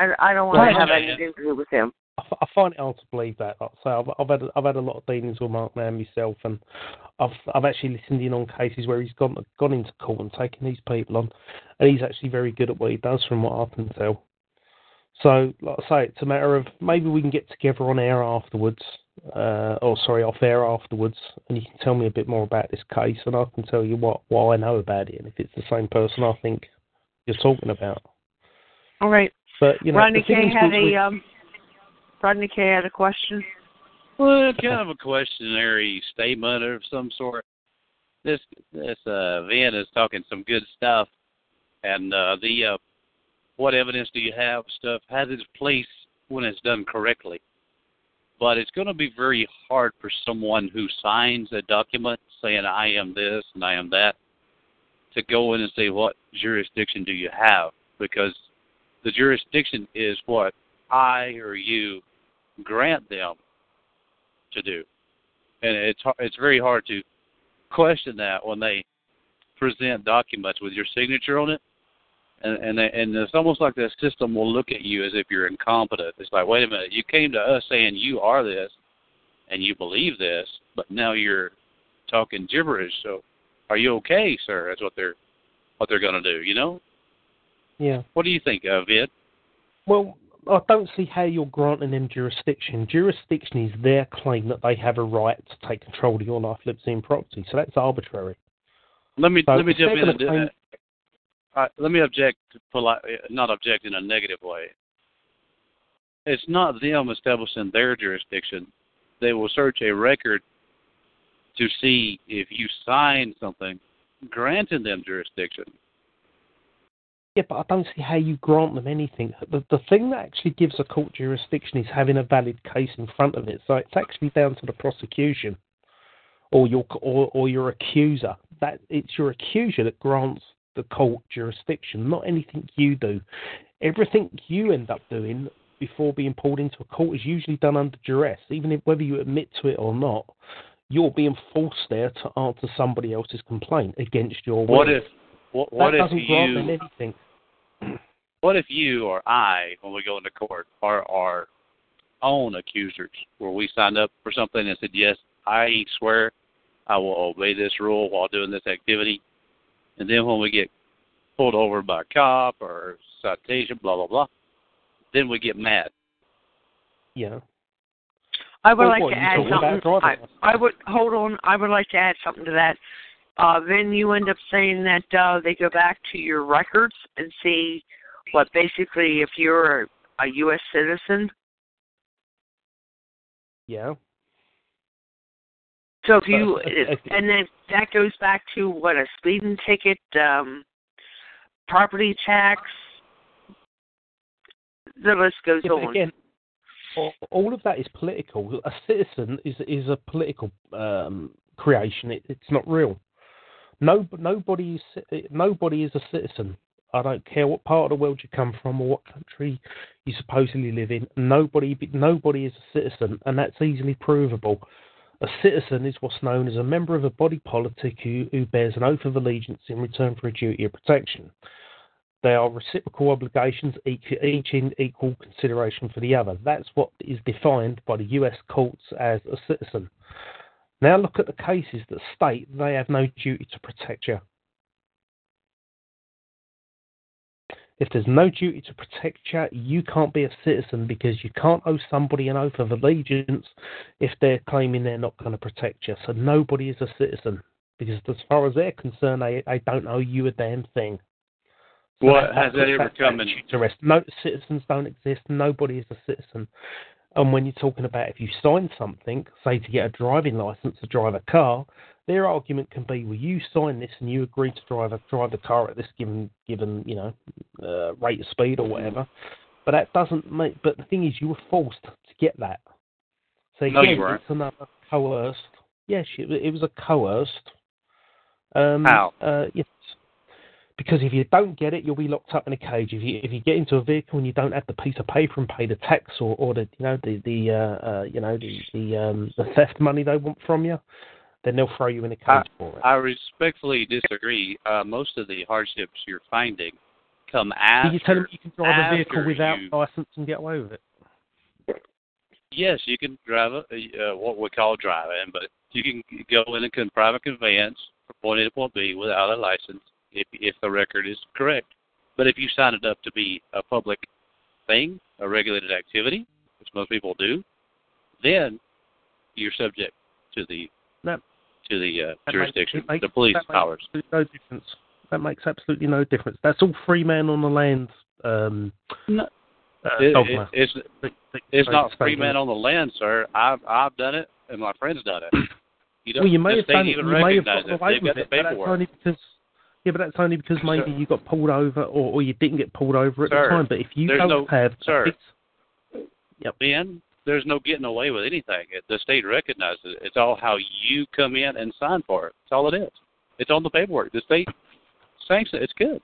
I, I don't want right. to have anything to do with him. I, f- I find it hard to believe that. So I've, I've had I've had a lot of dealings with Mark now myself, and I've I've actually listened in on cases where he's gone gone into court and taken these people on, and he's actually very good at what he does, from what I can tell. So, like I say, it's a matter of maybe we can get together on air afterwards, uh, or sorry, off air afterwards, and you can tell me a bit more about this case, and I can tell you what what I know about it, and if it's the same person I think you're talking about. All right. But you know, Ronnie K had a. Rodney K. had a question. Well, kind of a questionary statement of some sort. This this uh, Vin is talking some good stuff, and uh, the uh, what evidence do you have stuff has its place when it's done correctly. But it's going to be very hard for someone who signs a document saying I am this and I am that to go in and say what jurisdiction do you have, because the jurisdiction is what I or you grant them to do. And it's it's very hard to question that when they present documents with your signature on it. And and, they, and it's almost like the system will look at you as if you're incompetent. It's like, wait a minute, you came to us saying you are this and you believe this, but now you're talking gibberish. So are you okay, sir? That's what they're what they're going to do, you know? Yeah. What do you think of it? Well, I don't see how you're granting them jurisdiction. Jurisdiction is their claim that they have a right to take control of your life, liberty, and property. So that's arbitrary. Let me so let me jump in and do that. Uh, let me object, not object in a negative way. It's not them establishing their jurisdiction. They will search a record to see if you signed something granting them jurisdiction. Yeah, but I don't see how you grant them anything. The, the thing that actually gives a court jurisdiction is having a valid case in front of it. So it's actually down to the prosecution or your or, or your accuser. That it's your accuser that grants the court jurisdiction, not anything you do. Everything you end up doing before being pulled into a court is usually done under duress, even if whether you admit to it or not. You're being forced there to answer somebody else's complaint against your will. What if what, what that if doesn't grant them anything. What if you or I, when we go into court, are our own accusers, where we signed up for something and said, yes, I swear I will obey this rule while doing this activity. And then when we get pulled over by a cop or citation, blah, blah, blah, then we get mad. Yeah. I would well, like what, to add something. I, I would, hold on. I would like to add something to that. Uh, then you end up saying that uh, they go back to your records and see what basically if you're a, a U S citizen. Yeah. So if you, and then that goes back to what, a speeding ticket, um, property tax, the list goes yeah, on. Again, all of that is political. A citizen is is a political um, creation. It, it's not real. No, nobody is nobody is a citizen. I don't care what part of the world you come from or what country you supposedly live in. Nobody nobody is a citizen, and that's easily provable. A citizen is what's known as a member of a body politic who, who bears an oath of allegiance in return for a duty of protection. They are reciprocal obligations, each, each in equal consideration for the other. That's what is defined by the U S courts as a citizen. Now look at the cases that state they have no duty to protect you. If there's no duty to protect you, you can't be a citizen because you can't owe somebody an oath of allegiance if they're claiming they're not going to protect you. So nobody is a citizen because as far as they're concerned, they, they don't owe you a damn thing. So what that, has that ever come in? No, citizens don't exist. Nobody is a citizen. And when you're talking about if you sign something, say to get a driving license to drive a car, their argument can be, well, you sign this and you agree to drive a, drive the car at this given given you know uh, rate of speed or whatever. But that doesn't make. But the thing is, you were forced to get that. So no, again, you weren't. It's another coerced. Yes, it, it was a coerced. Um, How? Uh, yes. Because if you don't get it, you'll be locked up in a cage. If you if you get into a vehicle and you don't have the piece of paper and pay the tax or, or the you know the the uh, uh, you know the the, um, the theft money they want from you, then they'll throw you in a cage I, for it. I respectfully disagree. Uh, most of the hardships you're finding come after. Did you tell them you can drive a vehicle without you, license and get away with it? Yes, you can drive a, uh, what we call driving, but you can go in a private conveyance from point A to point B without a license if if the record is correct. But if you sign it up to be a public thing, a regulated activity, which most people do, then you're subject to the no. to the uh, jurisdiction, makes, makes, the police that powers. No difference. That makes absolutely no difference. That's all free man on the land um, no. It, it, it's it's not free man on the land, sir. I've I've done it, and my friend's done it. You don't. Well, you may have done it. You may have got away with it, but that's only because yeah, but that's only because maybe sir. you got pulled over, or, or you didn't get pulled over at sir, the time. But if you don't no, have, sir, yep. Ben, there's no getting away with anything. The state recognizes it. It's all how you come in and sign for it. That's all it is. It's on the paperwork. The state sanctions it. It's good.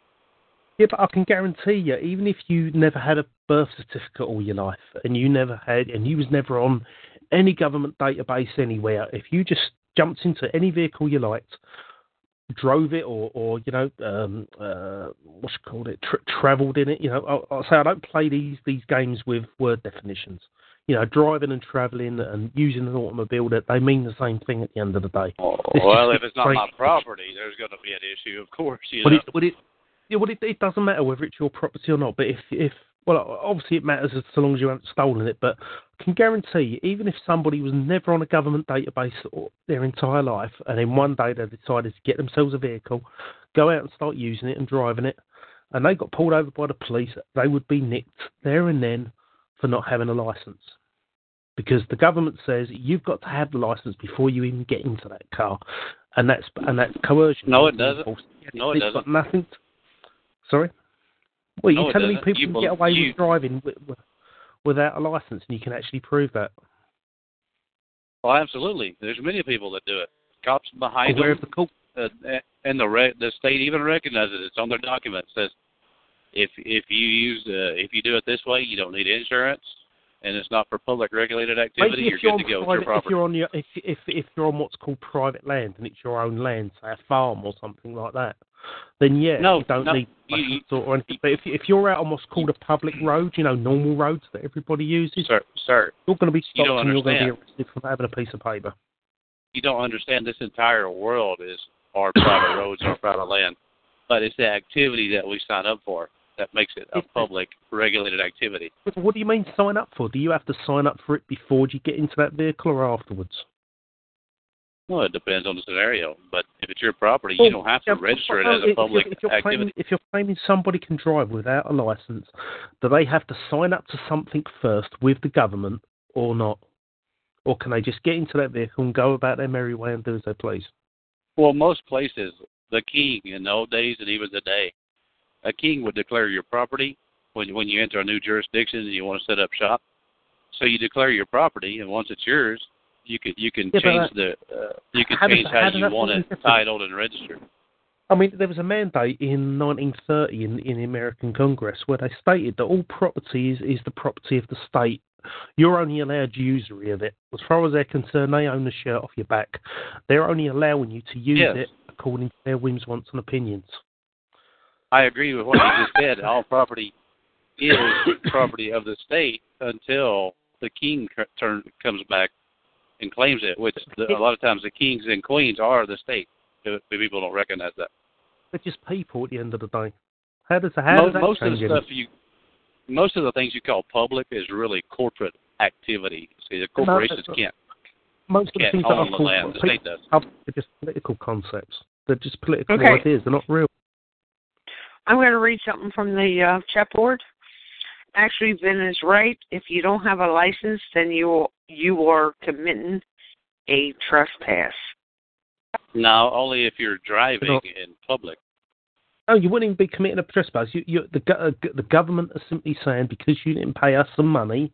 Yeah, but I can guarantee you, even if you never had a birth certificate all your life, and you never had, and you was never on any government database anywhere, if you just jumped into any vehicle you liked, drove it, or, or you know, um, uh, what's it called, it tra- travelled in it, you know, I'll, I'll say I don't play these these games with word definitions. You know, driving and travelling and using an automobile, that they mean the same thing at the end of the day. Oh, well, if it's not my property, there's going to be an issue, of course. You know. But it, but it, yeah, well, it, it doesn't matter whether it's your property or not. But if, if, well, obviously it matters as so long as you haven't stolen it. But I can guarantee you, even if somebody was never on a government database their entire life, and then one day they decided to get themselves a vehicle, go out and start using it and driving it, and they got pulled over by the police, they would be nicked there and then for not having a license. Because the government says you've got to have the license before you even get into that car, and that's and that's coercion. No, it doesn't. No, it it's doesn't. Got nothing. To, sorry. Well, no, you're telling me people you can believe, get away you, with driving with, with, without a license, and you can actually prove that. Well, absolutely. There's many people that do it. Cops behind Aware them. Of the uh, and the re- the state even recognizes it. It's on their document. It says if if you use uh, if you do it this way, you don't need insurance. And it's not for public regulated activity. You're, you're good to go private, with your property. If you're on your, if, if if you're on what's called private land and it's your own land, say a farm or something like that, then yeah, no, you don't no, need you, or anything. But if if you're out on what's called a public road, you know, normal roads that everybody uses, sir, sir, you're going to be stopped you and you're going to be arrested for having a piece of paper. You don't understand. This entire world is our private roads, our private land, but it's the activity that we sign up for that makes it a public regulated activity. What do you mean sign up for? Do you have to sign up for it before you get into that vehicle or afterwards? Well, it depends on the scenario, but if it's your property, well, you don't have to yeah, register well, it as a public if, if you're activity. Claiming, if you're claiming somebody can drive without a license, do they have to sign up to something first with the government or not? Or can they just get into that vehicle and go about their merry way and do as they please? Well, most places, the king in the old days and even today, a king would declare your property when when you enter a new jurisdiction and you want to set up shop. So you declare your property, and once it's yours, you can you can yeah, change that, the uh, you can how change does, how, how you want it titled and registered. I mean, there was a mandate in nineteen thirty in, in the American Congress where they stated that all property is, is the property of the state. You're only allowed usury of it. As far as they're concerned, they own the shirt off your back. They're only allowing you to use yes. it according to their whims, wants, and opinions. I agree with what you just said. All property is property of the state until the king turn, comes back and claims it, which the, a lot of times the kings and queens are the state. The people don't recognize that. They're just people at the end of the day. How does, how most, does that most change of the stuff you, most of the things you call public is really corporate activity. See, the corporations no, can't, most can't of the things own that are the land. The state does. They're just political concepts. They're just political okay. ideas. They're not real. I'm going to read something from the uh, chat board. Actually, Vin is right. If you don't have a license, then you will, you are committing a trespass. No, only if you're driving no. in public. No, you wouldn't even be committing a trespass. You, you, the, uh, the government is simply saying, because you didn't pay us some money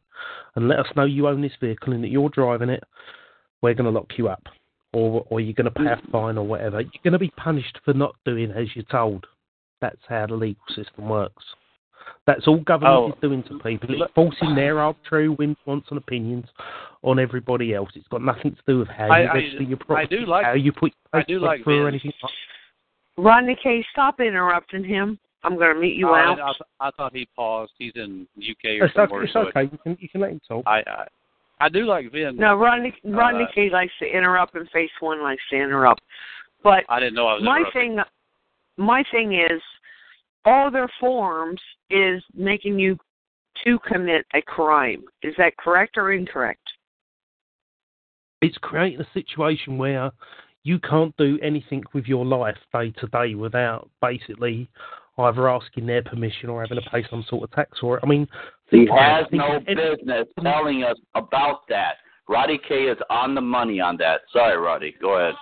and let us know you own this vehicle and that you're driving it, we're going to lock you up. Or, or you're going to pay a fine or whatever. You're going to be punished for not doing as you're told. That's how the legal system works. That's all government oh. is doing to people. It's forcing their arbitrary whims, wants, and opinions on everybody else. It's got nothing to do with how I, you register your property, I do like, how you put your Facebook like through or anything like that. Rodney K, stop interrupting him. I'm going to mute you I, out. I, I thought he paused. He's in the U K or it's somewhere. It's okay. So it, you, can, you can let him talk. I I, I do like Vin. No, Rodney, Rodney uh, K likes to interrupt and Face One likes to interrupt. But I didn't know I was my thing. My thing is, all their forms is making you to commit a crime. Is that correct or incorrect? It's creating a situation where you can't do anything with your life day to day without basically either asking their permission or having to pay some sort of tax for it. I mean, he has no business telling us about that. Roddy K is on the money on that. Sorry, Roddy. Go ahead.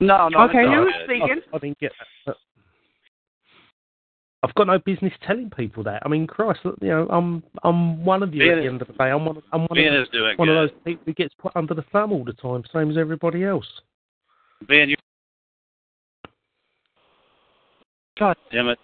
No, no. Okay, who's speaking? I didn't get that. I've got no business telling people that. I mean, Christ, you know, I'm I'm one of you ben at the is, end of the day. I'm one. I'm one, of, one of those people who gets put under the thumb all the time, same as everybody else. Ben, you. God damn it!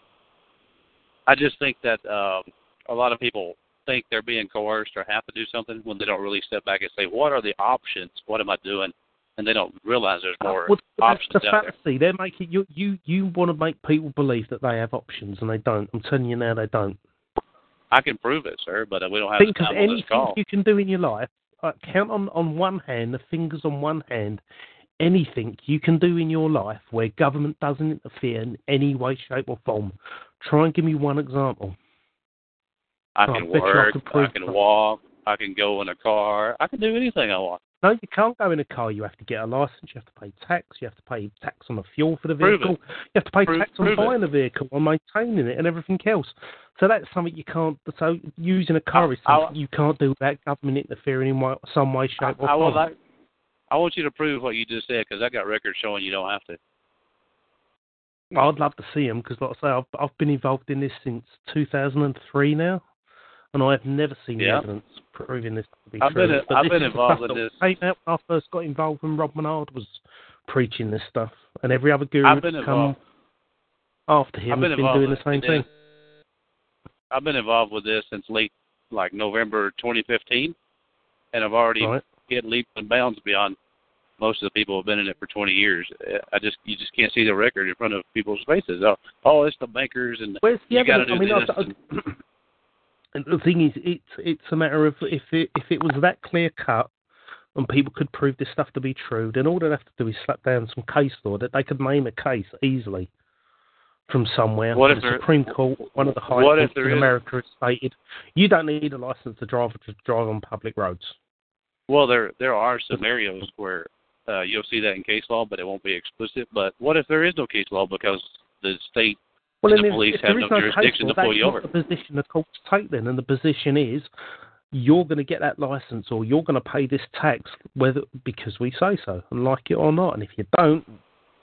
I just think that um, a lot of people think they're being coerced or have to do something when they don't really step back and say, "What are the options? What am I doing?" And they don't realize there's more uh, well, options that's the out fantasy. There. They're making you, you you want to make people believe that they have options, and they don't. I'm telling you now, they don't. I can prove it, sir, but we don't have Think the time of anything on this call. You can do in your life. Uh, count on, on one hand, the fingers on one hand, anything you can do in your life where government doesn't interfere in any way, shape, or form. Try and give me one example. I can I work. I can, I can walk. I can go in a car. I can do anything I want. No, you can't go in a car. You have to get a license. You have to pay tax. You have to pay tax on the fuel for the vehicle. You have to pay prove, tax on buying it. the vehicle, on maintaining it, and everything else. So that's something you can't. So using a car I, is something I, you can't do without government interfering in way, some way, shape, or form. I, I want you to prove what you just said because I got records showing you don't have to. Well, I'd love to see them because, like I say, I've, I've been involved in this since two thousand three now. And I have never seen yeah. the evidence proving this to be I've true. Been, I've been involved with this. When I first got involved when Rob Menard was preaching this stuff, and every other guru that's come involved. after him I've been has been doing the same this. thing. I've been involved with this since late, like November twenty fifteen, and I've already right. hit leaps and bounds beyond most of the people who have been in it for twenty years. I just you just can't see the record in front of people's faces. Oh, oh it's the bankers and Where's the you got to do I mean, this. I, I, And the thing is, it's it's a matter of if it if it was that clear cut and people could prove this stuff to be true, then all they'd have to do is slap down some case law that they could name a case easily from somewhere. What if the Supreme Court, one of the highest courts in America, has stated you don't need a license to drive to drive on public roads. Well, there there are scenarios where uh, you'll see that in case law, but it won't be explicit. But what if there is no case law because the state Well, and the police have no jurisdiction to pull you over. That's not the position the courts take then, and the position is you're going to get that license or you're going to pay this tax whether because we say so, and like it or not. And if you don't,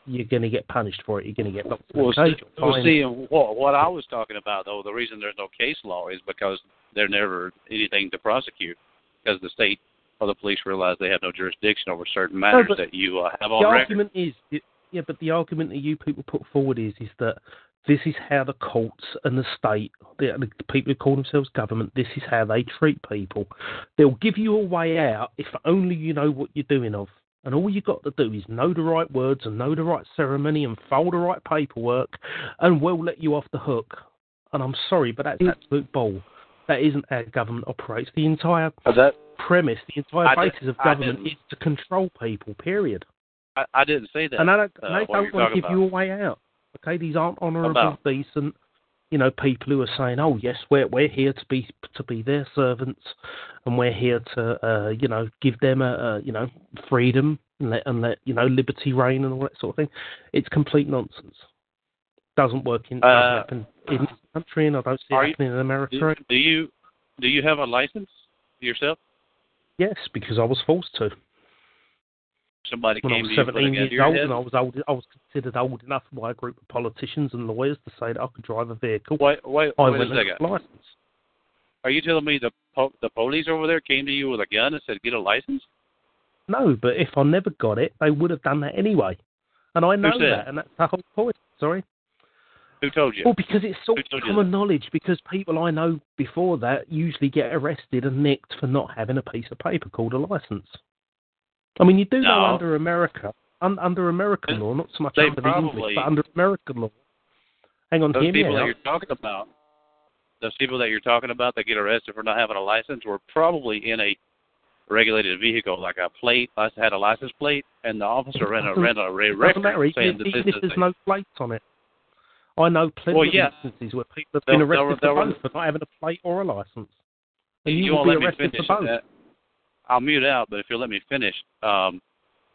you're going to get punished for it. You're going to get locked in the cage. Well, see, what, what I was talking about, though, the reason there's no case law is because there's never anything to prosecute because the state or the police realize they have no jurisdiction over certain matters no, that you uh, have on record. The argument is, yeah, but the argument that you people put forward is is that this is how the courts and the state, the, the people who call themselves government, this is how they treat people. They'll give you a way out if only you know what you're doing of. And all you got to do is know the right words and know the right ceremony and fold the right paperwork and we'll let you off the hook. And I'm sorry, but that's absolute bull. That isn't how government operates. The entire that, premise, the entire I basis did, of government is to control people, period. I, I didn't say that. And I don't, uh, they don't want to give about. you a way out. Okay, these aren't honourable, about. decent, you know, people who are saying, "Oh, yes, we're we're here to be to be their servants, and we're here to, uh, you know, give them a, a, you know, freedom and let and let you know liberty reign and all that sort of thing." It's complete nonsense. Doesn't work in, uh, doesn't happen in this country, and I don't see it happening you, in America. Do, do you do you have a license yourself? Yes, because I was forced to. Somebody when came I was seventeen years old head. and I was old, I was considered old enough by a group of politicians and lawyers to say that I could drive a vehicle. Wait, wait, I wait went a second. A license. Are you telling me the po- the police over there came to you with a gun and said, get a license? No, but if I never got it, they would have done that anyway. And I know that, and that's the whole point. Sorry. Who told you? Well, because it's sort of common knowledge, because people I know before that usually get arrested and nicked for not having a piece of paper called a license. I mean, you do no. know under America, un, under American law, not so much they under probably, the English, but under American law. Hang on, those hear me people out. that you're talking about, those people that you're talking about that get arrested for not having a license were probably in a regulated vehicle, like a plate, had a license plate, and the officer ran a ran a record matter, saying that this is there's no plate on it. I know plenty well, yeah. of instances where people have been there, arrested there, for, there both, was, for not having a plate or a license. And you, you will be arrested for both. That. I'll mute out, but if you'll let me finish, um,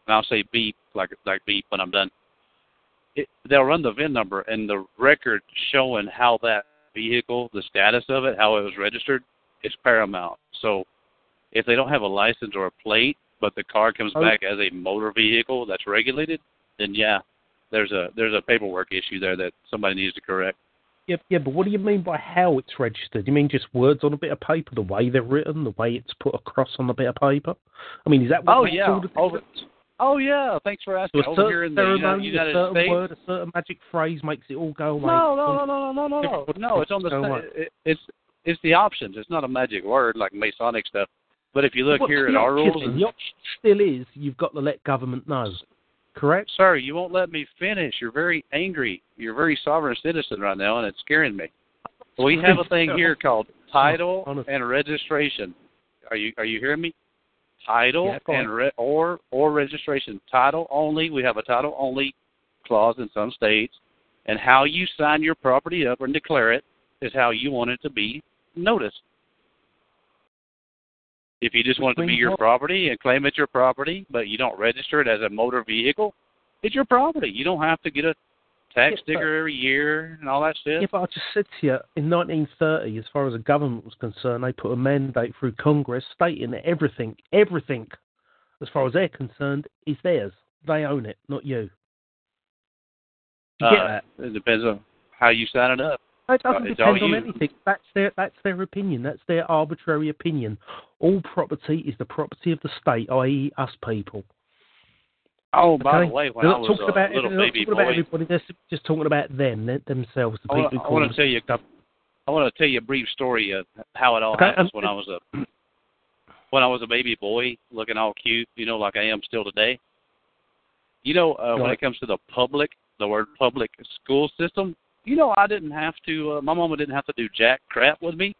and I'll say beep, like like beep when I'm done. it, they'll run the V I N number and the record showing how that vehicle, the status of it, how it was registered, is paramount. So if they don't have a license or a plate, but the car comes oh. back as a motor vehicle that's regulated, then yeah, there's a there's a paperwork issue there that somebody needs to correct. Yeah, yeah, but what do you mean by how it's registered? You mean just words on a bit of paper, the way they're written, the way it's put across on a bit of paper? I mean, is that what oh, yeah. called Over, oh, yeah, thanks for asking. So Over here in the United, United States. A certain States, word, a certain magic phrase makes it all go away. No, no, no, no, no, no, no. No, it's on the it, it's, it's the options. It's not a magic word like Masonic stuff. But if you look What's here at our rules... And, the option still is you've got to let government know. Correct? Sir, you won't let me finish. You're very angry. You're a very sovereign citizen right now, and it's scaring me. We have a thing here called title Honestly. and registration. Are you are you hearing me? Title yeah, and re- or or registration. Title only. We have a title only clause in some states. And how you sign your property up and declare it is how you want it to be noticed. If you just want it to be your property and claim it's your property, but you don't register it as a motor vehicle, it's your property. You don't have to get a tax yeah, sticker every year and all that shit. Yeah, but I just said to you, in nineteen thirty, as far as the government was concerned, they put a mandate through Congress stating that everything, everything, as far as they're concerned, is theirs. They own it, not you. you uh, get that? It depends on how you sign it up. It doesn't it's depend on you. anything. That's their that's their opinion. That's their arbitrary opinion. All property is the property of the state, that is us people. Oh, okay? By the way, when they're I was talking a about, little they're baby talking boy, about everybody, they're just talking about them, themselves. The I, people I, I want to tell you. I want to tell you a brief story of how it all okay, happened when I was a when I was a baby boy, looking all cute, you know, like I am still today. You know, uh, when right. it comes to the public, the word public school system. You know, I didn't have to, uh, my mama didn't have to do jack crap with me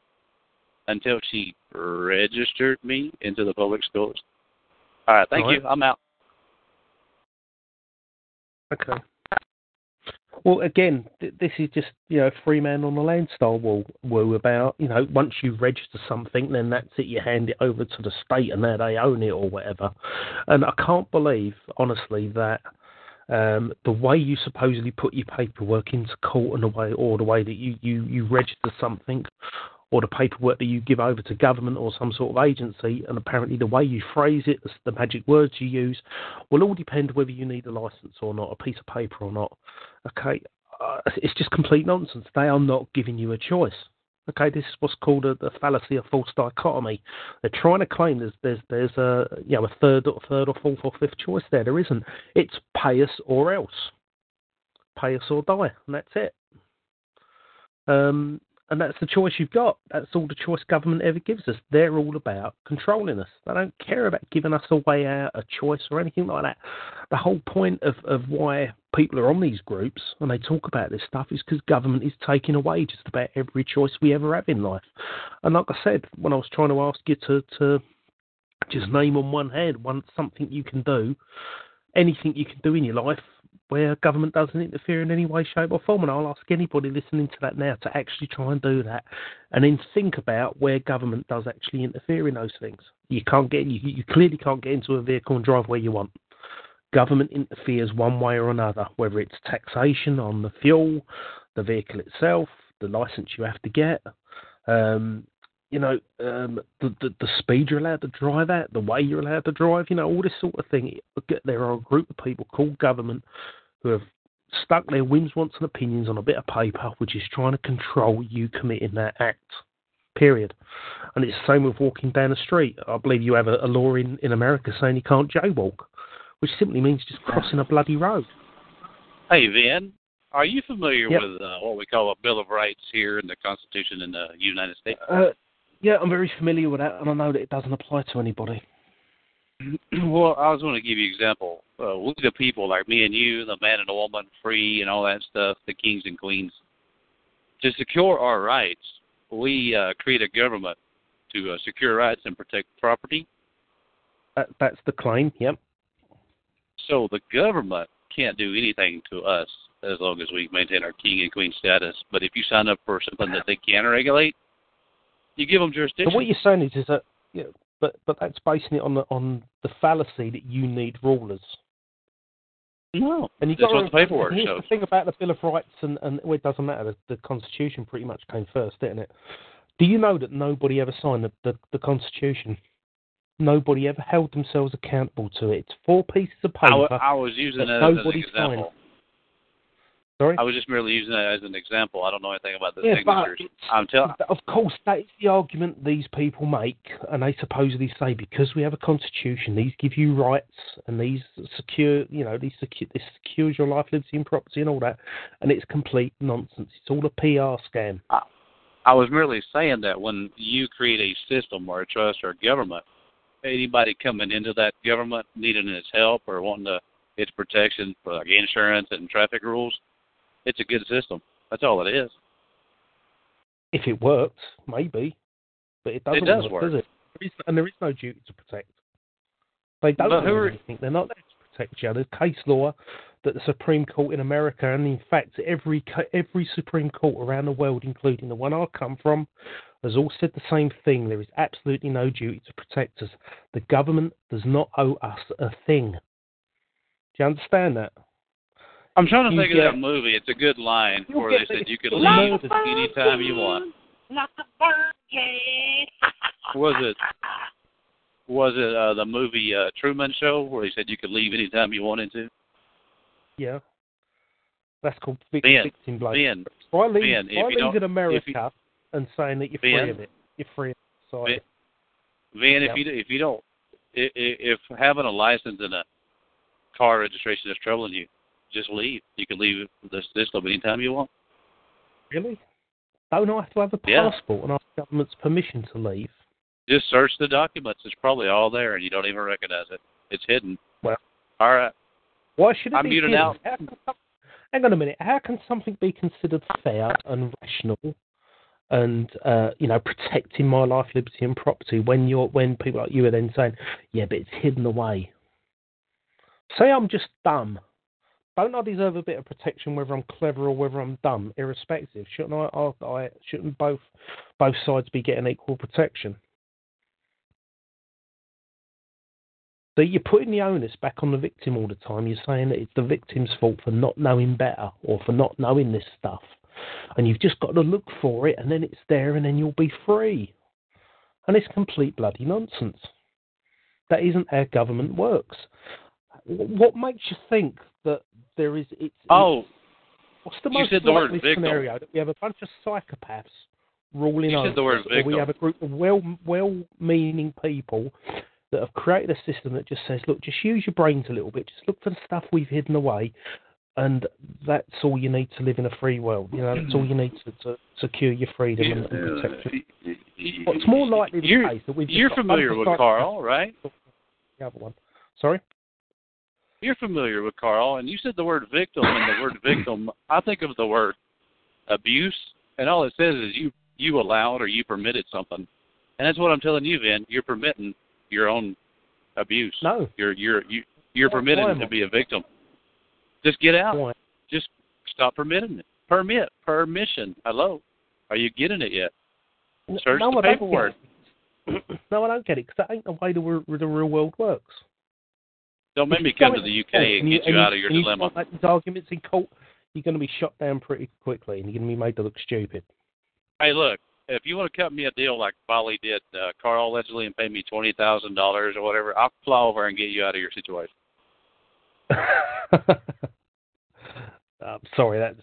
until she registered me into the public schools. All right, thank All right. you. I'm out. Okay. Well, again, th- this is just, you know, free man on the land style woo, woo about, you know, once you register something, then that's it. You hand it over to the state and now they own it or whatever. And I can't believe, honestly, that... Um, the way you supposedly put your paperwork into court and the way, or the way that you, you, you register something, or the paperwork that you give over to government or some sort of agency, and apparently the way you phrase it, the magic words you use, will all depend whether you need a license or not, a piece of paper or not. Okay, uh, it's just complete nonsense. They are not giving you a choice. Okay, this is what's called a, the fallacy of false dichotomy. They're trying to claim there's there's there's a you know a third or third or fourth or fifth choice there. There isn't. It's pay us or else, pay us or die, and that's it. Um, and that's the choice you've got. That's all the choice government ever gives us. They're all about controlling us. They don't care about giving us a way out, a choice, or anything like that. The whole point of of why people are on these groups and they talk about this stuff is because government is taking away just about every choice we ever have in life. And like I said, when I was trying to ask you to, to just name on one hand one something you can do, anything you can do in your life where government doesn't interfere in any way, shape or form, and I'll ask anybody listening to that now to actually try and do that and then think about where government does actually interfere in those things. You can't get, you, you clearly can't get into a vehicle and drive where you want. Government interferes one way or another, whether it's taxation on the fuel, the vehicle itself, the license you have to get, um, you know, um, the, the the speed you're allowed to drive at, the way you're allowed to drive, you know, all this sort of thing. There are a group of people called government who have stuck their whims, wants and opinions on a bit of paper, which is trying to control you committing that act. Period. And it's the same with walking down the street. I believe you have a, a law in, in America saying you can't jaywalk, which simply means just crossing a bloody road. Hey, Vin, are you familiar yep. with uh, what we call a Bill of Rights here in the Constitution in the United States? Uh, yeah, I'm very familiar with that, and I know that it doesn't apply to anybody. Well, I was going to give you an example. Uh, we the people, like me and you, the man and the woman, free and all that stuff, the kings and queens, to secure our rights, we uh, create a government to uh, secure rights and protect property. Uh, that's the claim, yep. So the government can't do anything to us as long as we maintain our king and queen status. But if you sign up for something that they can regulate, you give them jurisdiction. So what you're saying is, is that, yeah, but but that's basing it on the on the fallacy that you need rulers. No. And you got to paperwork here's shows. The thing about the Bill of Rights, and, and it doesn't matter, the, the Constitution pretty much came first, didn't it? Do you know that nobody ever signed the, the, the Constitution? Nobody ever held themselves accountable to it. It's four pieces of paper. I, I was using that as an example. Signed. Sorry? I was just merely using that as an example. I don't know anything about the yeah, signatures. I'm tell- of course, that is the argument these people make, and they supposedly say because we have a constitution, these give you rights, and these secure, you know, these secure, this secures your life, liberty, and property, and all that. And it's complete nonsense. It's all a P R scam. I, I was merely saying that when you create a system or a trust or a government, anybody coming into that government needing its help or wanting to, its protection for like insurance and traffic rules. It's a good system. That's all it is. If it works, maybe. But it doesn't it does work, work, does it? There is, and there is no duty to protect. They don't do are... anything. They're not there to protect you. There's case law that the Supreme Court in America, and in fact every every Supreme Court around the world, including the one I come from, has all said the same thing. There is absolutely no duty to protect us. The government does not owe us a thing. Do you understand that? I'm trying to you think get, of that movie. It's a good line where they said you could leave any time you want. Not the birthday. was it was it uh, the movie uh, Truman Show where he said you could leave any time you wanted to? Yeah. That's called victim blaming. Why leave, ben, why leave in America you, and saying that you're ben, free of it? You're free of society. Vin, yeah. if you if you don't if, if having a license and a car registration is troubling you, just leave. You can leave this this club anytime you want. Really? Don't I have to have a passport yeah. and ask the government's permission to leave? Just search the documents. It's probably all there, and you don't even recognize it. It's hidden. Well, all right. Why should it I'm be muted hidden? Out. How can, hang on a minute. How can something be considered fair and rational, and uh, you know, protecting my life, liberty, and property when you're when people like you are then saying, yeah, but it's hidden away. Say I'm just dumb. Don't I deserve a bit of protection whether I'm clever or whether I'm dumb, irrespective? Shouldn't I, I, I shouldn't both both sides be getting equal protection? So you're putting the onus back on the victim all the time. You're saying that it's the victim's fault for not knowing better or for not knowing this stuff. And you've just got to look for it, and then it's there, and then you'll be free. And it's complete bloody nonsense. That isn't how government works. What makes you think that there is... It's, oh, it's, what's the most likely the scenario? Victim. That we have a bunch of psychopaths ruling you over us, or we have a group of well, well-meaning people that have created a system that just says, look, just use your brains a little bit, just look for the stuff we've hidden away, and that's all you need to live in a free world. You know, that's all you need to, to secure your freedom yeah, and protect yeah, you. What's well, more likely the case that we've... You're familiar with Carl, right? The other one. Sorry? You're familiar with Carl, and you said the word victim, and the word victim, I think of the word abuse, and all it says is you, you allowed or you permitted something. And that's what I'm telling you, Vin. You're permitting your own abuse. No. You're you're you, you're permitting to be a victim. Just get out. Why? Just stop permitting it. Permit. Permission. Hello. Are you getting it yet? Search no, the paperwork. No, I don't get it, because that ain't the way the, the real world works. Don't make me come to the U K and get you out of your dilemma. Like these arguments in court, you're going to be shot down pretty quickly, and you're going to be made to look stupid. Hey, look, if you want to cut me a deal like Bali did, uh, Carl allegedly, and pay me twenty thousand dollars or whatever, I'll fly over and get you out of your situation. I'm sorry, that's.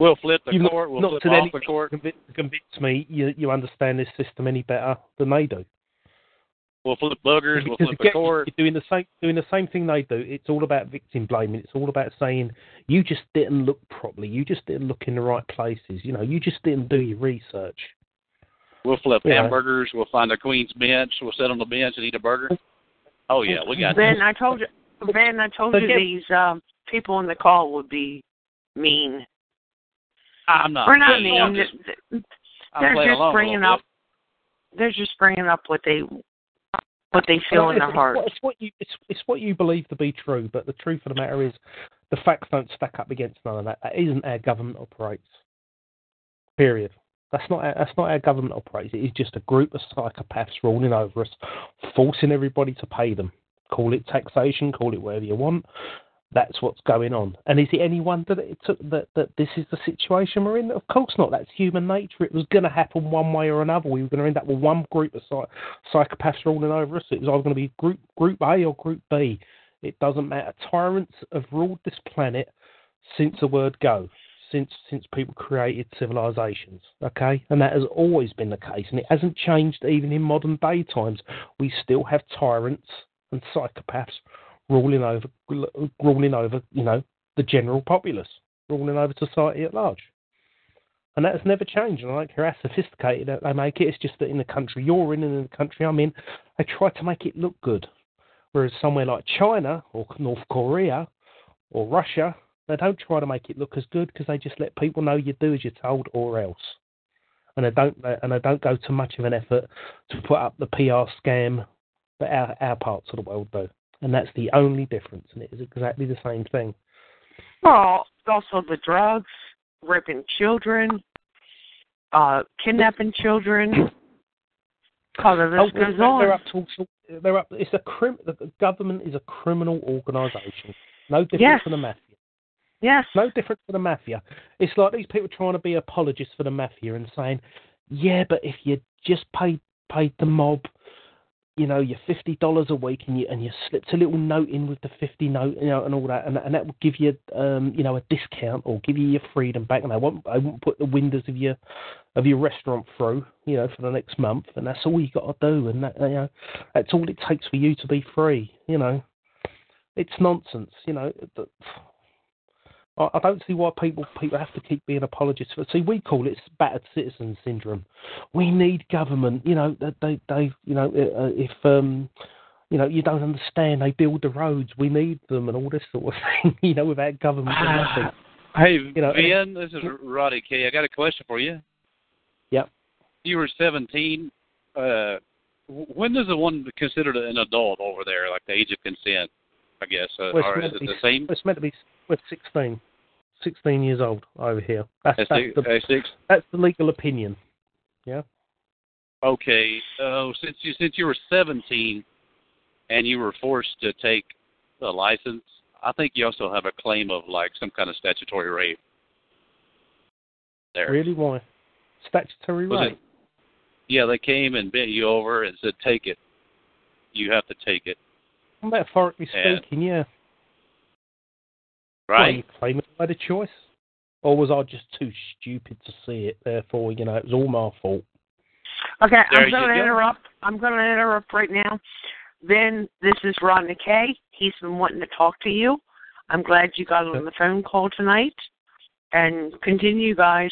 We'll flip the You've court. We'll not flip off the court. Convince, convince me you you understand this system any better than they do. We'll flip buggers, because we'll flip again, a court. You're doing the same, doing the same thing they do. It's all about victim blaming. It's all about saying, you just didn't look properly. You just didn't look in the right places. You know, you just didn't do your research. We'll flip you hamburgers. Know. We'll find a Queen's bench. We'll sit on the bench and eat a burger. Oh, yeah, we got Ben, I told you, Ben, I told you these um, people on the call would be mean. I'm not. We're not mean. I'm just, they're, just bringing up, they're just bringing up what they... What they feel in their heart. It's what you it's, it's what you believe to be true, but the truth of the matter is the facts don't stack up against none of that. That isn't how government operates. Period. That's not how, that's not how government operates. It is just a group of psychopaths ruling over us, forcing everybody to pay them. Call it taxation, call it whatever you want. That's what's going on. And is it any wonder that it took that, that this is the situation we're in? Of course not. That's human nature. It was going to happen one way or another. We were going to end up with one group of psych- psychopaths ruling over us. It was either going to be group group A or group B. It doesn't matter. Tyrants have ruled this planet since the word go, since since people created civilizations. Okay? And that has always been the case. And it hasn't changed even in modern day times. We still have tyrants and psychopaths ruling over, ruling over, you know, the general populace, ruling over society at large. And that's never changed. And I don't care how sophisticated they make it. It's just that in the country you're in and in the country I'm in, they try to make it look good. Whereas somewhere like China or North Korea or Russia, they don't try to make it look as good because they just let people know you do as you're told or else. And they don't, and they don't go to much of an effort to put up the P R scam that our, our parts of the world do. And that's the only difference, and it is exactly the same thing. Well, also the drugs, raping children, uh, kidnapping children. Oh, this goes on. They're up to, they're up, it's a crim, the government is a criminal organisation. No different yes. from the mafia. Yes. No different from the mafia. It's like these people trying to be apologists for the mafia and saying, yeah, but if you just paid, paid the mob, you know, your fifty dollars a week, and you and you slipped a little note in with the fifty note, you know, and all that, and and that would give you, um, you know, a discount or give you your freedom back, and I won't, I won't put the windows of your, of your restaurant through, you know, for the next month, and that's all you got to do, and that, you know, that's all it takes for you to be free, you know, it's nonsense, you know. I don't see why people people have to keep being apologists. But see, we call it battered citizen syndrome. We need government. You know, they they you know if um you know you don't understand, they build the roads. We need them and all this sort of thing. You know, without government, nothing. Hey, you know, Ben, this is Roddy K. I got a question for you. Yep. You were seventeen. Uh, when is the one considered an adult over there, like the age of consent? I guess. Uh, well, or is it be, the same? It's meant to be. We're sixteen. sixteen years old over here. That's, that's, the, the, that's the legal opinion. Yeah. Okay. So uh, since you since you were seventeen and you were forced to take a license, I think you also have a claim of like some kind of statutory rape. There. Really? Why? Statutory Was rape? It, yeah, they came and bent you over and said, "Take it. You have to take it." Metaphorically speaking, and, yeah. Right. Well, you claim it by the choice? Or was I just too stupid to see it, therefore, you know, it was all my fault? Okay, there I'm going to interrupt. I'm going to interrupt right now. Then this is Rodney Kay. He's been wanting to talk to you. I'm glad you got on the phone call tonight. And continue, guys.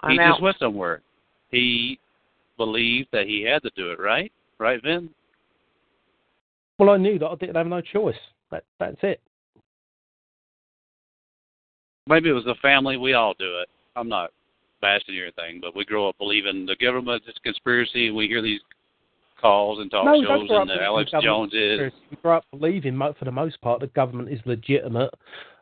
I'm he out. Just went somewhere. He believed that he had to do it, right? Right, Vin? Well, I knew that I didn't have no choice. That, that's it. Maybe it was the family. We all do it. I'm not bashing you or anything, but we grow up believing the government is conspiracy. We hear these calls and talk no, shows and the Alex Jones is. We grow up believing, for the most part, the government is legitimate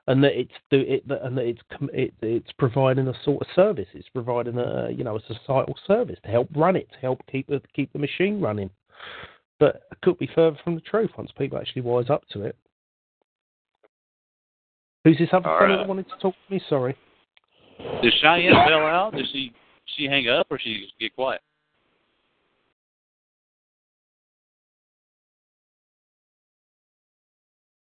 and that it's do it and that it's it, it's providing a sort of service. It's providing a you know a societal service to help run it, to help keep the keep the machine running. But it could be further from the truth once people actually wise up to it. Who's this other fellow right. that wanted to talk to me? Sorry. Did Cheyenne bail out? Did she she hang up or she get quiet?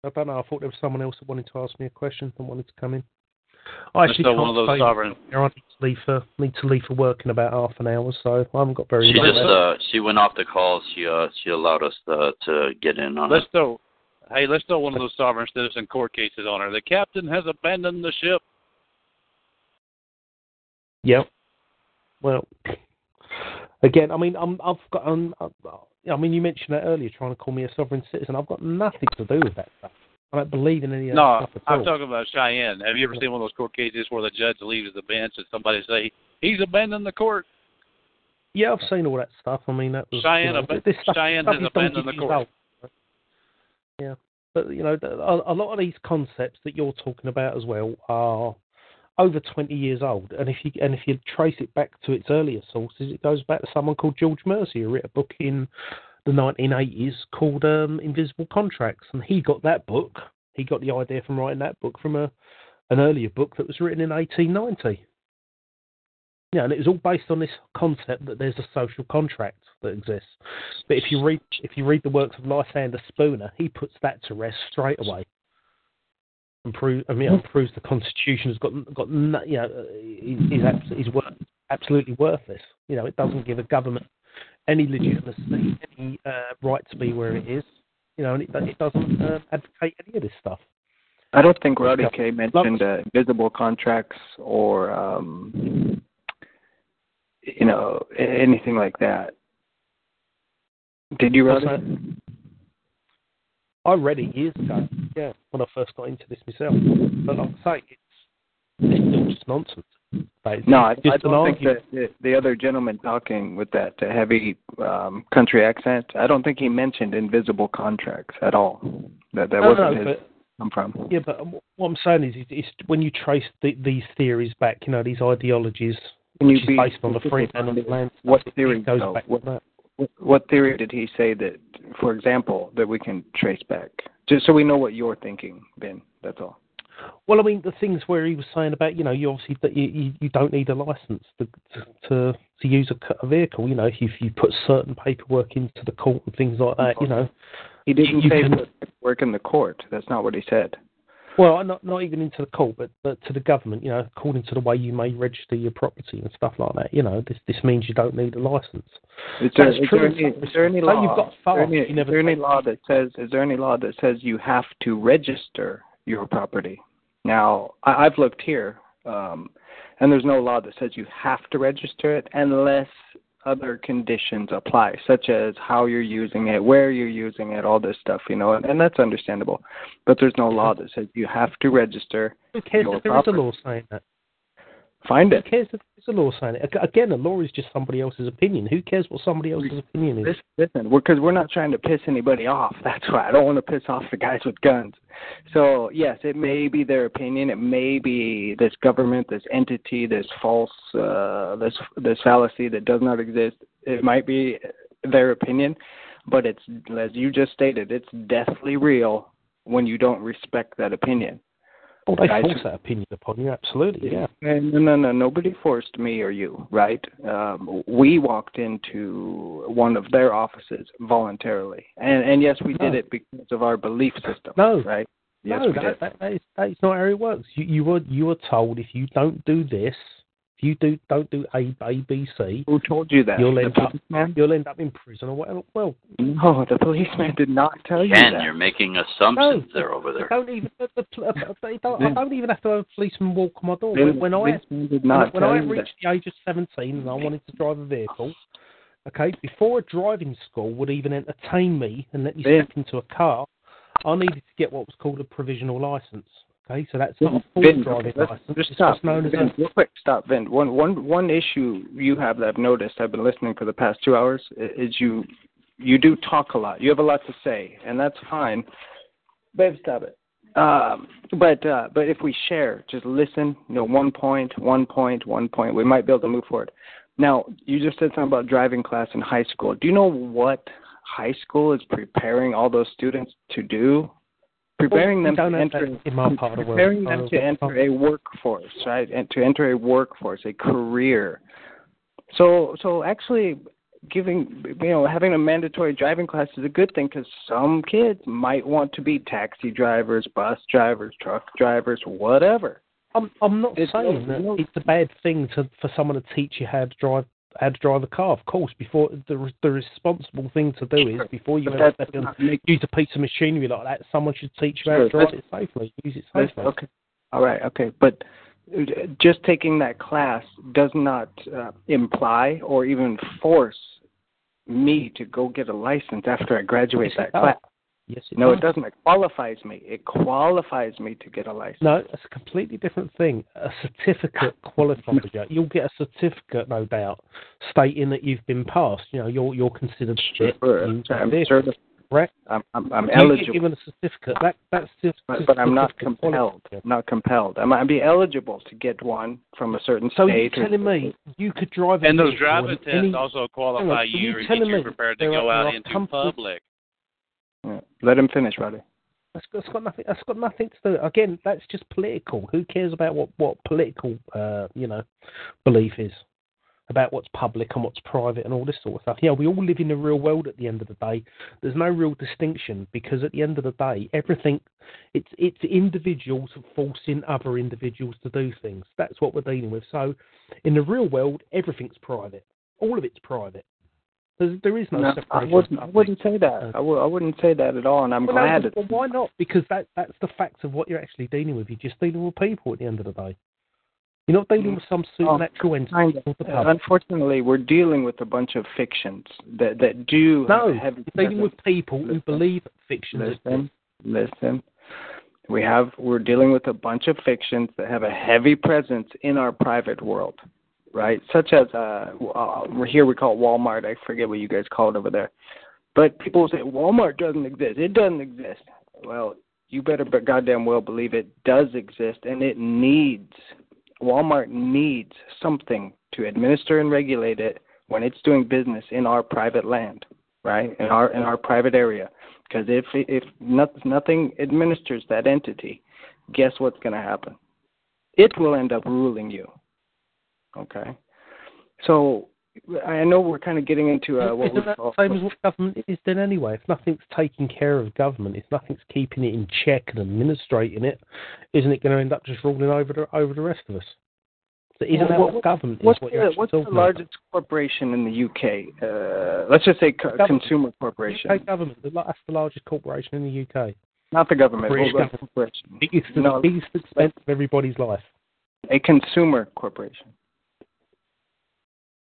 I don't know. I thought there was someone else that wanted to ask me a question and wanted to come in. I actually can't one of those sovereign. I need to leave for need to leave for work in about half an hour, so I haven't got very. She just uh, she went off the call. She uh, she allowed us to, to get in on let's it. Throw, hey, let's throw one of those sovereign citizen court cases on her. The captain has abandoned the ship. Yep. Well, again, I mean, I'm, I've got. I'm, I mean, you mentioned that earlier, trying to call me a sovereign citizen. I've got nothing to do with that stuff. I don't believe in any of no, that stuff at all. No, I'm talking about Cheyenne. Have you ever seen one of those court cases where the judge leaves the bench and somebody say, he's abandoned the court? Yeah, I've seen all that stuff. I mean, that was... Cheyenne, you know, ab- this stuff, Cheyenne stuff has abandoned the court. Out. Yeah, but, you know, a, a lot of these concepts that you're talking about as well are over twenty years old. And if you and if you trace it back to its earlier sources, it goes back to someone called George Mercy, who wrote a book in the nineteen eighties called um, Invisible Contracts, and he got that book. He got the idea from writing that book from a an earlier book that was written in eighteen ninety. Yeah, and it was all based on this concept that there's a social contract that exists. But if you read if you read the works of Lysander Spooner, he puts that to rest straight away. And proves, I mean, and proves the Constitution has got got you know is absolutely, worth, absolutely worthless. You know, it doesn't give a government any legitimacy, any uh, right to be where it is. You know, and it, it doesn't uh, advocate any of this stuff. I don't think Roddy K mentioned uh, Invisible Contracts or. Um... You know, anything like that. Did you read it? I read it years ago, yeah, when I first got into this myself. But like I say, it's, it's just nonsense. It's no, I, I don't think that the, the other gentleman talking with that heavy um, country accent, I don't think he mentioned invisible contracts at all. That that no, wasn't no, his... But, I'm from. Yeah, but what I'm saying is, is when you trace the, these theories back, you know, these ideologies... Can you be based on the free and on the land? What theory goes no, back what, to that? What theory did he say that, for example, that we can trace back? Just so we know what you're thinking, Ben. That's all. Well, I mean, the things where he was saying about, you know, you obviously you, you don't need a license to to, to use a, a vehicle. You know, if you, if you put certain paperwork into the court and things like that, you know. He didn't you say can, work in the court. That's not what he said. Well, not not even into the court, but, but to the government, you know, according to the way you may register your property and stuff like that, you know, this this means you don't need a license. Is there, That's is true. There any, is there any law? You've got far, is there any, is there any law that says? Is there any law that says you have to register your property? Now, I, I've looked here, um, and there's no law that says you have to register it unless other conditions apply, such as how you're using it, where you're using it, all this stuff, you know, and, and that's understandable. But there's no law that says you have to register your property. Who cares if there property. is a law saying that? Find Who it. Who cares if there's a law saying it? Again, a law is just somebody else's opinion. Who cares what somebody else's opinion is? Listen, because we're, we're not trying to piss anybody off. That's why I don't want to piss off the guys with guns. So, yes, it may be their opinion. It may be this government, this entity, this false, uh, this this fallacy that does not exist. It might be their opinion, but it's, as you just stated, it's deathly real when you don't respect that opinion. Oh, they force that opinion upon you, absolutely, yeah. No, no, no, nobody forced me or you, right? Um, we walked into one of their offices voluntarily. And, and yes, we no. did it because of our belief system, no. right? Yes, no, we that, did. That, that, is, that is not how it works. You, you, were, you were told if you don't do this, if you do, don't do A, B, B, C... Who told you that? You'll end, up, you'll end up in prison or whatever. Well, no, the policeman did not tell you that. Ken, you're making assumptions no, there over there. I don't even, the, I don't, I don't even have to have a policeman walk my door. When, when I did not when, when I reached that. the age of seventeen and I wanted to drive a vehicle, okay, before a driving school would even entertain me and let me ben. step into a car, I needed to get what was called a provisional license. Okay, so that's not a full Vin, driving okay, license. Just stop, it's known as Vin, a... real quick, stop, Vin. One, one, one issue you have that I've noticed, I've been listening for the past two hours, is you you do talk a lot. You have a lot to say, and that's fine. Babe, stop it. Um, but uh, but if we share, just listen, you know, one point, one point, one point, we might be able to move forward. Now, you just said something about driving class in high school. Do you know what high school is preparing all those students to do? Preparing them to enter, in my part of preparing them to enter a workforce, right? And to enter a workforce, a career. So, so actually, giving you know having a mandatory driving class is a good thing because some kids might want to be taxi drivers, bus drivers, truck drivers, whatever. I'm I'm not it's saying no, that no. it's a bad thing to for someone to teach you how to drive. How to drive a car, of course. Before the the responsible thing to do sure. is before you ever use a piece of machinery like that, someone should teach you sure. how to drive That's, it safely. Use it safely. Okay. All right. Okay. But just taking that class does not uh, imply or even force me to go get a license after I graduate yes, that class. Yes. It no, does. it doesn't. It qualifies me. It qualifies me to get a license. No, it's a completely different thing. A certificate qualifies you. You'll get a certificate, no doubt, stating that you've been passed. You know, you're you're considered. Sure, I'm certified. correct? I'm, I'm, I'm eligible. Given a certificate. That, that's just, but, but I'm not compelled. I'm not compelled. I might be eligible to get one from a certain so state. So you're telling me you could drive a and those driving tests any, also qualify you, you or get you prepared to go out into public. Yeah. Let him finish, Roddy. That's got, that's got nothing. That's got nothing to do. Again, that's just political. Who cares about what what political uh, you know belief is about what's public and what's private and all this sort of stuff? Yeah, we all live in the real world. At the end of the day, there's no real distinction because at the end of the day, everything it's it's individuals forcing other individuals to do things. That's what we're dealing with. So, in the real world, everything's private. All of it's private. There's, there is no, no separation. I wouldn't, I wouldn't say that. I, w- I wouldn't say that at all, and I'm well, glad. No, well, why not? Because that, that's the facts of what you're actually dealing with. You're just dealing with people at the end of the day. You're not dealing with some supernatural oh, entity. Unfortunately, we're dealing with a bunch of fictions that, that do... No, have, you're dealing with people listen, who believe fictions. Listen, listen. We have, we're dealing with a bunch of fictions that have a heavy presence in our private world. Right, such as uh, uh, here we call it Walmart. I forget what you guys call it over there. But people say, Walmart doesn't exist. It doesn't exist. Well, you better goddamn well believe it does exist, and it needs, Walmart needs something to administer and regulate it when it's doing business in our private land, right, in our in our private area. Because if, if nothing administers that entity, guess what's going to happen? It will end up ruling you. Okay, so I know we're kind of getting into uh, what we call same as what government is then anyway. If nothing's taking care of government, if nothing's keeping it in check and administrating it, isn't it going to end up just ruling over the over the rest of us? So isn't well, that what, what government what's is? What the, you're what's the largest about? Corporation in the U K? Uh, let's just say co- Consumer Corporation. U K government. That's the largest corporation in the U K. Not the government. British well, government. Corporation. Biggest, no, biggest expense of everybody's life. A consumer corporation.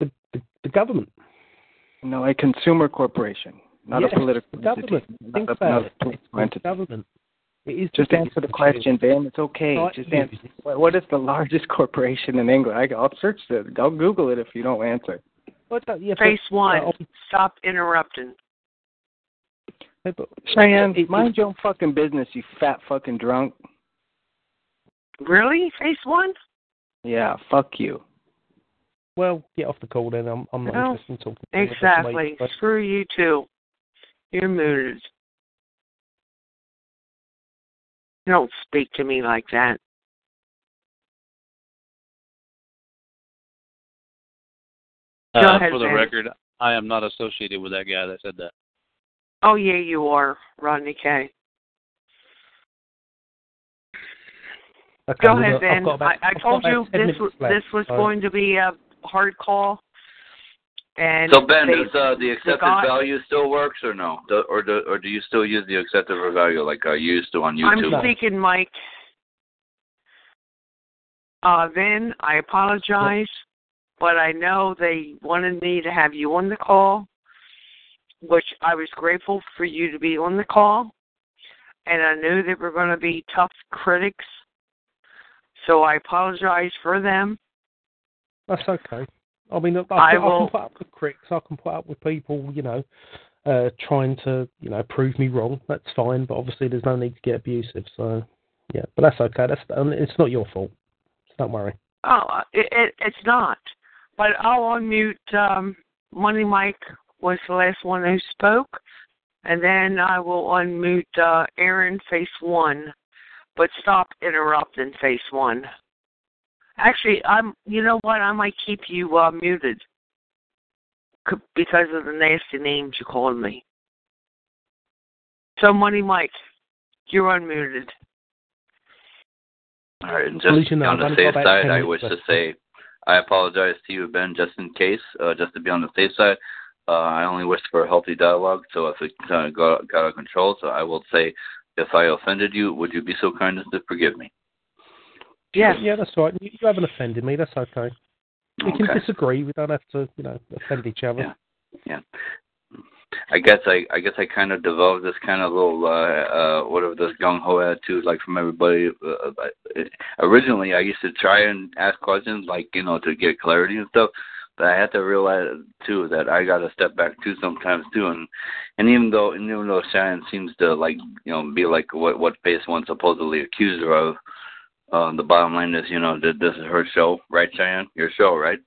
The, the, the government. No, a consumer corporation, not yes, a political government. Entity. Think not about a, it. It's government. It is just the answer the question, Ben. It's okay. Not just answer. What is the largest corporation in England? I, I'll search it. I'll Google it if you don't answer. Face one. Uh, Stop interrupting. Cheyenne, mind your own fucking business, you fat fucking drunk. Really? Face one? Yeah, fuck you. Well, get off the call then. I'm, I'm not no, interested in talking to you. Exactly. But... Screw you too. You're muted. Don't speak to me like that. Uh, Go ahead, for the man. Record, I am not associated with that guy that said that. Oh, yeah, you are, Rodney K. Okay, Go ahead, Ben. About, I, I told you this, this was oh. going to be a hard call. And so Ben, they, does uh, the accepted got, value still works or no? Do, or do or do you still use the accepted value like I used to on YouTube? I'm speaking, Mike. Uh, Vin, I apologize, but I know they wanted me to have you on the call, which I was grateful for you to be on the call, and I knew they were going to be tough critics, so I apologize for them. That's okay. I mean, I, I, I will, can put up with critics. I can put up with people, you know, uh, trying to, you know, prove me wrong. That's fine. But obviously, there's no need to get abusive. So, yeah. But that's okay. That's it's not your fault. So don't worry. Oh, it, it, it's not. But I'll unmute. Um, Money Mike was the last one who spoke, and then I will unmute uh, Aaron Face One. But stop interrupting, Face One. Actually, I'm. You know what? I might keep you uh, muted c- because of the nasty names you called me. So, Money Mike, you're unmuted. All right, and just on the safe side, I wish to say I apologize to you, Ben, just in case, uh, just to be on the safe side. Uh, I only wish for a healthy dialogue, so if it kind of got, got out of control, so I will say, if I offended you, would you be so kind as to forgive me? Yes. Yeah, that's right. You haven't offended me. That's okay. We okay. can disagree. We don't have to, you know, offend each other. Yeah. yeah. I guess I, I guess I kind of developed this kind of little, uh, uh, whatever, this gung-ho attitude, like, from everybody. Uh, I, originally, I used to try and ask questions, like, you know, to get clarity and stuff. But I had to realize too that I got to step back too sometimes too, and and even though and even though Sharon seems to like you know be like what what face one supposedly accused her of, uh, the bottom line is you know that this is her show, right, Sharon? Your show, right?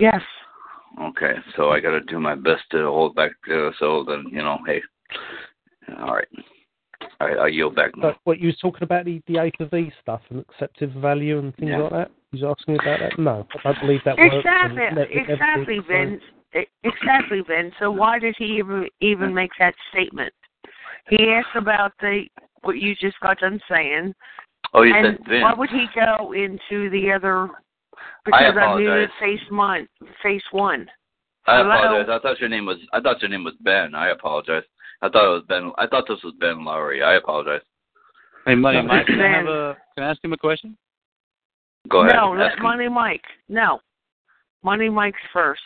Yes. Okay, so I got to do my best to hold back, uh, so then you know, hey, all right, I, I yield back now. But what you were talking about the, the A to V stuff and accepted value and things yeah. like that. He's asking about that. No, I don't believe that works. Exactly, and, and exactly, Vin. Exactly, Vin. So why did he even even make that statement? He asked about the what you just got done saying. Oh, you and said Vin. Why would he go into the other? Because I, I knew that face one. Face one. I apologize. Hello? I thought your name was. I thought your name was Ben. I apologize. I thought it was Ben. I thought this was Ben Lowry. I apologize. Hey, Money Mike. Can I, have a, can I ask him a question? Go ahead. No, let Money Mike. No, Money Mike's first.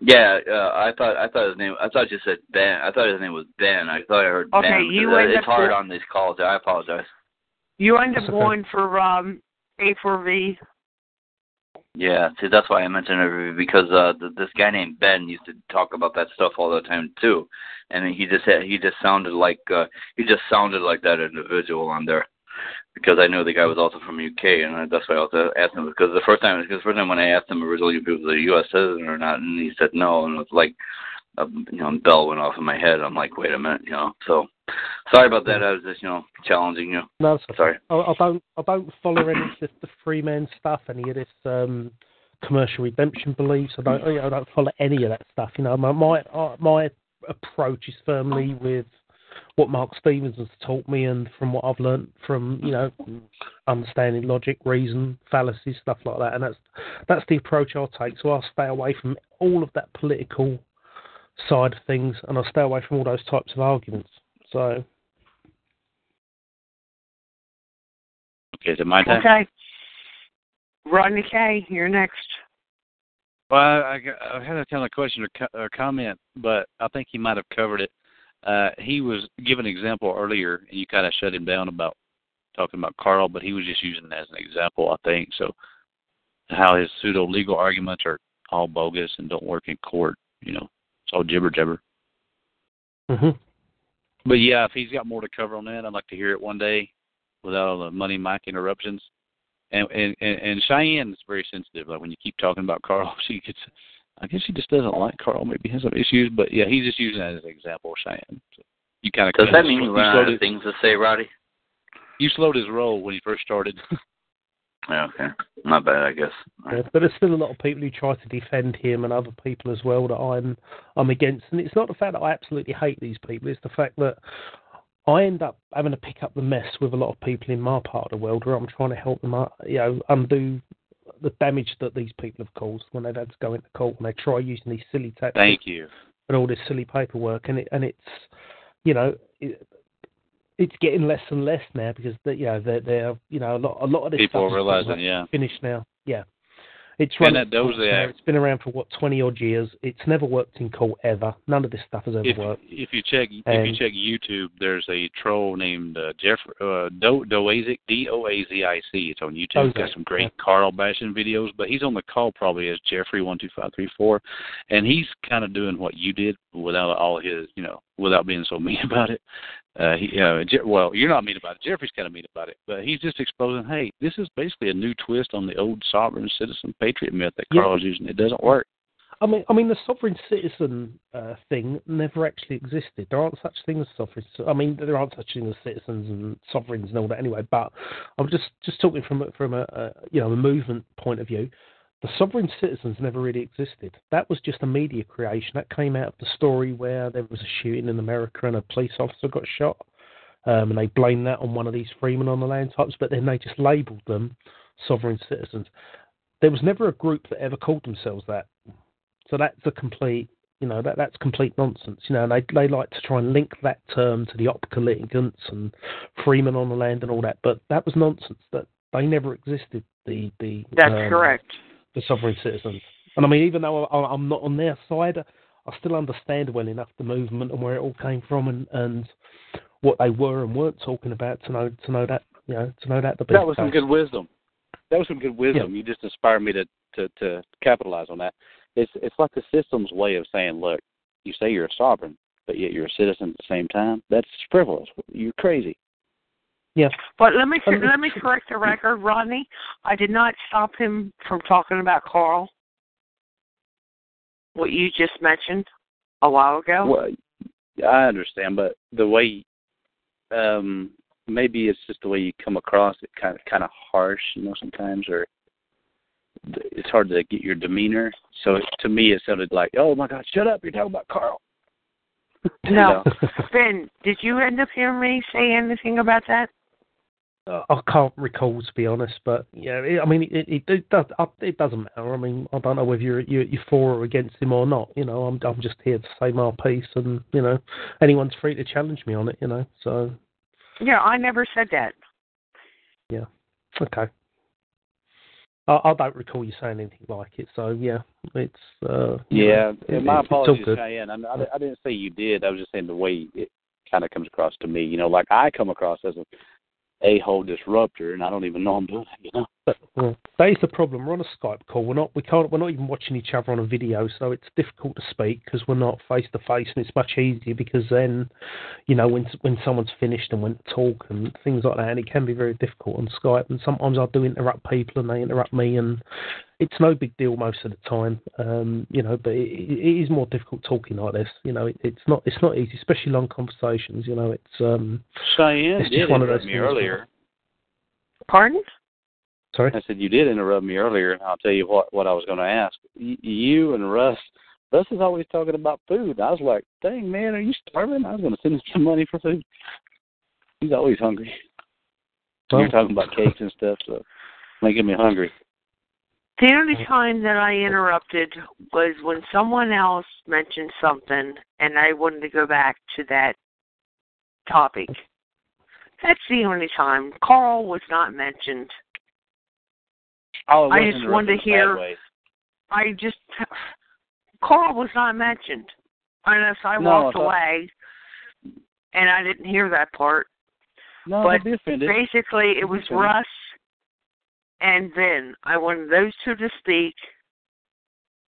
Yeah, uh, I thought. I thought his name. I thought you said Ben. I thought his name was Ben. I thought I heard okay, Ben. Okay, you uh, end It's up hard on these calls. I apologize. You end up going for um. A four V. Yeah, see, that's why I mentioned it, because uh, th- this guy named Ben used to talk about that stuff all the time too, and he just had, he just sounded like uh, he just sounded like that individual on there, because I knew the guy was also from U K, and I, that's why I also asked him, because the first time because the first time when I asked him originally if he was a U S citizen or not, and he said no, and it was like a you know, bell went off in my head. I'm like, wait a minute, you know, so. Sorry about that. I was just, you know, challenging you. No, sorry. I, I don't. I don't follow any of this the free man stuff. Any of this um, commercial redemption beliefs. I don't. You know, I don't follow any of that stuff. You know, my my my approach is firmly with what Mark Stevens has taught me, and from what I've learned from you know, understanding logic, reason, fallacies, stuff like that. And that's that's the approach I'll take. So I'll stay away from all of that political side of things, and I'll stay away from all those types of arguments. So. Okay, is it my time? Okay. Rodney K., you're next. Well, I, I, I had a kind of question or, co- or comment, but I think he might have covered it. Uh, he was given an example earlier, and you kind of shut him down about talking about Carl, but he was just using it as an example, I think. So how his pseudo-legal arguments are all bogus and don't work in court, you know. It's all jibber-jabber. Mm-hmm. But, yeah, if he's got more to cover on that, I'd like to hear it one day without all the Money Mike interruptions. And and, and, and Cheyenne is very sensitive. Like when you keep talking about Carl, she gets – I guess she just doesn't like Carl. Maybe has some issues. But, yeah, he's just using that as an example, Cheyenne. So you kind of Does that mean you run out of things to say, Roddy? You slowed his roll when he first started. Okay. Not bad, I guess. Right. Yeah, but there's still a lot of people who try to defend him and other people as well that I'm I'm against. And it's not the fact that I absolutely hate these people. It's the fact that I end up having to pick up the mess with a lot of people in my part of the world where I'm trying to help them you know, undo the damage that these people have caused when they've had to go into court and they try using these silly tactics. Thank you. And all this silly paperwork. And, it, and it's, you know... It, It's getting less and less now because the, you know they're, they're you know a lot a lot of this people realize that yeah finished now yeah it's running that does the it's been around for what twenty odd years. It's never worked in court ever. None of this stuff has ever if, worked. If you check and, if you check YouTube, there's a troll named uh, Jeff uh, Do Doazic D O A Z I C. It's on YouTube. Okay. It's got some great yeah. Carl bashing videos, but he's on the call probably as Jeffrey one two five three four, and he's kind of doing what you did without all his you know without being so mean about it. Uh, he, uh, Je- well, you're not mean about it. Jeffrey's kind of mean about it, but he's just exposing, hey, this is basically a new twist on the old sovereign citizen patriot myth that yeah. Carl's using. It doesn't work. I mean, I mean, the sovereign citizen uh, thing never actually existed. There aren't such things as sovereign. I mean, there aren't such things as citizens and sovereigns and all that anyway. But I'm just, just talking from from a, a you know a movement point of view. The sovereign citizens never really existed. That was just a media creation. That came out of the story where there was a shooting in America and a police officer got shot, um, and they blamed that on one of these freemen on the land types, but then they just labelled them sovereign citizens. There was never a group that ever called themselves that. So that's a complete, you know, that that's complete nonsense. You know, and they, they like to try and link that term to the Optica litigants and freemen on the land and all that, but that was nonsense. That they never existed. The, the That's um, correct. The sovereign citizens. And I mean, even though I, I'm not on their side, I still understand well enough the movement and where it all came from and, and what they were and weren't talking about to know to know that you know to know that the that was case. some good wisdom. That was some good wisdom. Yeah. You just inspired me to to, to capitalize on that. It's it's like the system's way of saying, look, you say you're a sovereign, but yet you're a citizen at the same time. That's frivolous. You're crazy. Yes. But let me let me correct the record, Rodney. I did not stop him from talking about Carl, what you just mentioned a while ago. Well, I understand, but the way um, maybe it's just the way you come across it, kind of kind of harsh, you know, sometimes, or it's hard to get your demeanor. So it, to me, it sounded like, "Oh my God, shut up! You're talking about Carl." No, Ben, did you end up hearing me say anything about that? Uh, I can't recall, to be honest, but yeah, it, I mean, it, it, it does. It doesn't matter. I mean, I don't know whether you're you're for or against him or not. You know, I'm I'm just here to say my piece, and you know, anyone's free to challenge me on it. You know, so yeah, I never said that. Yeah. Okay. I, I don't recall you saying anything like it, so yeah, it's uh, yeah. Know, it, my it's, apologies, it's Cheyenne. I, I, I didn't say you did. I was just saying the way it kind of comes across to me. You know, like I come across as a a-hole disruptor, and I don't even know I'm doing it. You know, but, well, that is the problem. We're on a Skype call. We're not. We can't. We're not even watching each other on a video, so it's difficult to speak because we're not face to face, and it's much easier because then, you know, when when someone's finished and when to talk and things like that, and it can be very difficult on Skype. And sometimes I do interrupt people, and they interrupt me, and it's no big deal most of the time, um, you know. But it, it is more difficult talking like this. You know, it, it's not. It's not easy, especially long conversations. You know, it's. Um, Cheyenne it's just did one interrupt of those me earlier. Pardon? Sorry? I said you did interrupt me earlier, and I'll tell you what, what I was going to ask. Y- you and Russ, Russ is always talking about food. I was like, dang, man, are you starving? I was going to send him some money for food. He's always hungry. Well, you're talking about cakes and stuff, so making me hungry. The only time that I interrupted was when someone else mentioned something, and I wanted to go back to that topic. That's the only time. Carl was not mentioned. Oh, I just wanted to hear. I just Carl was not mentioned unless I no, walked I away, and I didn't hear that part. No, but basically, it was Russ and Vin. I wanted those two to speak,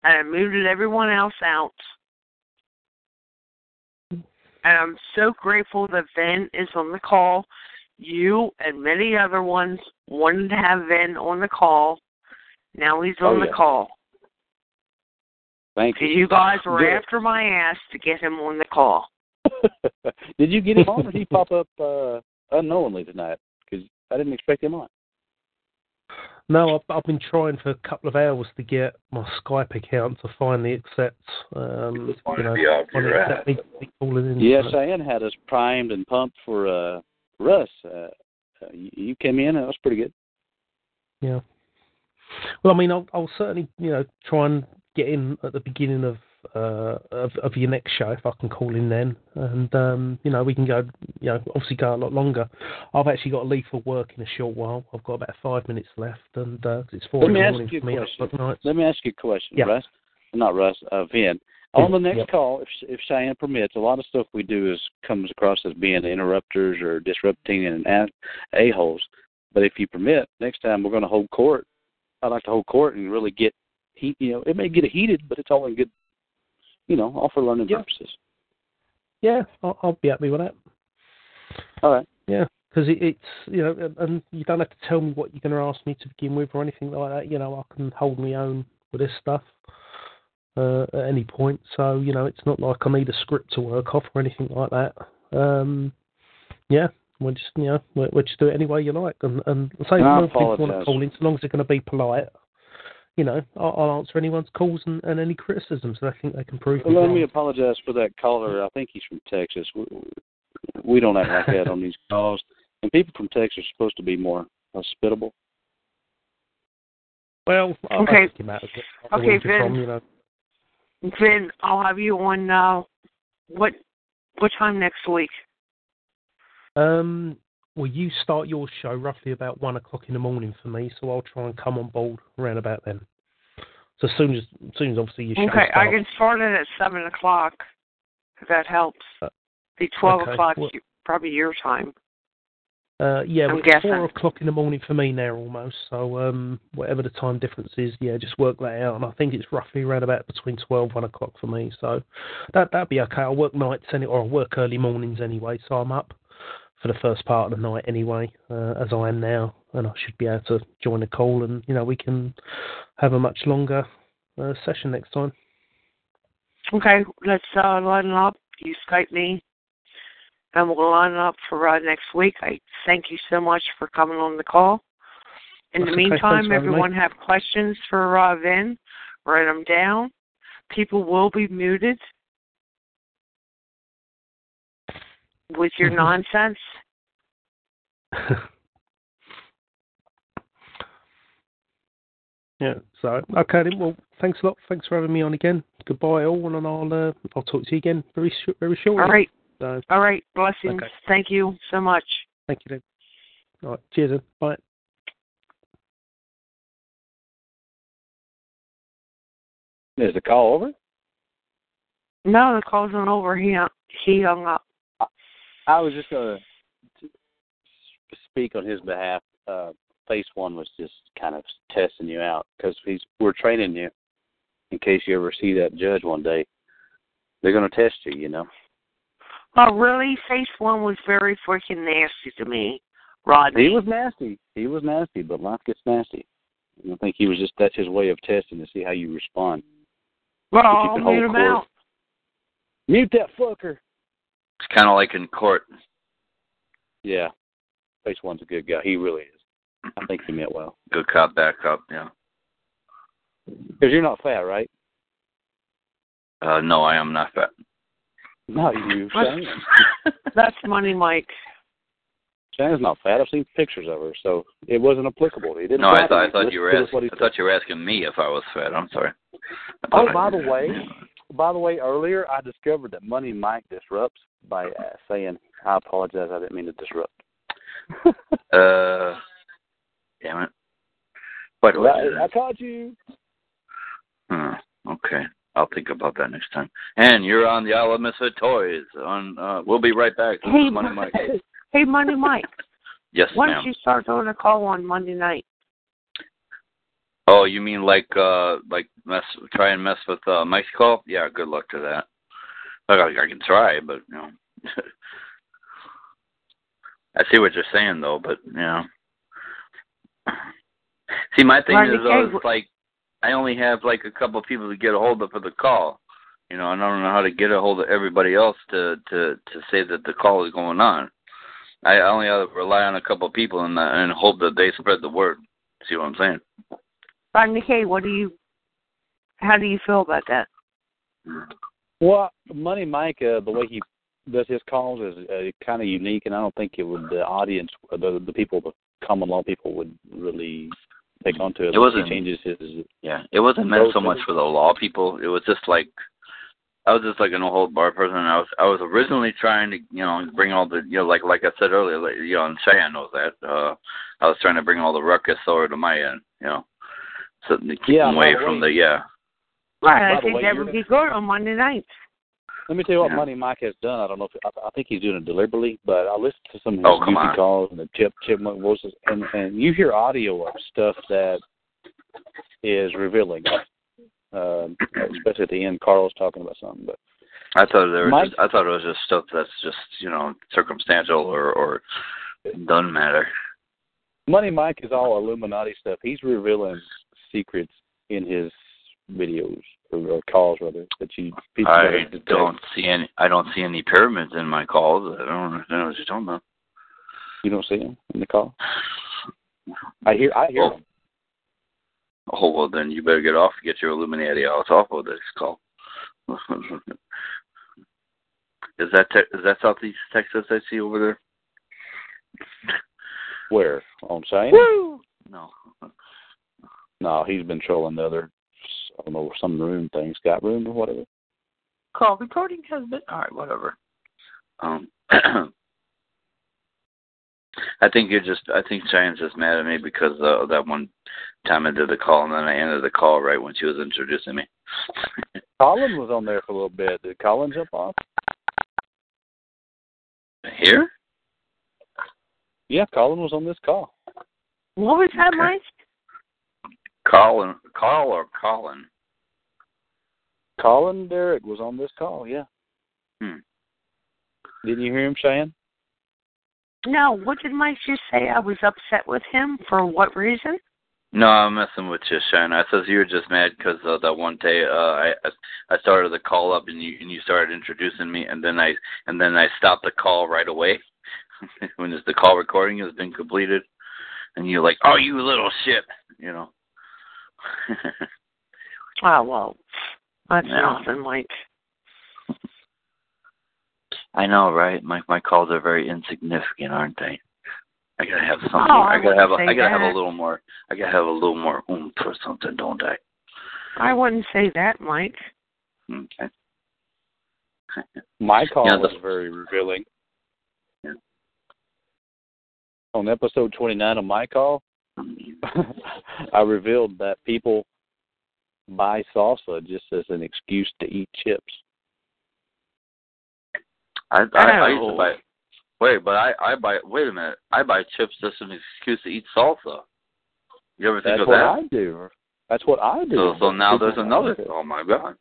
and I muted everyone else out. And I'm so grateful that Vin is on the call. You and many other ones wanted to have Vin on the call. Now he's on oh, yeah. the call. Thank you. You guys were Good. after my ass to get him on the call. Did you get him on, or did he pop up uh, unknowingly tonight? Because I didn't expect him on. No, I've, I've been trying for a couple of hours to get my Skype account to finally accept. Um, you know, finally accept me, me calling in. Yes, Ian had us primed and pumped for uh, Russ. Uh, you came in, and that was pretty good. Yeah. Well, I mean, I'll, I'll certainly, you know, try and get in at the beginning of, uh, of of your next show if I can call in then, and um, you know, we can go, you know, obviously go a lot longer. I've actually got to leave for work in a short while. I've got about five minutes left, and uh, it's four in the morning for me. Let me ask you a question, yeah. Russ. Not Russ, uh, Vin. On the next yep. call, if if Cheyenne permits, a lot of stuff we do is comes across as being interrupters or disrupting and a-holes. But if you permit, next time we're going to hold court. I'd like to hold court and really get heat. You know, it may get heated, but it's all in good, you know, all for learning yep. purposes. Yeah, I'll, I'll be happy with that. All right. Yeah, because it, it's, you know, and you don't have to tell me what you're going to ask me to begin with or anything like that. You know, I can hold my own with this stuff. Uh, at any point, so you know, it's not like I need a script to work off or anything like that. Um, yeah, we'll just you know, we'll, we'll just do it any way you like, and and say no people want to call in, so long as they're going to be polite. You know, I'll, I'll answer anyone's calls and, and any criticisms that I think they can prove. Well, let me apologize for that caller. I think he's from Texas. We, we don't act like that on these calls, and people from Texas are supposed to be more hospitable. Well, I'll okay, ask him out of it. Okay, Ben. You know. Vin, I'll have you on. Uh, what what time next week? Um, well, you start your show roughly about one o'clock in the morning for me, so I'll try and come on board around about then. So as soon as, as soon as obviously you. Okay, starts. I can start it at seven o'clock. If that helps. It'll be twelve okay. o'clock, well, probably your time. Uh, yeah, I'm guessing. Four o'clock in the morning for me now almost, so um, whatever the time difference is, yeah, just work that out. And I think it's roughly around about between twelve and one o'clock for me, so that, that'd be okay. I'll work nights, any, or I'll work early mornings anyway, so I'm up for the first part of the night anyway, uh, as I am now, and I should be able to join the call and, you know, we can have a much longer uh, session next time. Okay, let's uh, line up. You Skype me. And we'll line up for uh, next week. I thank you so much for coming on the call. In That's the meantime, okay. Thanks, everyone have questions for uh, Vin. Write them down. People will be muted with your nonsense. Yeah, so, okay then. Well, thanks a lot. Thanks for having me on again. Goodbye all, and I'll, uh, I'll talk to you again very, very shortly. All right. So, all right, blessings. Okay. Thank you so much. Thank you, Dave. All right, cheers, then. Bye. Is the call over? No, the call's not over. He he hung up. I, I was just going to speak on his behalf. Uh, phase one was just kind of testing you out because he's we're training you in case you ever see that judge one day. They're going to test you, you know. Oh, really? Phase one was very freaking nasty to me, Rodney. He was nasty. He was nasty, but life gets nasty. And I think he was just, that's his way of testing to see how you respond. Well, I'll mute him out. Mute that fucker. It's kind of like in court. Yeah. Phase one's a good guy. He really is. I think he meant well. Good cop, bad cop, yeah. Because you're not fat, right? Uh, no, I am not fat. No, you. That's money, Mike. Shannon's not fat. I've seen pictures of her, so it wasn't applicable. He didn't. No, I thought, I thought you were asking. I thought you were asking me if I was fat. I'm sorry. Oh, I, by the way, by the way, earlier I discovered that Money Mike disrupts by uh, saying, "I apologize, I didn't mean to disrupt." uh, damn it! But I, I told you. Hmm. Okay. I'll think about that next time. And you're on the Isle of Misfit Toys. On, uh, we'll be right back. This hey, Money Mike. Hey, Money Mike. Yes, why ma'am. Why don't you start doing a call on Monday night? Oh, you mean like uh, like mess, try and mess with uh, Mike's call? Yeah, good luck to that. I, I can try, but you know. I see what you're saying, though, but you know. See, my thing Marty is, though, it's like, I only have, like, a couple of people to get a hold of for the call. You know, and I don't know how to get a hold of everybody else to, to, to say that the call is going on. I only have to rely on a couple of people and, and hope that they spread the word. See what I'm saying? Rodney K., what do you – how do you feel about that? Well, Money Mike, uh, the way he does his calls is uh, kind of unique, and I don't think it would the audience, the, the people, the common law people would really – take on to it. It wasn't he changes his, his yeah. It wasn't meant so much for the law people. It was just like I was just like an old bar person. And I was I was originally trying to you know bring all the you know like like I said earlier like, you know and Cheyenne knows that uh, I was trying to bring all the ruckus over to my end you know so to keep yeah, them away way, from the yeah. Right, I think way, that would be good on Monday night. Let me tell you what yeah. Money Mike has done. I don't know if I, I think he's doing it deliberately, but I listened to some of his oh, goofy calls and the chip chipmunk voices, and, and you hear audio of stuff that is revealing, uh, especially at the end. Carl's talking about something, but I thought there was Mike, just, I thought it was just stuff that's just you know circumstantial or, or doesn't matter. Money Mike is all Illuminati stuff. He's revealing secrets in his videos. Or calls, rather, that you people I don't see any. I don't see any pyramids in my calls. I don't know what you're talking about. You don't see them in the call. I hear. I hear. Oh. Them. Oh well, then you better get off. Get your Illuminati out off of this call. is that te- is that Southeast Texas I see over there? Where on Cheyenne? Woo! No. No, he's been trolling the other. I don't know, some room thing, Skype room or whatever. Call recording has been... All right, whatever. Um, I think you're just... I think Cheyenne's just mad at me because uh, that one time I did the call, and then I ended the call right when she was introducing me. Colin was on there for a little bit. Did Colin jump off? Here? Yeah, Colin was on this call. What was that, Mike? Colin. Call or Colin? Colin Derrick was on this call, yeah. Hmm. Didn't you hear him saying? No. What did Mike just say? I was upset with him. For what reason? No, I'm messing with you, Shane. I says you were just mad because uh, that one day uh, I I started the call up and you and you started introducing me, and then I and then I stopped the call right away when the call recording has been completed, and you're like, "Oh, you little shit," you know. Oh, well, that's yeah. nothing, Mike. I know, right? My my calls are very insignificant, aren't they? I gotta have something. Oh, I, I gotta have. A, I gotta that. have a little more. I gotta have a little more oomph or something, don't I? I wouldn't say that, Mike. Okay. My call yeah, the, was very revealing. Yeah. On episode twenty-nine of my call, I revealed that people buy salsa just as an excuse to eat chips. I, I, I used to buy. Wait, but I, I buy. Wait a minute. I buy chips just as an excuse to eat salsa. You ever think That's of that? That's what I do. That's what I do. So, so now there's another. Oh my God!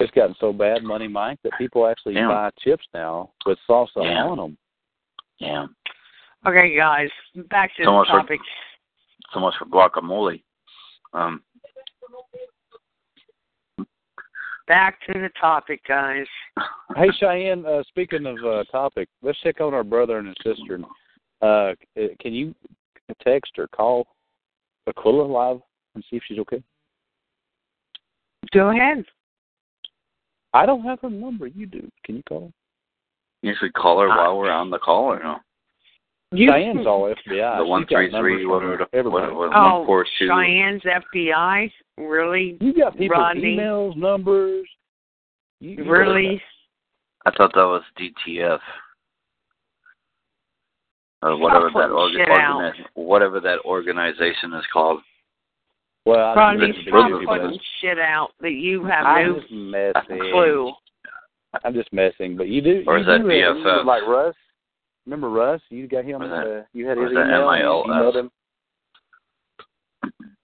It's gotten so bad, Money Mike, that people actually Damn. buy chips now with salsa yeah. on them. Yeah. Okay, guys, back to so the topic. For, so much for guacamole. Um. Back to the topic, guys. Hey, Cheyenne, uh, speaking of uh, topic, let's check on our brother and his sister. Uh, can you text or call Aquila live and see if she's okay? Go ahead. I don't have her number. You do. Can you call her? You should call her while we're on the call or no? You, Cheyenne's all F B I. The one three three, one four two. Cheyenne's F B I? Really? You got people's Rodney? emails, numbers. You, really? I thought that was D T F. Or whatever that, orga- whatever that organization is called. Well, Rodney, stop putting shit out that you have I'm no clue. I'm just messing, but you do. Or you is that B F F? Like Russ? Remember Russ? You got him. That, uh, you had his email. You emailed him.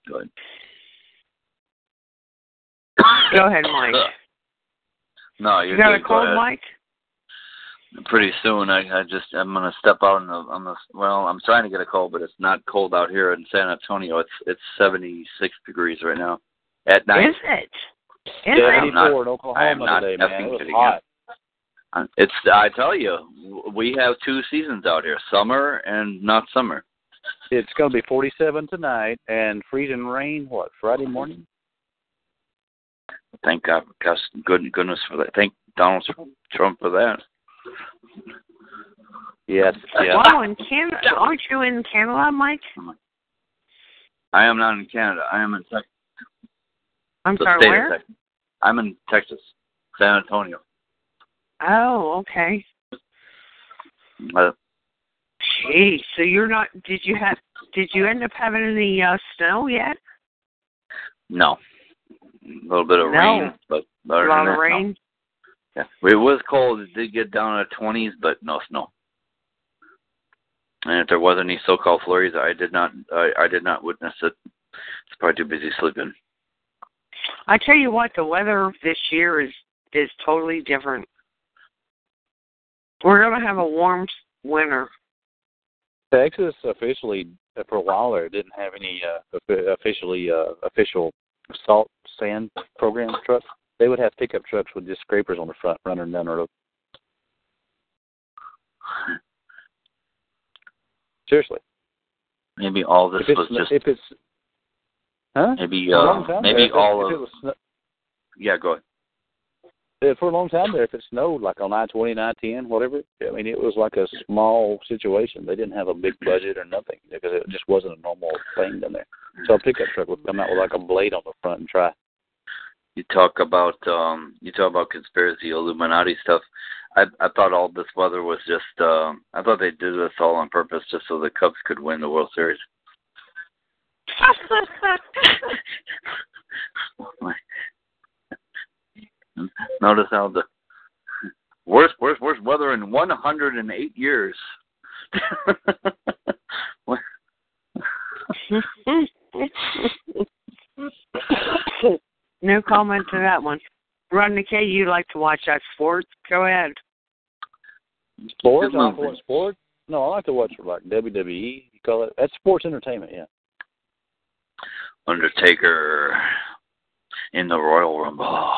Go ahead. Go ahead, Mike. No, you're you got good. a cold, Mike? Pretty soon, I, I just I'm gonna step out and I'm gonna, well, I'm trying to get a cold, but it's not cold out here in San Antonio. It's it's seventy-six degrees right now at night. Is it? Is yeah, it? Not, in Oklahoma I am not today, man. It was hot. It. It's I tell you, we have two seasons out here: summer and not summer. It's gonna be forty-seven tonight and freezing rain. What, Friday morning? Thank God, gosh, good goodness for that. Thank Donald Trump for that. Yes. yes. Wow, in Canada, aren't you in Canada, Mike? I am not in Canada. I am in Texas. I'm the sorry, where? Texas. I'm in Texas, San Antonio. Oh, okay. Uh, Jeez, so you're not? Did you have? Did you end up having any uh, snow yet? No. A little bit of no. rain, but a lot of rain. No. Yeah, it was cold. It did get down to the twenties, but no snow. And if there was any so-called flurries, I did not. I, I did not witness it. It's probably too busy sleeping. I tell you what, the weather this year is is totally different. We're gonna have a warm winter. Texas officially, for a while there, didn't have any uh, officially uh, official. salt, sand program trucks. They would have pickup trucks with just scrapers on the front running down the road. Seriously. Maybe all this was just... If it's... Huh? Maybe, uh, maybe there, all if, of... If sno- yeah, go ahead. For a long time there, if it snowed, like on I twenty, I ten, whatever, I mean, it was like a small situation. They didn't have a big budget or nothing because it just wasn't a normal thing down there. So a pickup truck would come out with like a blade on the front and try. You talk about um, you talk about conspiracy Illuminati stuff. I, I thought all this weather was just. Uh, I thought they did this all on purpose just so the Cubs could win the World Series. Notice how the worst, worst, worst weather in one hundred and eight years. No comment to that one. Rodney K, you like to watch that sports? Go ahead. Sports? I like to watch sports? No, I like to watch like W W E. You call it that's sports entertainment, yeah. Undertaker in the Royal Rumble.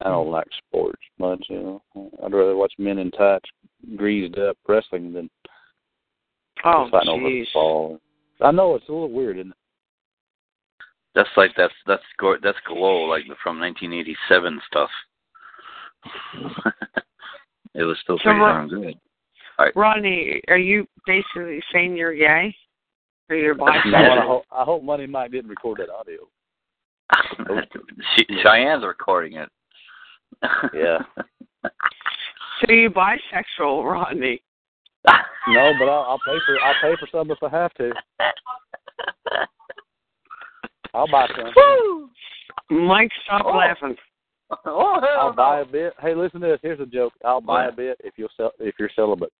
I don't like sports much, you know. I'd rather watch men in tights, greased up wrestling than oh, fighting over the ball. I know it's a little weird, isn't it? That's like that's that's that's glow like from nineteen eighty-seven stuff. It was still pretty so, darn good. All right. Rodney, are you basically saying you're gay or you're bisexual? I hope, I hope Money Mike didn't record that audio. she, Cheyenne's recording it. Yeah. So you bisexual, Rodney? No, but I'll, I'll pay for I'll pay for some if I have to. I'll buy some. Woo! Mike, stop oh. laughing. Oh, I'll buy a bit. Hey, listen to this. Here's a joke. I'll buy yeah. a bit if you'll sell, if you're celibate.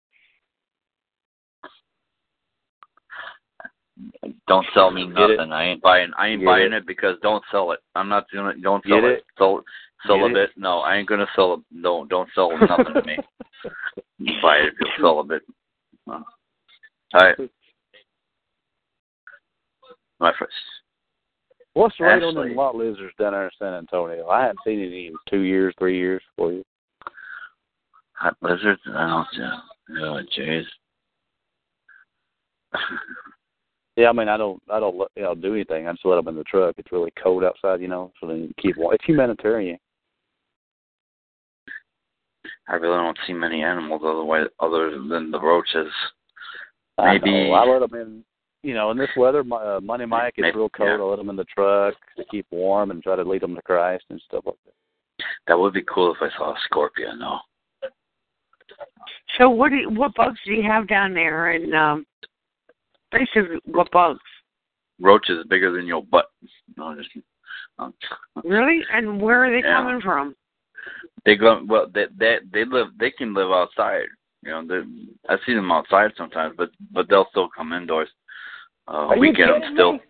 Don't sell me nothing. I ain't buying. I ain't Get buying it. it because don't sell it. I'm not doing it. Don't sell Get it. it. Sell, sell a bit. No, I ain't gonna sell it. No, don't sell nothing to me. You buy it if you'll sell a bit. All right. My first. What's the rate on them lot lizards down there in San Antonio? I haven't seen any in two years, three years, four years. Hot lizards? I don't know. Oh, jeez. Yeah, I mean, I don't, I don't, you know, do anything. I just let them in the truck. It's really cold outside, you know, so then you keep. It's humanitarian. I really don't see many animals otherwise, other than the roaches. Maybe I, I let them in. You know, in this weather, uh, Money Mike, it's Maybe, real cold. Yeah. I let them in the truck to keep warm and try to lead them to Christ and stuff like that. That would be cool if I saw a scorpion, though. So what do you, what bugs do you have down there? And um, basically, what bugs? Roaches bigger than your butt. No, just, um, really? And where are they yeah. coming from? They go well. They they they live. They can live outside. You know, I see them outside sometimes, but but they'll still come indoors. Uh, we get them still. Me?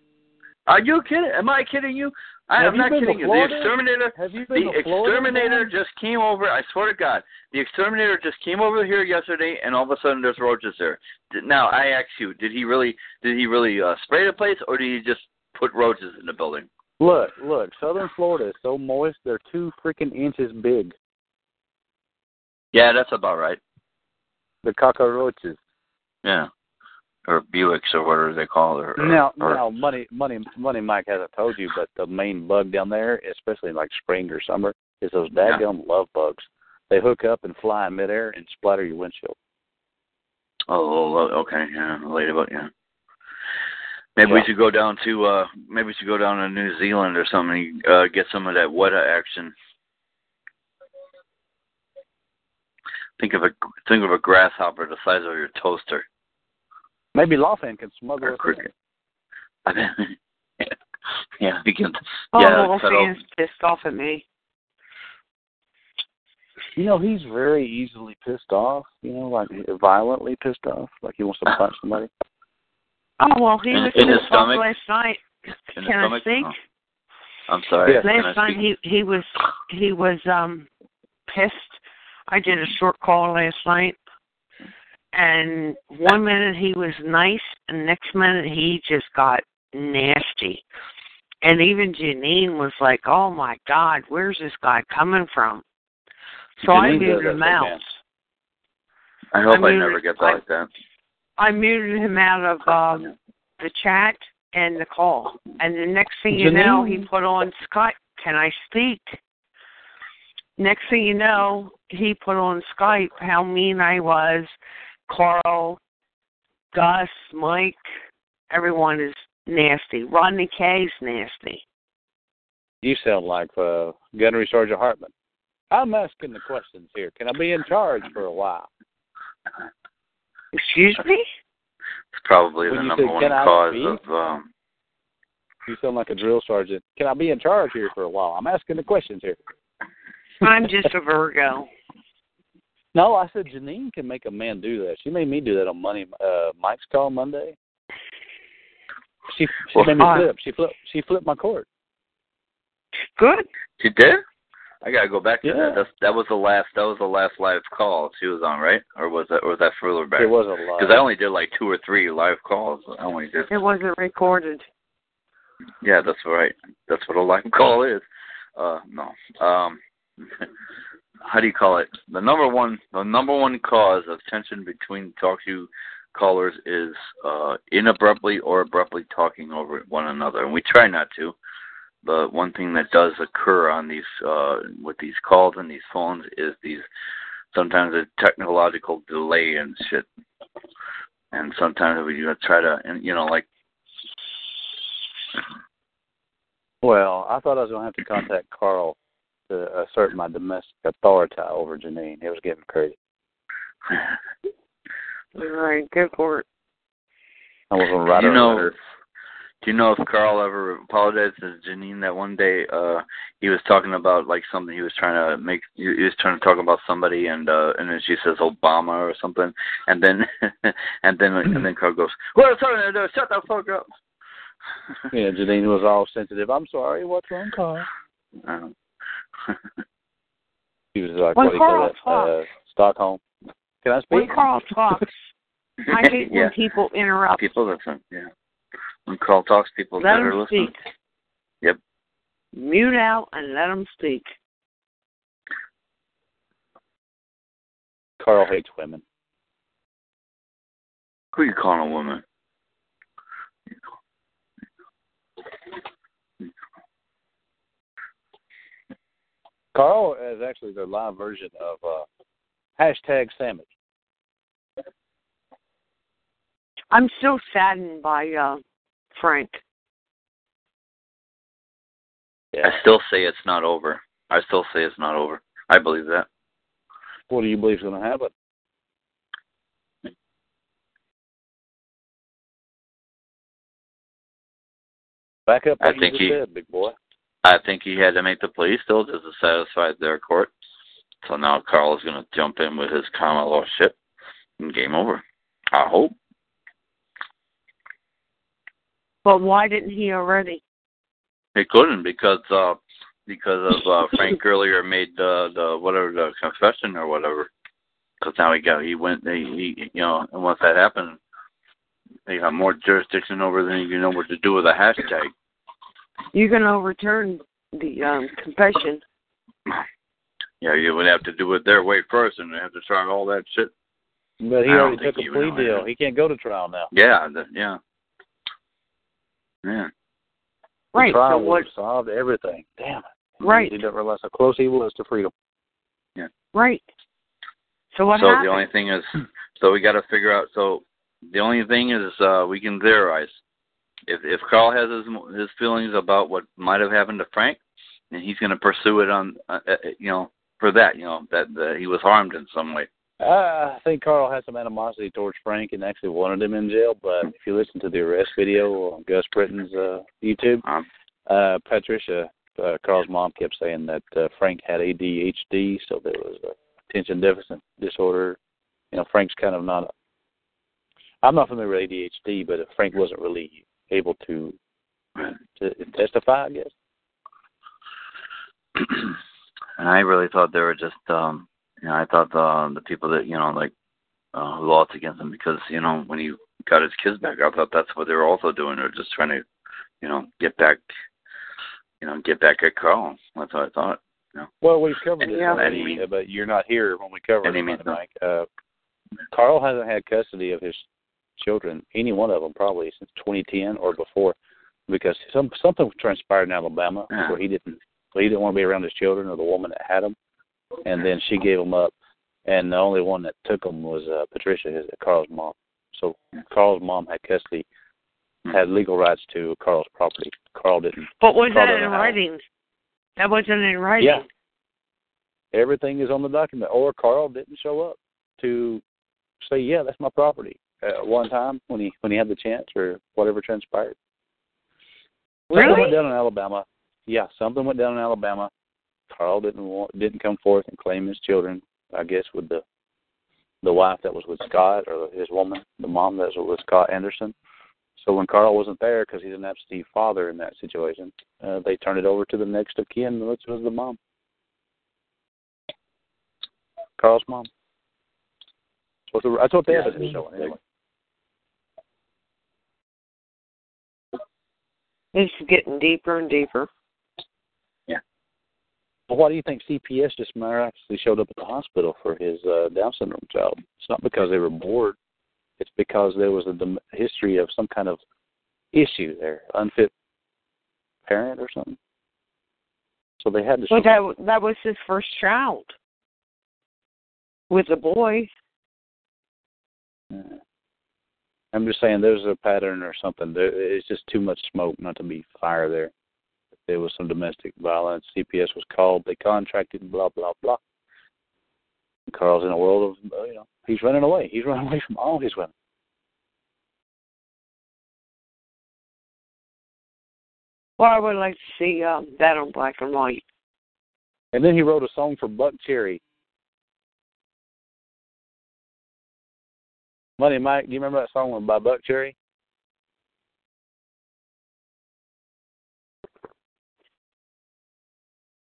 Are you kidding? Am I kidding you? I am not kidding you. The exterminator, the exterminator just came over. I swear to God, the exterminator just came over here yesterday, and all of a sudden there's roaches there. Now I ask you, did he really? Did he really uh, spray the place, or did he just put roaches in the building? Look, look. Southern Florida is so moist; they're two freaking inches big. Yeah, that's about right. The cockroaches. Yeah. Or Buicks, or whatever they call it. Or, now, or, now, money, money, money. Mike hasn't told you, but the main bug down there, especially in like spring or summer, is those dadgum yeah. love bugs. They hook up and fly in midair and splatter your windshield. Oh, okay, yeah, ladybug, yeah. Maybe yeah. we should go down to, uh, maybe we should go down to New Zealand or something, uh, get some of that weta action. Think of a, think of a grasshopper the size of your toaster. Maybe Law Fan can smuggle us in. I mean, yeah, yeah, we can. Oh, yeah, Law Fan's pissed off at me. You know, he's very easily pissed off, you know, like violently pissed off, like he wants to punch somebody. Oh, well, he in, was in pissed off stomach? last night. In can I think? Oh. I'm sorry. Yeah. Last night he, he was, he was um, pissed. I did a short call last night. And one minute he was nice, and next minute he just got nasty. And even Janine was like, oh, my God, where's this guy coming from? So Janine I muted him out. I hope I, muted, I never get I, like that. I muted him out of uh, yeah. the chat and the call. And the next thing Janine. you know, he put on, Scott, can I speak? Next thing you know, he put on Skype how mean I was. Carl, Gus, Mike, everyone is nasty. Rodney K's nasty. You sound like uh, Gunnery Sergeant Hartman. I'm asking the questions here. Can I be in charge for a while? Excuse me? It's probably when the number said, one cause of... Um... You sound like a drill sergeant. Can I be in charge here for a while? I'm asking the questions here. I'm just a Virgo. No, I said Janine can make a man do that. She made me do that on Monday, uh, Mike's call Monday. She, she well, made me I, flip. She flipped. She flipped my court. Good. She did. I gotta go back to yeah. that. That's, that was the last. That was the last live call she was on, right? Or was that? Or was that further back? It was a live. Because I only did like two or three live calls. I only did. It wasn't recorded. Yeah, that's right. That's what a live call is. Uh, no. Um. How do you call it? The number one, the number one cause of tension between talk to callers is uh, inabruptly or abruptly talking over one another, and we try not to. But one thing that does occur on these, uh, with these calls and these phones, is these sometimes a technological delay and shit. And sometimes we try to, and you know, like. Well, I thought I was going to have to contact Carl to assert my domestic authority over Janine. It was getting crazy. All right, good for it. I was going to write her a letter. Do you know if Carl ever apologized to Janine that one day uh, he was talking about like something he was trying to make? He was trying to talk about somebody, and uh, and then she says Obama or something, and then and then and then Carl goes, "What are you talking about? Shut the fuck up." Yeah, Janine was all sensitive. I'm sorry. What's wrong, Carl? Um, he was like, when "What do you call that? Uh, Stockholm." Can I speak? When Carl talks, I hate yeah. when people interrupt. People listen. Yeah. When Carl talks, people let better listen. Speak. Yep. Mute out and let them speak. Carl hates women. Who are you calling a woman? Carl is actually their live version of uh, hashtag sandwich. I'm so saddened by uh, Frank. Yeah. I still say it's not over. I still say it's not over. I believe that. What do you believe is going to happen? Back up what I think you just he, said, big boy. I think he had to make the plea still just to satisfy their court. So now Carl is going to jump in with his common law shit and game over. I hope. But why didn't he already? He couldn't because uh, because of uh, Frank earlier made the, the whatever the confession or whatever. Because now he got he went he, he you know, and once that happened, they got more jurisdiction over than you know what to do with a hashtag. You can overturn the um, confession. Yeah, you would have to do it their way first, and have to try all that shit. But he already took a plea deal. He can't go to trial now. Yeah, the, yeah. Yeah. Right. The trial so what, solved everything. Damn it. Right. He didn't realize how close he was to freedom. Yeah. Right. So what So happened? The only thing is, so we got to figure out, so the only thing is uh, we can theorize. If if Carl has his his feelings about what might have happened to Frank, then he's going to pursue it on, uh, uh, you know, for that, you know, that, that he was harmed in some way. Uh, I think Carl had some animosity towards Frank and actually wanted him in jail, but if you listen to the arrest video on Gus Britton's uh, YouTube, um, uh, Patricia, uh, Carl's mom, kept saying that uh, Frank had A D H D, so there was a attention deficit disorder. You know, Frank's kind of not – I'm not familiar with A D H D, but Frank wasn't really able to, to testify, I guess. And I really thought they were just um, – You know, I thought the the people that, you know, like, uh, who lost against him, because, you know, when he got his kids back, I thought that's what they were also doing. They were just trying to, you know, get back, you know, get back at Carl. That's what I thought. You know. Well, we've covered this, yeah, but you're not here when we covered it, Mike. Uh, Carl hasn't had custody of his children, any one of them, probably since twenty ten or before, because some something transpired in Alabama yeah. where he didn't, he didn't want to be around his children or the woman that had them. And then she gave him up, and the only one that took him was uh, Patricia, his, Carl's mom. So Carl's mom had custody, had legal rights to Carl's property. Carl didn't. But was Carl that in writing? Him. That wasn't in writing. Yeah. Everything is on the document. Or Carl didn't show up to say, yeah, that's my property. Uh, one time when he when he had the chance or whatever transpired. Really? Something went down in Alabama. Yeah, something went down in Alabama. Carl didn't want, didn't come forth and claim his children, I guess, with the the wife that was with Scott, or his woman, the mom that was with Scott Anderson. So when Carl wasn't there, because he didn't have Steve's father in that situation, uh, they turned it over to the next of kin, which was the mom. Carl's mom. That's what the, that's what the yeah, evidence is showing, anyway. It's getting deeper and deeper. Yeah. Well, why do you think C P S just miraculously showed up at the hospital for his uh, Down syndrome child? It's not because they were bored. It's because there was a dem- history of some kind of issue there, unfit parent or something. So they had to. Well, that, that was his first child with a boy. Yeah. I'm just saying there's a pattern or something. There, it's just too much smoke not to be fire there. There was some domestic violence. C P S was called. They contracted, blah, blah, blah. And Carl's in a world of, you know, he's running away. He's running away from all his women. Well, I would like to see um, that on black and white. And then he wrote a song for Buckcherry. Money Mike, do you remember that song by Buckcherry?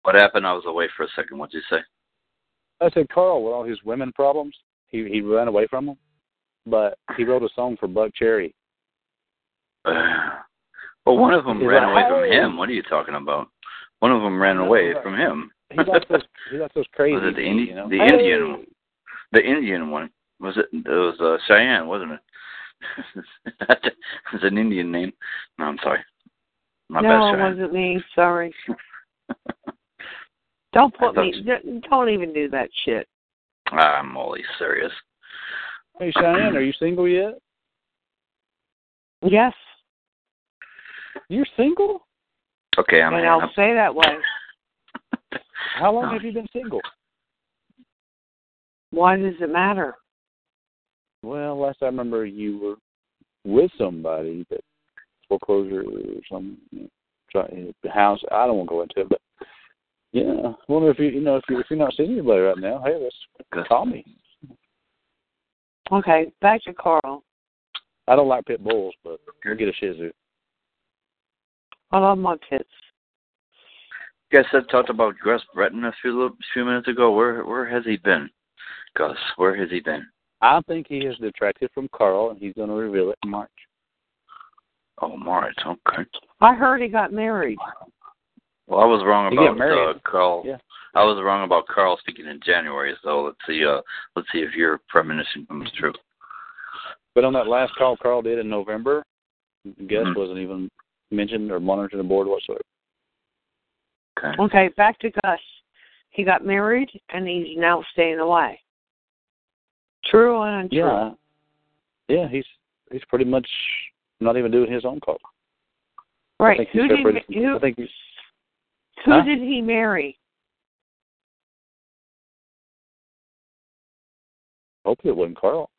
What happened? I was away for a second. What did you say? I said Carl, with all his women problems, he he ran away from them, but he wrote a song for Buckcherry. Uh, well, one of them He's ran like, away hey. from him. What are you talking about? One of them ran no, away right. from him. He got those, he got those crazy. Was it the, Indi- you know? the hey. Indian one? The Indian one. Was it? It was uh, Cheyenne, wasn't it? It's an Indian name. No, I'm sorry. My no, bad, Cheyenne. It wasn't me. Sorry. Don't put me. You... Don't even do that shit. I'm only serious. Hey, Cheyenne, are you single yet? Yes. You're single? Okay, I'm. And I'll I'm... say that way. How long no. have you been single? Why does it matter? Well, last I remember, you were with somebody that foreclosure or some you know, house. I don't want to go into it, but yeah, I wonder if you you know if you if you're not seeing anybody right now, hey, let's call me. Okay, back to Carl. I don't like pit bulls, but you'll get a Shih Tzu. I love my pits. You guys said talked about Gus Bretton a few a few minutes ago. Where where has he been, Gus? Where has he been? I think he has detracted from Carl, and he's going to reveal it in March. Oh, March, okay. I heard he got married. Well, I was wrong about uh, Carl. Yeah. I was wrong about Carl speaking in January. So let's see. Uh, let's see if your premonition comes true. But on that last call Carl did in November, Gus mm-hmm. wasn't even mentioned or monitored on the board whatsoever. Okay. Okay, back to Gus. He got married, and he's now staying away. True and untrue. Yeah, yeah. He's he's pretty much not even doing his own call. Right. I who did he, who, I think he's, who huh? did he marry? Hopefully it wasn't Carl.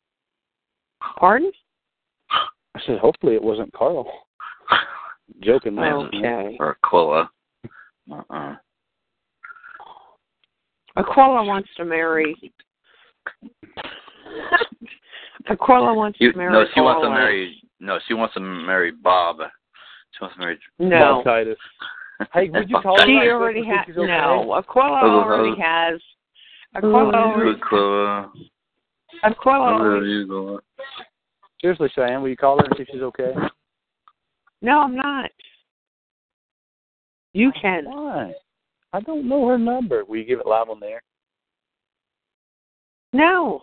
Pardon? I said hopefully it wasn't Carl. Joking. Okay. Or Aquila. Uh. Uh-uh. Aquila wants to marry. Aquila wants you, to marry. No, she Paula. wants to marry. No, she wants to marry Bob. She wants to marry no. Bob Titus. Hey, would you call? She already has. No, Aquila already has. Aquila already. Aquila. Aquila. Seriously, Cheyenne, will you call her and see if she's okay? No, I'm not. You can. Why? I don't know her number. Will you give it live on there? No.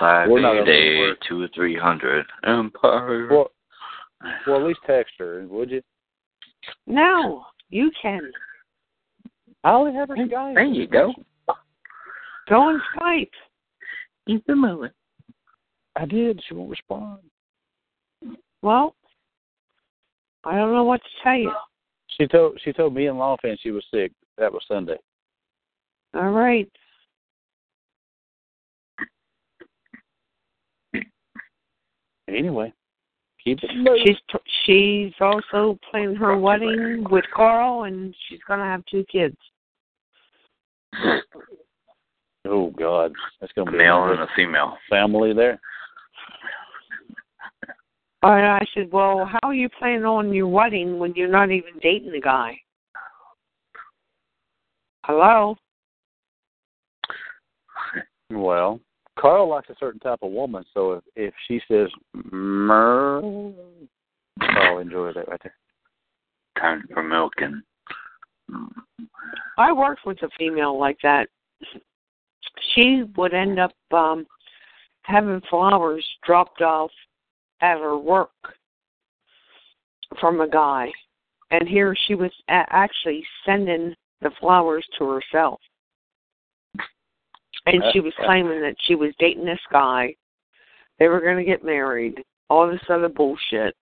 Five a day, two or three hundred. Empire. Well, well, at least text her, would you? No, you can. I only have her Skype. There you go. Go on Skype. Keep it moving. I did. She won't respond. Well, I don't know what to tell you. She told she told me in Law Fan she was sick. That was Sunday. All right. Anyway, keep it. She's she's also planning her wedding with Carl, and she's gonna have two kids. Oh, God. That's going to be a male and a female family there. And I said, well, how are you planning on your wedding when you're not even dating the guy? Hello? Well, Carl likes a certain type of woman, so if, if she says, mer, Carl enjoys that right there. Time for milking. I worked with a female like that. She would end up um, having flowers dropped off at her work from a guy. And here she was actually sending the flowers to herself. And she was claiming that she was dating this guy. They were going to get married. All this other bullshit.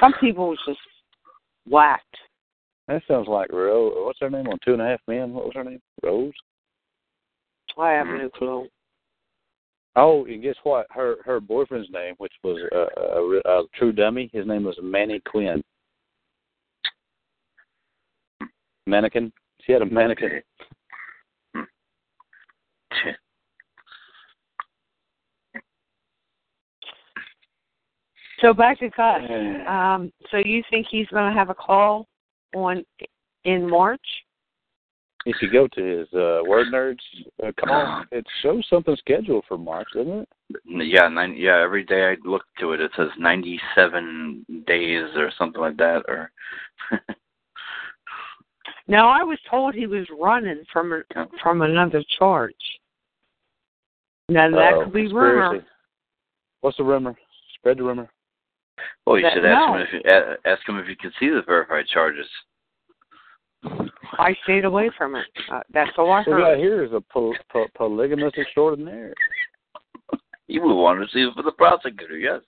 Some people was just whacked. That sounds like Rose. What's her name on Two and a Half Men? What was her name? Rose? I have no clue. Oh, and guess what? Her her boyfriend's name, which was a, a, a true dummy, his name was Manny Quinn. Mannequin. She had a mannequin. So back to Gus. Um, so you think he's going to have a call on in March? If you go to his uh, Word Nerds uh, call, it shows something scheduled for March, doesn't it? Yeah, nine, yeah. Every day I look to it, it says ninety-seven days or something like that. Or now I was told he was running from a, from another charge. Now that Uh-oh. could be rumor. What's the rumor? Spread the rumor. Well, you that, should ask, no. him if you, ask him if you can see the verified charges. I stayed away from it. Uh, that's all I heard. What I hear is a po- po- polygamist extraordinaire. You would want to see it for the prosecutor, yes.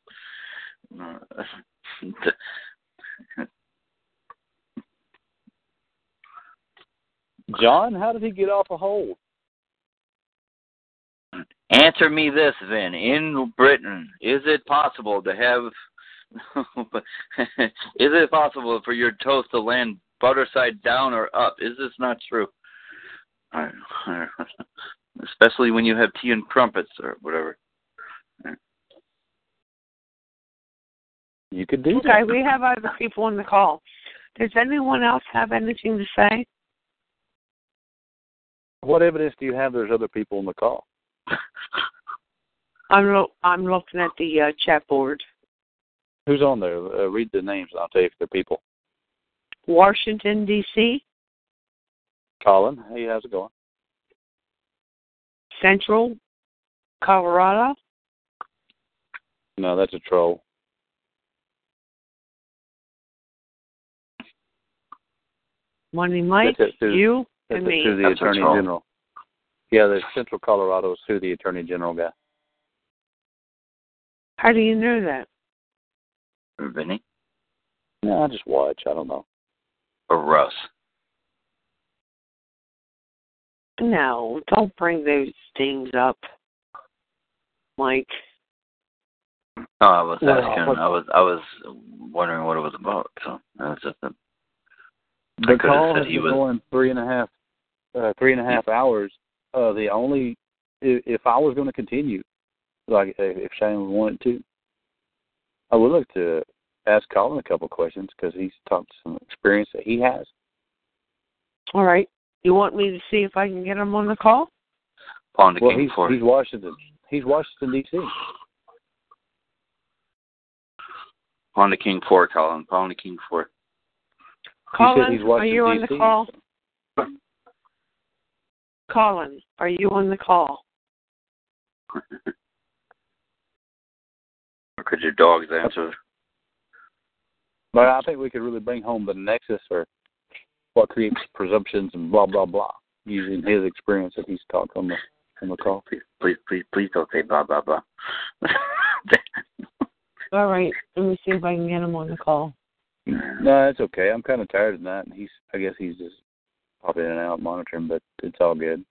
John, how did he get off a hold? Answer me this, Vin. In Britain, is it possible to have... is it possible for your toast to land butter side down or up? Is this not true? Especially when you have tea and crumpets or whatever. You could do okay, that. Okay, we have other people on the call. Does anyone else have anything to say? What evidence do you have there's other people on the call? I'm, lo- I'm looking at the uh, chat board. Who's on there? Uh, read the names and I'll tell you if they're people. Washington, D C Colin, hey, how's it going? Central, Colorado. No, that's a troll. Money Mike, through, you, and me. Through the that's Attorney General. Yeah, the Central Colorado is through the Attorney General guy. How do you know that? Vinny? No, I just watch. I don't know. Or Russ. No, don't bring those things up, Mike. No, I was well, asking. What, I was I was wondering what it was about. So that's just a, the call has been going three and a half, uh, three and a half hours. Uh, the only if, if I was going to continue, like if Shane wanted to, I would look to ask Colin a couple of questions because he's talked some experience that he has. All right. You want me to see if I can get him on the call? Well, he's, he's Washington. He's Washington, D C Pawn to King four, Colin. Pawn to King four. Colin, he's are you on D C the call? Colin, are you on the call? Or could your dogs answer? But I think we could really bring home the nexus or what creates presumptions and blah, blah, blah, using his experience that he's talked on the, on the call. Please, please, please, please don't say blah, blah, blah. All right. Let me see if I can get him on the call. No, it's okay. I'm kind of tired of that. He's, I guess he's just popping in and out monitoring, but it's all good.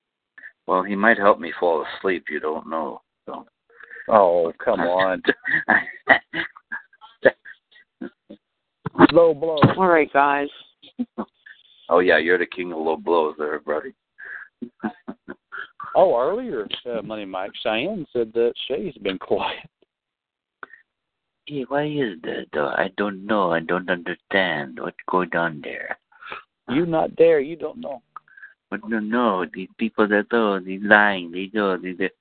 Well, he might help me fall asleep. You don't know. So. Oh, come on. Low blow. All right, guys. Oh, yeah, you're the king of low blows there, buddy. Oh, earlier, uh, Money Mike Cheyenne said that Shay's been quiet. Hey, why is that? I don't know. I don't understand what's going on there. You're not there. You don't know. But no, no. These people that oh, they're lying. They go. They, they.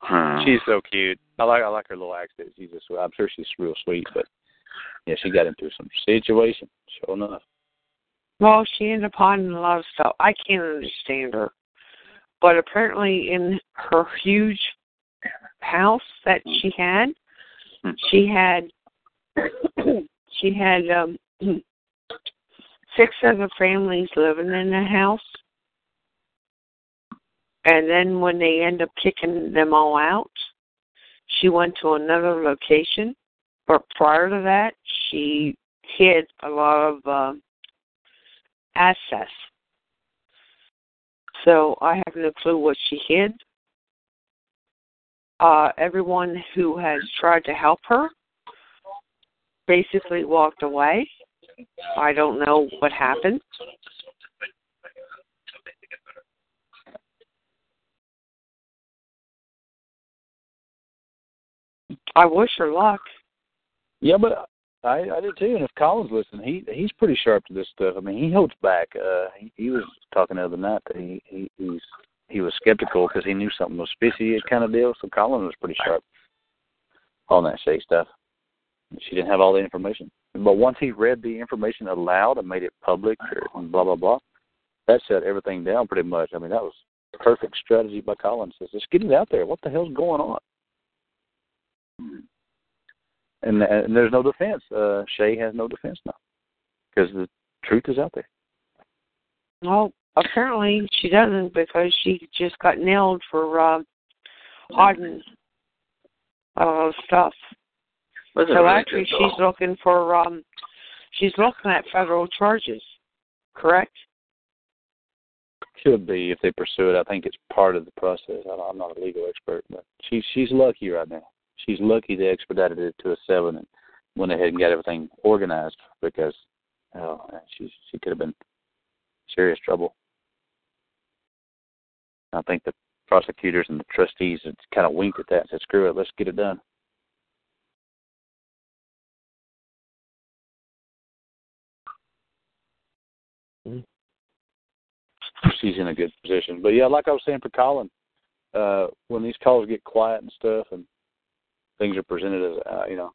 Huh. She's so cute. I like. I like her little accent. She's just. I'm sure she's real sweet, but yeah, she got into some situation. Sure enough. Well, she ended up on a lot of stuff. I can't understand her. But apparently in her huge house that she had, she had she had um, six other families living in the house. And then when they end up kicking them all out, she went to another location. But prior to that, she hid a lot of uh, assets. So I have no clue what she hid. Uh, everyone who has tried to help her basically walked away. I don't know what happened. I wish her luck. Yeah, but I, I do too. And if Colin's listening, he he's pretty sharp to this stuff. I mean, he holds back. Uh, he, he was talking the other night that he he he's, he was skeptical because he knew something was fishy, kind of deal. So Colin was pretty sharp on that Shay stuff. She didn't have all the information, but once he read the information aloud and made it public, or blah blah blah, that shut everything down pretty much. I mean, that was perfect strategy by Colin. Says, just get it out there. What the hell's going on? And, and there's no defense. Uh, Shay has no defense now because the truth is out there. Well, apparently she doesn't because she just got nailed for uh, Auden uh, stuff. Wasn't so really actually, she's looking for um, she's looking at federal charges. Correct? Should be if they pursue it. I think it's part of the process. I'm not a legal expert, but she she's lucky right now. She's lucky they expedited it to a seven and went ahead and got everything organized because oh, she she could have been in serious trouble. I think the prosecutors and the trustees had kind of winked at that and said, screw it, let's get it done. Mm-hmm. She's in a good position. But, yeah, like I was saying for Colin, uh, when these calls get quiet and stuff and things are presented as, uh, you know,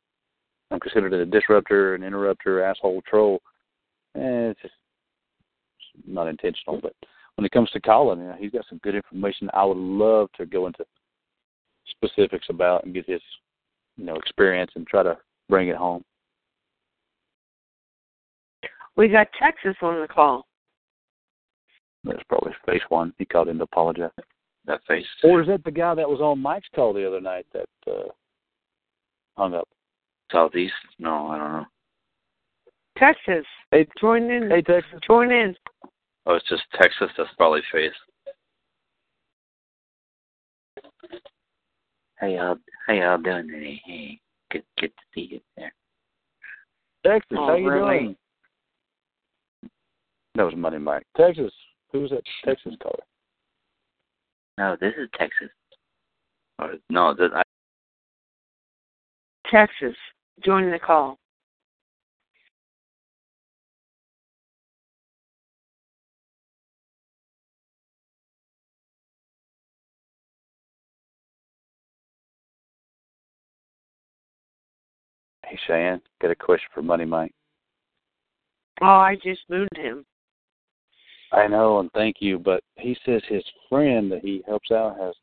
I'm considered a disruptor, an interrupter, asshole, troll. Eh, it's just not intentional. But when it comes to Colin, you know, he's got some good information I would love to go into specifics about and get his, you know, experience and try to bring it home. We got Texas on the call. That's probably phase one. He called in to apologize. That phase two. Or is that the guy that was on Mike's call the other night that uh, hung up? Southeast? No, I don't know. Texas. Hey, join in. Hey, Texas. Join in. Oh, it's just Texas. That's probably phase. How y'all, how y'all doing today? Hey, good, good to see you there. Texas, oh, how you really? doing? That was Money Mike. Texas. Who was that Texas caller? No, this is Texas. Or, no, this, I... Texas, join the call. Hey, Cheyenne, got a question for Money Mike. Oh, I just moved him. I know, and thank you, but he says his friend that he helps out has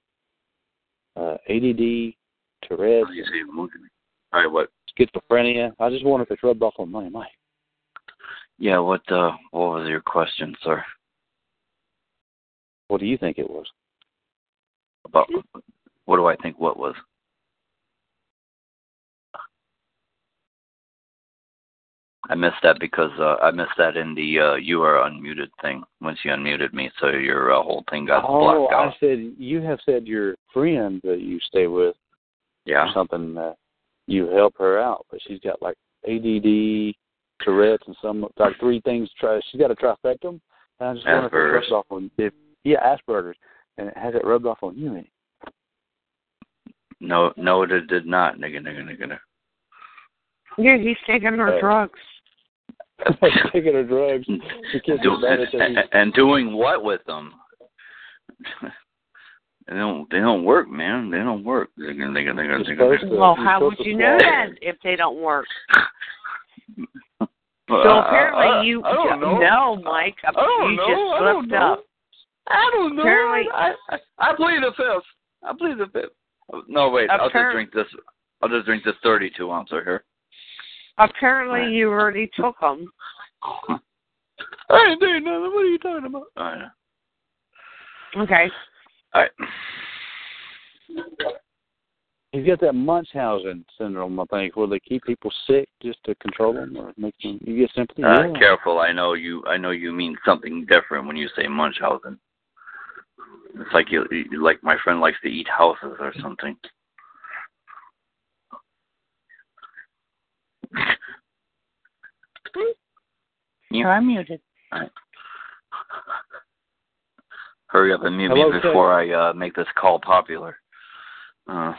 uh, A D D, Tourette's, oh, he's even moving. All right, what? Schizophrenia. I just wonder if it's rubbed off on Money Mike. Yeah, what uh, what was your question, sir? What do you think it was? About what do I think what was? I missed that because uh, I missed that in the uh, you are unmuted thing. Once you unmuted me, so your uh, whole thing got oh, blocked out. Oh, I said you have said your friend that you stay with. Yeah. Or something that you help her out, but she's got like A D D, Tourette's, and some like three things. Try she's got a trifecta. And I just Asperger's. Wonder if it rubbed off on if, yeah Asperger's. And has it rubbed off on you any? No, no, it did not, nigga, nigga, nigga. Yeah, he's taking her uh, drugs. Taking her drugs. Do, and, and doing what with them? They don't, they don't work, man. They don't work. They can, they can, they can, they can. Well, how would you know that if they don't work? So apparently uh, I, you I don't know. No, Mike. I don't you know. just I slipped don't know. up. I don't know. Apparently, I, I, I plead the fifth. I plead the fifth. No, wait. I'll just drink this. I'll just drink this thirty-two ouncer here. Apparently, right. You already took them. I didn't do nothing. What are you talking about? All right. Okay. All right. He's got that Munchausen syndrome, I think, where they keep people sick just to control them or make them. You get sympathy. Uh, yeah. Careful, I know you. I know you mean something different when you say Munchausen. It's like you, like my friend likes to eat houses or something. You're unmuted. All right. Hurry up and mute Hello, me before Kay. I uh, make this call popular. Uh.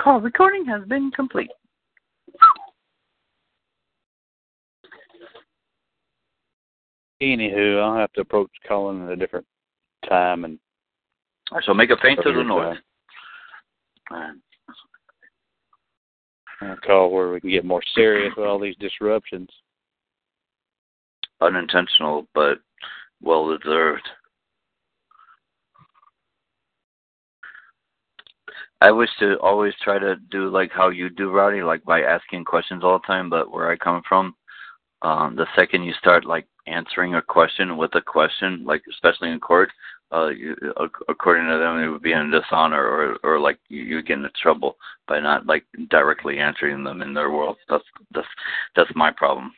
Call recording has been complete. Anywho, I'll have to approach Colin at a different time. And I shall make a feint to the north. Call where we can get more serious with all these disruptions. Unintentional, but well-deserved. I wish to always try to do like how you do, Rowdy, like by asking questions all the time, but where I come from, um, the second you start like answering a question with a question, like especially in court, Uh, you, according to them, it would be in dishonor, or, or like you, you get into trouble by not like directly answering them in their world. That's that's that's my problem.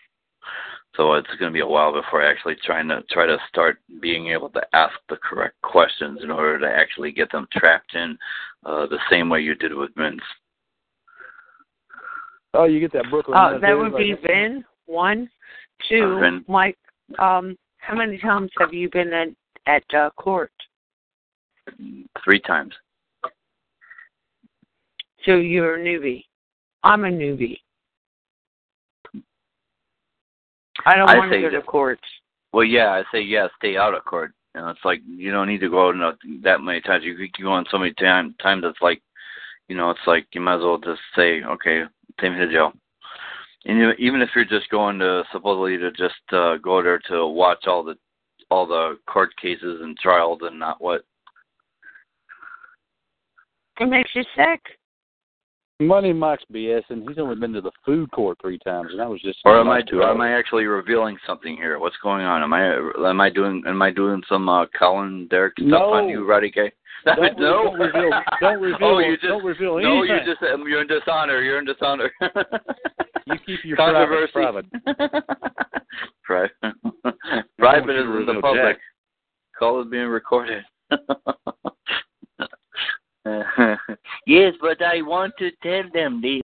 So it's going to be a while before I actually trying to try to start being able to ask the correct questions in order to actually get them trapped in uh, the same way you did with Vince. Oh, you get that Brooklyn. Oh, uh, that would be Vin. One, two, uh, Vin. Mike. Um, how many times have you been at? At uh, court? Three times. So you're a newbie. I'm a newbie. I don't I want to go to court. Well, yeah, I say, yeah, stay out of court. And it's like, you don't need to go out enough, that many times. You could go on so many times time that's like, you know, it's like you might as well just say, okay, take me to jail. And even if you're just going to, supposedly, to just uh, go there to watch all the all the court cases and trials and not what. It makes you sick. Money Mike's BSing. He's only been to the food court three times, and I was just. Or am I? Or am I actually revealing something here? What's going on? Am I? Am I doing? Am I doing some uh, Colin Derrick stuff no. on you, Roddy K? Don't, no. Don't reveal. Don't reveal. Oh, you just, don't reveal anything. No, you're just. You're in dishonor. You're in dishonor. You keep your controversy private. Private. Private is in the public. Jack. Call is being recorded. Yes, but I want to tell them this.